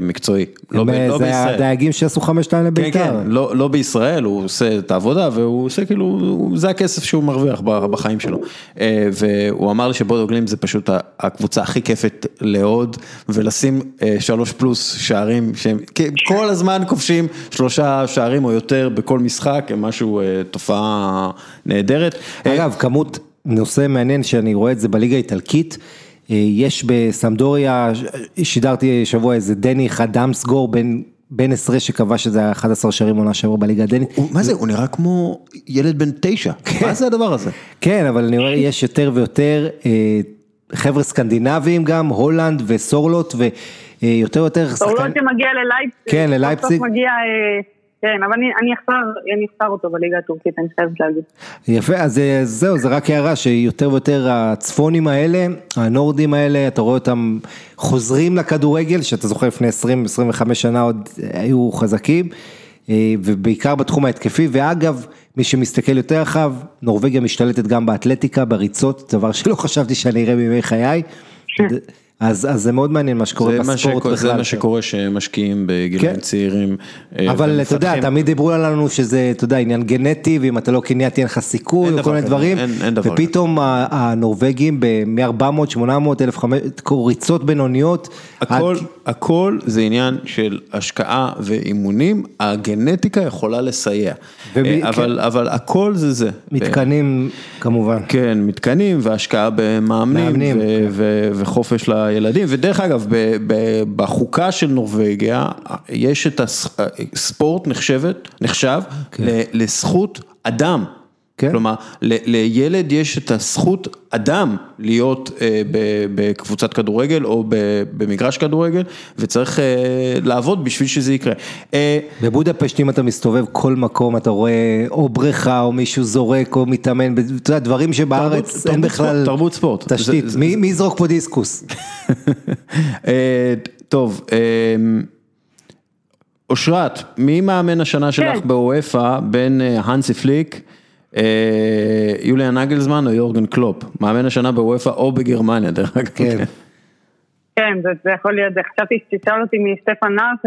מקצועי, לא, ב, לא זה בישראל. זה הדייגים שעשו חמש שתיים לביתר. כן, כן, לא, לא בישראל, הוא עושה את העבודה, והוא עושה כאילו, הוא, זה הכסף שהוא מרוויח בחיים שלו. והוא אמר לי שבורדו גלימפט זה פשוט הקבוצה הכי כיפת לעוד, ולשים שלוש פלוס שערים, שהם כל הזמן כובשים שלושה שערים או יותר בכל משחק, משהו תופעה. נהדרת. אגב, כמות נושא מעניין שאני רואה את זה בליגה האיטלקית, יש בסמדוריה, שידרתי שבוע איזה דני חדמסגור בין בן עשרה שקבע שזה אחד עשר שערים עונה שעברה בליגה הדנית. מה זה? הוא נראה כמו ילד בן תשע. מה זה הדבר הזה? כן, אבל אני רואה יש יותר ויותר חבר'ה סקנדינביים גם, הולנד וסורלוט ויותר ויותר... סורלוט שמגיע ללייפציג. כן, ללייפציג. מגיע... כן, אבל אני אחסר אותו בליגה הטורקית, אני חייבת להגיד. יפה, אז זהו, זה רק הערה שיותר ויותר הצפונים האלה, הנורדים האלה, אתה רואה אותם חוזרים לכדורגל, שאתה זוכר לפני עשרים עד עשרים וחמש שנה עוד היו חזקים, ובעיקר בתחום ההתקפי, ואגב, מי שמסתכל יותר רחב, נורווגיה משתלטת גם באתלטיקה, בריצות, דבר שלא חשבתי שאני אראה בימי חיי, אז, אז זה מאוד מעניין מה שקורה בספורט בכלל. זה מה שקורה שמשקיעים בגילים צעירים. אבל אתה יודע, תמיד דיברו עלינו שזה, אתה יודע, עניין גנטי, ואם אתה לא קניאתי אין לך סיכוי, וכל מיני דברים, ופתאום הנורווגים מ-ארבע מאות, שמונה מאות, אלף וחמש מאות, ריצות בינוניות. הכל זה עניין של השקעה ואימונים, הגנטיקה יכולה לסייע. אבל הכל זה זה. מתקנים כמובן. כן, מתקנים והשקעה במאמנים, וחופש לה ילדים, ודרך אגב, בחוקה של נורווגיה, יש את הספורט נחשבת, נחשב לזכות אדם. כלומר, לילד יש את הזכות אדם להיות בקבוצת כדורגל, או במגרש כדורגל, וצריך לעבוד בשביל שזה יקרה. בבודפשט, אם אתה מסתובב כל מקום, אתה רואה או בריכה, או מישהו זורק, או מתאמן, דברים שבארץ אין בכלל... תרבות ספורט. תשתית, מי יזרוק פה דיסקוס? טוב, אושרת, מי מאמן השנה שלך באופה, בין הנסי פליק, יוליה נגלזמן או יורגן קלופ, מאמן השנה בוויפה או בגרמניה, דרך אגב. כן, זה יכול להיות, חשבתי שתשאל אותי מסטפן נארט,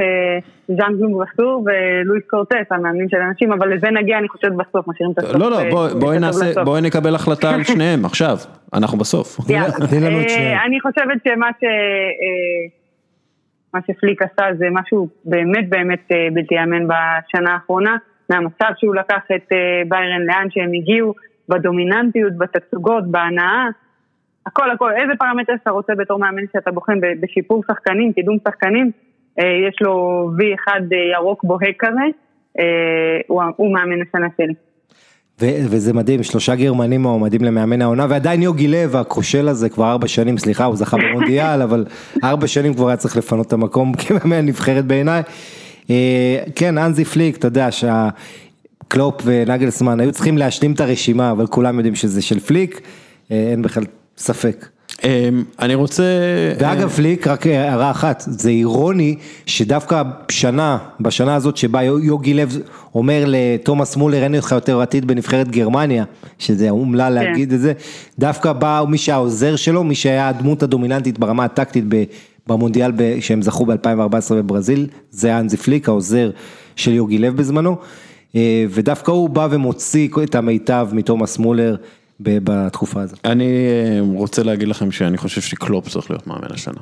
ז'אן גלונג וסור ולואיס קורטס, המאמנים של אנשים, אבל לזה נגיע אני חושבת בסוף, משאירים את הסוף. לא, לא, בואי נקבל החלטה על שניהם עכשיו, אנחנו בסוף. אני חושבת שמה ש... מה שפליק עשה זה משהו באמת באמת בלתי יאמן בשנה האחרונה, מהמצב שהוא לקח את ביירן לאן שהם הגיעו, בדומיננטיות, בתצוגות, בהנאה, הכל הכל, איזה פרמטר שאתה רוצה בתור מאמן שאתה בוחן בשיפור שחקנים, קידום שחקנים, יש לו וי אחד ירוק בוהק כזה, הוא מאמן השנה שלי. וזה מדהים, שלושה גרמנים עומדים למאמן העונה, ועדיין יוגי לב, הכושל הזה כבר ארבע שנים, סליחה, הוא זכה במונדיאל, אבל ארבע שנים כבר היה צריך לפנות את המקום, כמאמן נבחרת בעיניי. כן, אנזי פליק, אתה יודע, קלופ ונגלסמן היו צריכים להשלים את הרשימה, אבל כולם יודעים שזה של פליק, אין בכלל ספק. אני רוצה... ואגב פליק, רק הערה אחת, זה אירוני שדווקא בשנה, בשנה הזאת שבה יוגי לב אומר לתומאס מולר, אין לך יותר עתיד בנבחרת גרמניה, שזה אומלל להגיד את זה, דווקא בא מי שהעוזר שלו, מי שהיה הדמות הדומיננטית ברמה הטקטית במונדיאל שהם זכו ב-אלפיים וארבע עשרה בברזיל, זה היה אנזי פליק, העוזר של יוגי לב בזמנו, ודווקא הוא בא ומוציא את המיטב מתומאס מולר, בתקופה הזאת. אני רוצה להגיד לכם שאני חושב שקלופ צריך להיות מאמן השנה.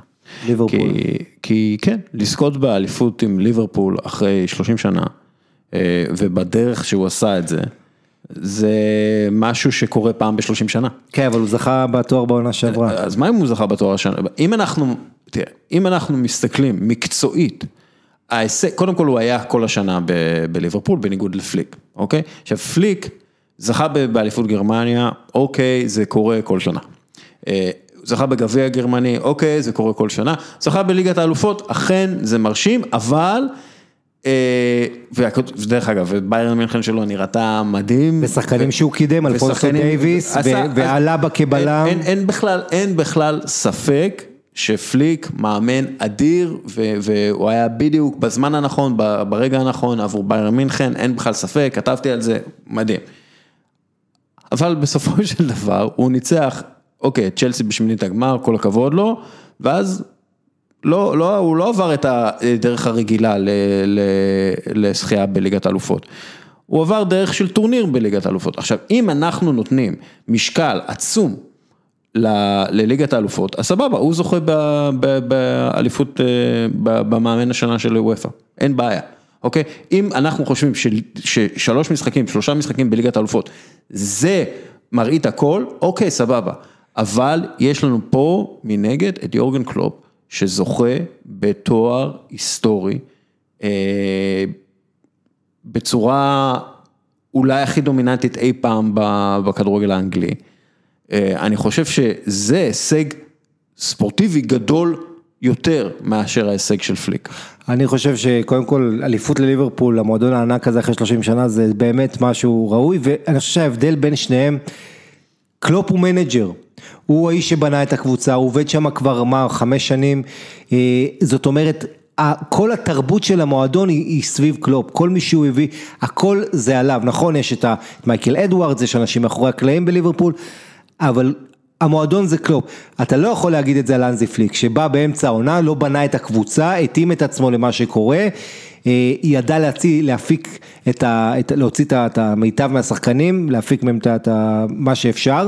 ליברפול. כי, כי כן, לזכות באליפות עם ליברפול אחרי שלושים שנה, ובדרך שהוא עשה את זה, זה משהו שקורה פעם ב-שלושים שנה. כן, אבל הוא זכה בתואר בעונה שעברה. אז מה אם הוא זכה בתואר השנה? אם אנחנו, תראה, אם אנחנו מסתכלים מקצועית, קודם כל הוא היה כל השנה ב- בליברפול, בניגוד לפליק, אוקיי? עכשיו, פליק זכה באליפות גרמניה, אוקיי, זה קורה כל שנה. זכה בגביע גרמני, אוקיי, זה קורה כל שנה. זכה בליגת האלופות, אכן זה מרשים, אבל, ודרך אגב, ביירן מינכן שלו נראתה מדהים. ושחקנים שהוא קידם, אלפונסו דייביס, ועלה בקבלם. אין בכלל ספק שפליק מאמן אדיר, והוא היה בדיוק בזמן הנכון, ברגע הנכון, עבור ביירן מינכן, אין בכלל ספק, כתבתי על זה, מדהים. אבל בסופו של דבר, הוא ניצח, אוקיי, צ'לסי בשמינית הגמר, כל הכבוד לו, ואז לא, לא, הוא לא עבר את הדרך הרגילה ל, ל, לשחייה בליגת אלופות. הוא עבר דרך של טורניר בליגת אלופות. עכשיו, אם אנחנו נותנים משקל עצום ל, לליגת אלופות, אז סבבה, הוא זוכה ב, ב, באליפות, ב, במאמן השנה של וופא. אין בעיה. אוקיי? אם אנחנו חושבים ששלוש משחקים, שלושה משחקים בליגת האלופות, זה מראה את הכל, אוקיי, סבבה. אבל יש לנו פה מנגד את יורגן קלופ, שזוכה בתואר היסטורי, אה, בצורה אולי הכי דומיננטית אי פעם בכדורגל האנגלי. אה, אני חושב שזה הישג ספורטיבי גדול יותר מאשר ההישג של פליק. אני חושב שקודם כל, אליפות לליברפול, המועדון הענק הזה אחרי שלושים שנה, זה באמת משהו ראוי, ואני חושב שההבדל בין שניהם, קלופ הוא מנג'ר, הוא האיש שבנה את הקבוצה, הוא עובד שם כבר מה, חמש שנים, זאת אומרת, כל התרבות של המועדון היא, היא סביב קלופ, כל מי שהוא הביא, הכל זה עליו, נכון, יש את, ה, את מייקל אדוארד, יש אנשים מאחורי הקלעים בליברפול, אבל המועדון זה קלופ, אתה לא יכול להגיד את זה על אנזי פליק, שבא באמצע העונה, לא בנה את הקבוצה, התאים את עצמו למה שקורה, היא ידעה להציע, להפיק את ה, את, להוציא את המיטב מהשחקנים, להפיק מהם את ה, מה שאפשר,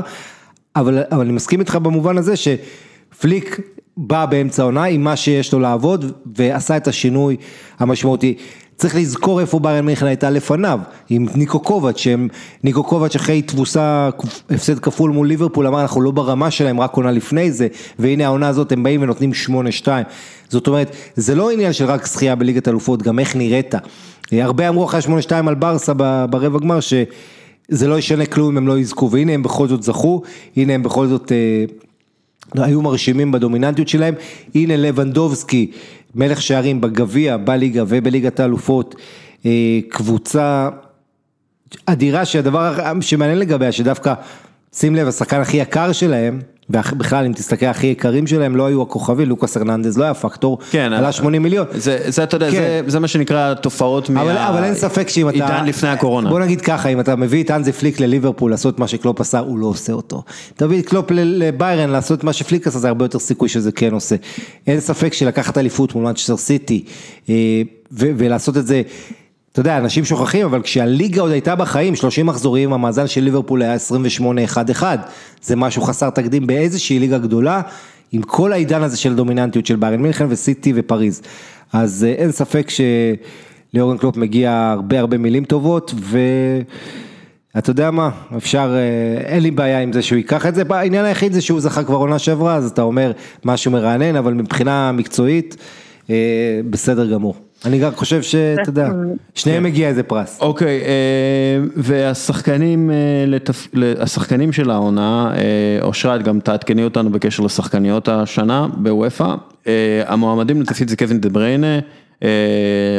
אבל, אבל אני מסכים איתך במובן הזה, שפליק בא באמצע העונה, עם מה שיש לו לעבוד, ועשה את השינוי המשמעותי, צריך לזכור איפה ביירן מינכן הייתה לפניו, עם ניקו קובץ' שהם, ניקו קובץ' אחרי תבוסה, הפסד כפול מול ליברפול, אמר אנחנו לא ברמה שלהם, רק עונה לפני זה, והנה העונה הזאת הם באים ונותנים שמונה שתיים, זאת אומרת, זה לא עניין של רק שחייה בליגת אלופות, גם איך נראית, הרבה אמרו אחרי שמונה שתיים על ברסה ברבע גמר, שזה לא ישנה כלום, הם לא יזכו, והנה הם בכל זאת זכו, הנה הם בכל זאת היו מרשימים בדומיננטיות שלהם, הנה לוונדובסקי, מלך שערים בגביע, בליגה ובליגת האלופות, קבוצה אדירה שהדבר שמעניין לגביה, שדווקא, שים לב, השחקן הכי יקר שלהם, בכלל אם תסתכל הכי יקרים שלהם, לא היו הכוכבי, לוקאס הרננדז לא היה פקטור, כן, עלה שמונים מיליון. זה, זה, אתה יודע, כן. זה, זה מה שנקרא תופעות אבל, מה... אבל אין ספק שאם אתה... עידן לפני הקורונה. בוא נגיד ככה, אם אתה מביא את אנזי פליק לליברפול לעשות מה שקלופ עשה, הוא לא עושה אותו. אתה מביא את קלופ לביירן לעשות מה שפליק עשה, זה הרבה יותר סיכוי שזה כן עושה. אין ספק שלקחת אליפות מול מנצ'סטר סיטי, ו- ולעשות את זה... אתה יודע, אנשים שוכחים, אבל כשהליגה עוד הייתה בחיים, שלושים מחזורים, המאזן של ליברפול היה עשרים ושמונה אחת אחת, זה משהו חסר תקדים באיזושהי ליגה גדולה, עם כל העידן הזה של דומיננטיות של ביירן מינכן וסיטי ופריז. אז אין ספק שליורגן קלופ מגיע הרבה הרבה מילים טובות, ואתה יודע מה, אפשר, אין לי בעיה עם זה שהוא ייקח את זה, העניין היחיד זה שהוא זכה כבר עונה שעברה, אז אתה אומר משהו מרענן, אבל מבחינה מקצועית, בסדר גמור. אני גם חושב שאתה יודע, שניהם מגיע איזה פרס. אוקיי, והשחקנים, השחקנים של העונה, אושרת, גם תעדכני אותנו בקשר לשחקניות השנה בוויפה, המועמדים לתפקיד זה קווין דה בריינה,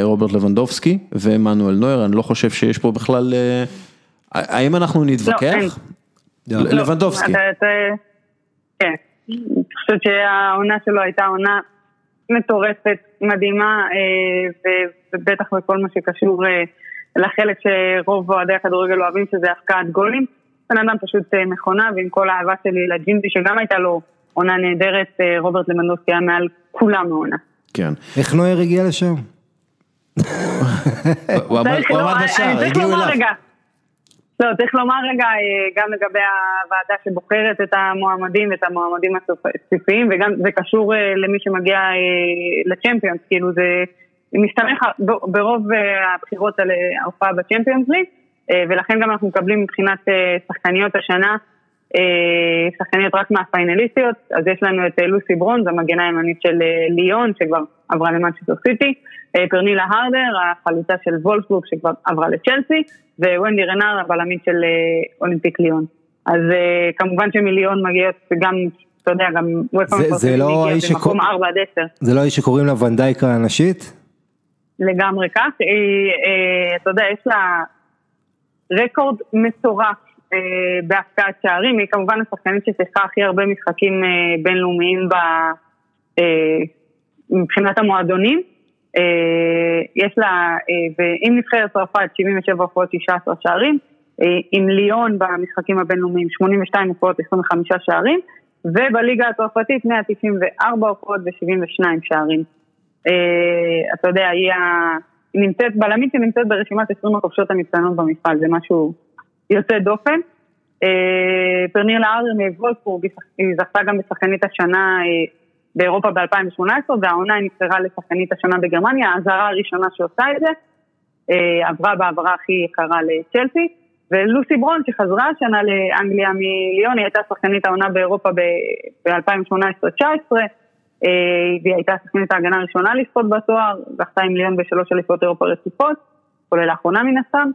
רוברט לוונדובסקי ומנואל נויר, אני לא חושב שיש פה בכלל, האם אנחנו נתווכח? לוונדובסקי. כן, אני חושבת שהעונה שלו הייתה עונה מטורפת, מדהימה, ובטח בכל מה שקשור לחלק שרוב ועדי הכדורגל אוהבים, שזה הפקעת גולים. בן אדם פשוט מכונה, ועם כל האהבה שלי לג'ינדי, שגם הייתה לו עונה נהדרת, רוברט לוונדובסקי היה מעל כולם מעונה. כן. איך נויר הגיע לשם? הוא עמד בשער, הגיעו אליו. לא, צריך לומר רגע, גם לגבי הוועדה שבוחרת את המועמדים, את המועמדים הסופיים, וגם זה קשור למי שמגיע לצ'מפיונס, כאילו זה מסתמך ברוב הבחירות על ההופעה בצ'מפיונס ליג, ולכן גם אנחנו מקבלים מבחינת שחקניות השנה, שחקניות רק מהפיינליסטיות, אז יש לנו את לוסי ברונז, המגנה הימנית של ליון, שכבר עברה למנצ'סטר סיטי, פרנילה הרדר, החלוצה של וולפסבורג, שכבר עברה לצ'לסי, וונדי רנאר, הבלמית של אולימפיק ליון. אז כמובן שמיליון מגיעות גם, אתה יודע, גם זה לא האיש זה לא האיש שקוראים לה ונדייקה הנשית? לגמרי כך, אתה יודע, יש לה רקורד מטורף בהפקעת שערים, היא כמובן השחקנית ששיחקה הכי הרבה משחקים בינלאומיים מבחינת המועדונים, יש לה, ואם נבחרת צרפת שבעים ושבע הופעות תשע עשרה שערים, עם ליון במשחקים הבינלאומיים שמונים ושתיים הופעות עשרים וחמישה שערים, ובליגה הצרפתית מאה תשעים וארבע הופעות ו-שבעים ושניים שערים. אתה יודע, היא נמצאת, בלמית היא נמצאת ברשימת עשרים הכובשות המצטיינות במפעל, זה משהו יוצא דופן. פרנילה הרדר מוולפסבורג היא זכתה גם בשחקנית השנה באירופה ב-אלפיים ושמונה עשרה, והעונה היא נבחרה לשחקנית השנה בגרמניה, ההזרה הראשונה שעושה את זה, עברה בעברה הכי יקרה לצ'לסי, ולוסי ברון שחזרה השנה לאנגליה מליון, היא הייתה שחקנית העונה באירופה ב-אלפיים ושמונה עשרה תשע עשרה, והיא הייתה שחקנית ההגנה הראשונה לזכות בתואר, זכתה עם ליון בשלוש אליפויות אירופה רצופות, כולל האחרונה מן הסתם,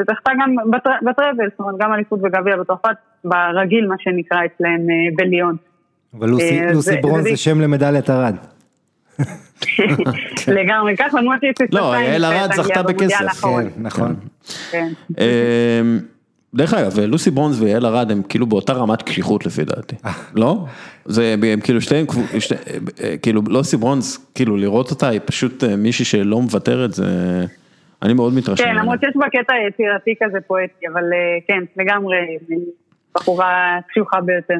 וזכתה גם בטרבל, זאת אומרת גם אליפות וגביע בצרפת, ברגיל מה שנקרא אצלם בליון. אבל לוסי ברונז זה שם למדליית ארד. לגמרי, כך למרות שיש... לא, אל ארד זכתה בכסף. נכון. דרך אגב, לוסי ברונז ואל ארד הם כאילו באותה רמת קשיחות לפי דעתי. לא? הם כאילו שתיים, כאילו לוסי ברונז, כאילו לראות אותה היא פשוט מישהי שלא מוותרת, זה... אני מאוד מתרשם. כן, למרות שיש בקטע יצירתי כזה פואטי, אבל כן, לגמרי, בחורה קשוחה ביותר.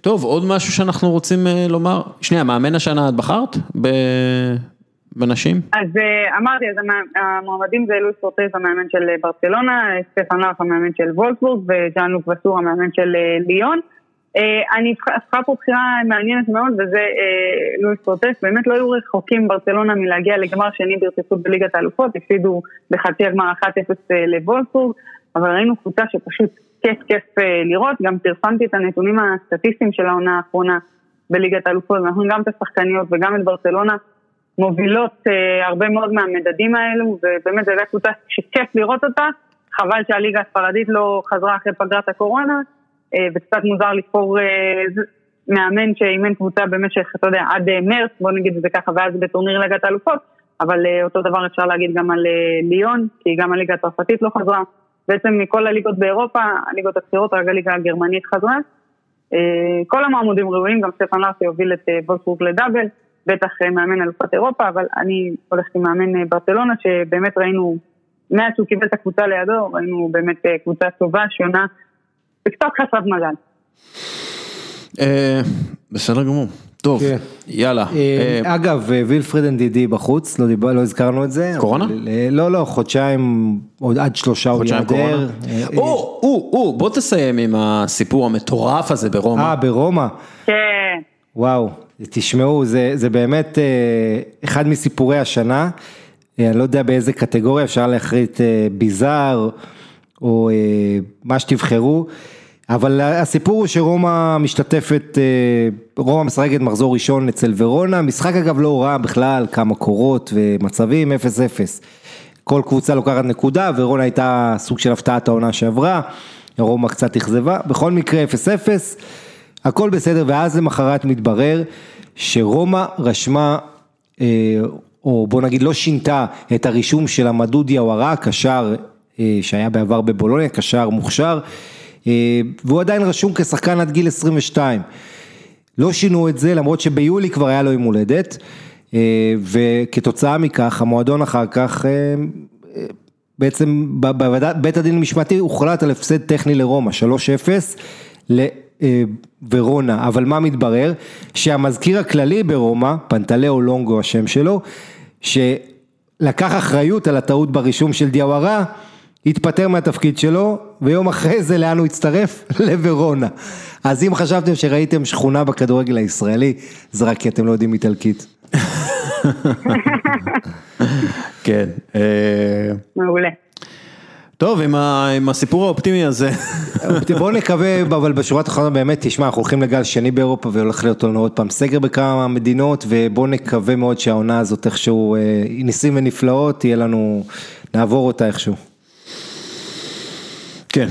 טוב, עוד משהו שאנחנו רוצים לומר, שנייה, מאמן השנה את בחרת בנשים? אז אמרתי, המועמדים זה לואיס סוארס המאמן של ברצלונה, סטפן לארף המאמן של וולפסבורג וז'אן לוק וסור המאמן של ליון. אני אבחרה פה בחירה מעניינת מאוד וזה לואיס סוארס, באמת לא היו רחוקים ברצלונה מלהגיע לגמר שני ברציפות בליגת האלופות, הפסידו בחצי הגמר אחת אפס לוולפסבורג, אבל ראינו קבוצה שפשוט כיף כיף לראות, גם פרסמתי את הנתונים הסטטיסטיים של העונה האחרונה בליגת האלופות, אנחנו גם את השחקניות וגם את ברצלונה מובילות הרבה מאוד מהמדדים האלו, ובאמת זה היה קבוצה שכיף לראות אותה, חבל שהליגה הספרדית לא חזרה אחרי פגרת הקורונה, וקצת מוזר לבחור מאמן שאימן קבוצה במשך, אתה יודע, עד מרץ, בוא נגיד את זה ככה, ואז בטורניר ליגת האלופות, אבל אותו דבר אפשר להגיד גם על ליון, כי גם הליגה הצרפתית לא חזרה, בעצם מכל הליגות באירופה, הליגות הבכירות, רק הליגה הגרמנית חזרה. כל המעמודים ראויים, גם סטפן לארף הוביל את וולפסבורג לדאבל, בטח מאמן אלופת אירופה, אבל אני הולכת עם מאמן ברצלונה, שבאמת ראינו, מאז שהוא קיבל את הקבוצה לידו, ראינו באמת קבוצה טובה, שונה, וקצת חסרת מזל. בסדר גמור. טוב, יאללה. אגב, וילפריד אנדידי בחוץ, לא הזכרנו את זה. קורונה? לא, לא, חודשיים, עד שלושה הוא יעדר. או, או, או, בוא תסיים עם הסיפור המטורף הזה ברומא. אה, ברומא? כן. וואו, תשמעו, זה באמת אחד מסיפורי השנה, אני לא יודע באיזה קטגוריה אפשר להחריט ביזר, או מה שתבחרו, אבל הסיפור הוא שרומא משתתפת, רומא משחקת מחזור ראשון אצל ורונה, משחק אגב לא רע בכלל, כמה קורות ומצבים, אפס אפס. כל קבוצה לוקחת נקודה, ורונה הייתה סוג של הפתעת העונה שעברה, רומא קצת תכזבה, בכל מקרה אפס אפס, הכל בסדר, ואז למחרת מתברר שרומא רשמה, או בוא נגיד לא שינתה את הרישום של המדודיה ווארה, קשר שהיה בעבר בבולוניה, קשר מוכשר, והוא עדיין רשום כשחקן עד גיל עשרים ושתיים. לא שינו את זה, למרות שביולי כבר היה לו עם הולדת, וכתוצאה מכך, המועדון אחר כך, בעצם בבית הדין המשמעתי, הוחלט על הפסד טכני לרומא, שלוש אפס לוורונה. אבל מה מתברר? שהמזכיר הכללי ברומא, פנטלאו לונגו השם שלו, שלקח אחריות על הטעות ברישום של דיאווארה, התפטר מהתפקיד שלו, ויום אחרי זה לאן הוא הצטרף? לוורונה. אז אם חשבתם שראיתם שכונה בכדורגל הישראלי, זה רק כי אתם לא יודעים איטלקית. כן. מעולה. טוב, עם הסיפור האופטימי הזה. בואו נקווה, אבל בשורה התחתונה באמת, תשמע, אנחנו הולכים לגל שני באירופה, והולך להיות לנו עוד פעם סגר בכמה מדינות, ובואו נקווה מאוד שהעונה הזאת איכשהו, ניסים ונפלאות, תהיה לנו, נעבור אותה איכשהו. כן,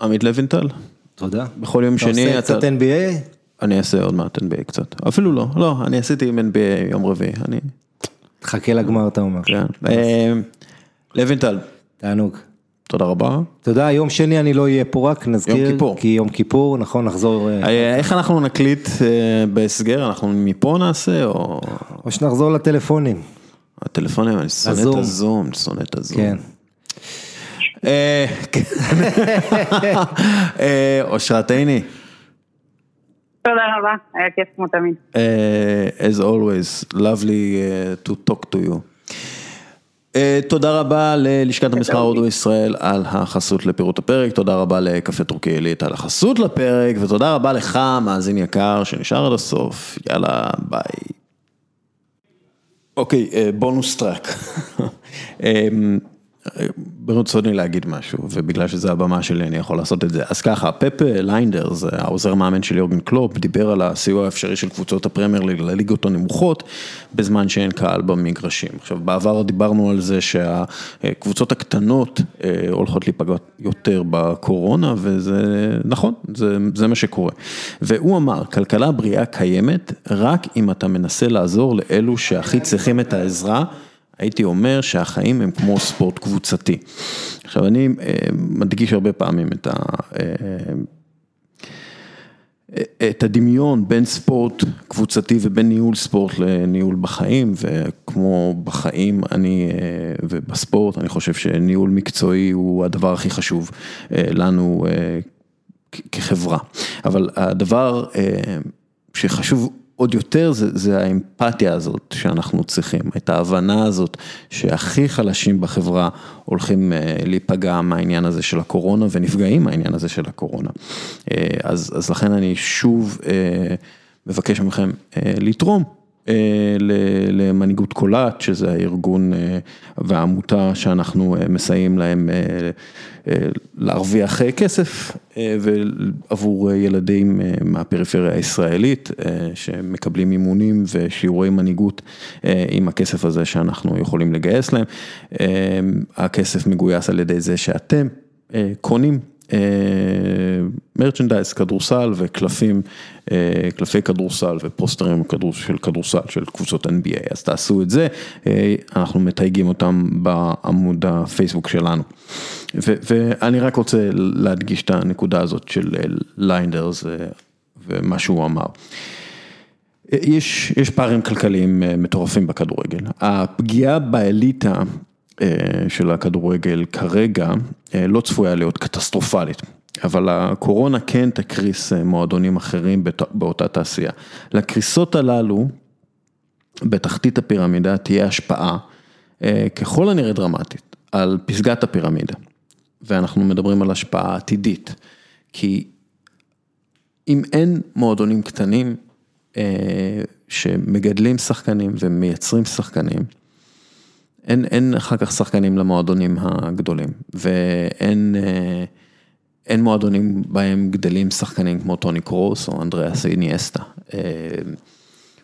עמית לוינטל, תודה. בכל יום שני, אתה עושה קצת אן בי איי? אני אעשה עוד מעט אן בי איי קצת, אפילו לא, לא, אני עשיתי עם אן בי איי יום רביעי, אני... תחכה לגמר, אתה אומר. לוינטל. תענוג. תודה רבה. תודה, יום שני אני לא אהיה פה רק, נזכיר, כי יום כיפור, נכון, נחזור... איך אנחנו נקליט בסגר, אנחנו מפה נעשה, או... או שנחזור לטלפונים. הטלפונים, אני שונא את הזום, שונא את הזום. כן. אושרת עיני, תודה רבה, היה כיף כמו תמיד. As always, lovely to talk to you. תודה רבה ללשכת המסחר הודו ישראל על החסות לפירוט הפרק, תודה רבה לקפה טורקי אלית על החסות לפרק, ותודה רבה לך מאזין יקר שנשאר עד הסוף. יאללה, ביי. אוקיי, בונוס טרק. ברצוני להגיד משהו, ובגלל שזה הבמה שלי אני יכול לעשות את זה. אז ככה, פפה ליינדרס, העוזר מאמן של יורגן קלופ, דיבר על הסיוע האפשרי של קבוצות הפרמייר ליג לליגות הנמוכות, בזמן שאין קהל במגרשים. עכשיו, בעבר דיברנו על זה שהקבוצות הקטנות הולכות להיפגע יותר בקורונה, וזה נכון, זה, זה מה שקורה. והוא אמר, כלכלה בריאה קיימת רק אם אתה מנסה לעזור לאלו שהכי צריכים את העזרה, הייתי אומר שהחיים הם כמו ספורט קבוצתי. עכשיו, אני מדגיש הרבה פעמים את ה... את הדמיון בין ספורט קבוצתי ובין ניהול ספורט לניהול בחיים, וכמו בחיים אני, ובספורט, אני חושב שניהול מקצועי הוא הדבר הכי חשוב לנו כחברה. אבל הדבר שחשוב עוד יותר זה, זה האמפתיה הזאת שאנחנו צריכים, את ההבנה הזאת שהכי חלשים בחברה הולכים להיפגע מהעניין הזה של הקורונה ונפגעים מהעניין הזה של הקורונה. אז, אז לכן אני שוב מבקש מכם לתרום למנהיגות קולת, שזה הארגון והעמותה שאנחנו מסייעים להם להרוויח כסף, ועבור ילדים מהפריפריה הישראלית שמקבלים אימונים ושיעורי מנהיגות עם הכסף הזה שאנחנו יכולים לגייס להם. הכסף מגויס על ידי זה שאתם קונים מרצ'נדייז, כדורסל וקלפים, קלפי כדורסל ופוסטרים של כדורסל של קבוצות אן בי איי, אז תעשו את זה, אנחנו מתייגים אותם בעמוד הפייסבוק שלנו. ואני רק רוצה להדגיש את הנקודה הזאת של ליינדרס ומה שהוא אמר. יש פערים כלכליים מטורפים בכדורגל. הפגיעה באליטה של הכדורגל כרגע לא צפויה להיות קטסטרופלית, אבל הקורונה כן תקריס מועדונים אחרים באותה תעשייה. לקריסות הללו בתחתית הפירמידה תהיה השפעה ככל הנראה דרמטית על פסגת הפירמידה, ואנחנו מדברים על השפעה עתידית, כי אם אין מועדונים קטנים שמגדלים שחקנים ומייצרים שחקנים, אין, אין אחר כך שחקנים למועדונים הגדולים, ואין אה, אין מועדונים בהם גדלים שחקנים כמו טוני קרוס או אנדריאס איניאסטה. אה,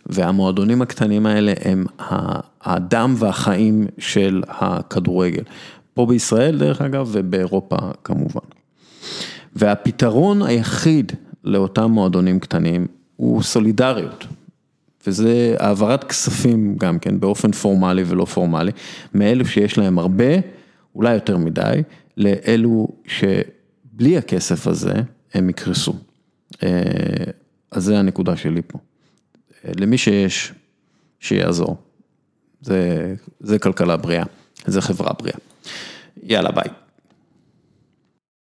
והמועדונים הקטנים האלה הם האדם והחיים של הכדורגל. פה בישראל דרך אגב ובאירופה כמובן. והפתרון היחיד לאותם מועדונים קטנים הוא סולידריות. וזה העברת כספים גם כן, באופן פורמלי ולא פורמלי, מאלו שיש להם הרבה, אולי יותר מדי, לאלו שבלי הכסף הזה הם יקרסו. אז זה הנקודה שלי פה. למי שיש, שיעזור. זה, זה כלכלה בריאה, זה חברה בריאה. יאללה, ביי.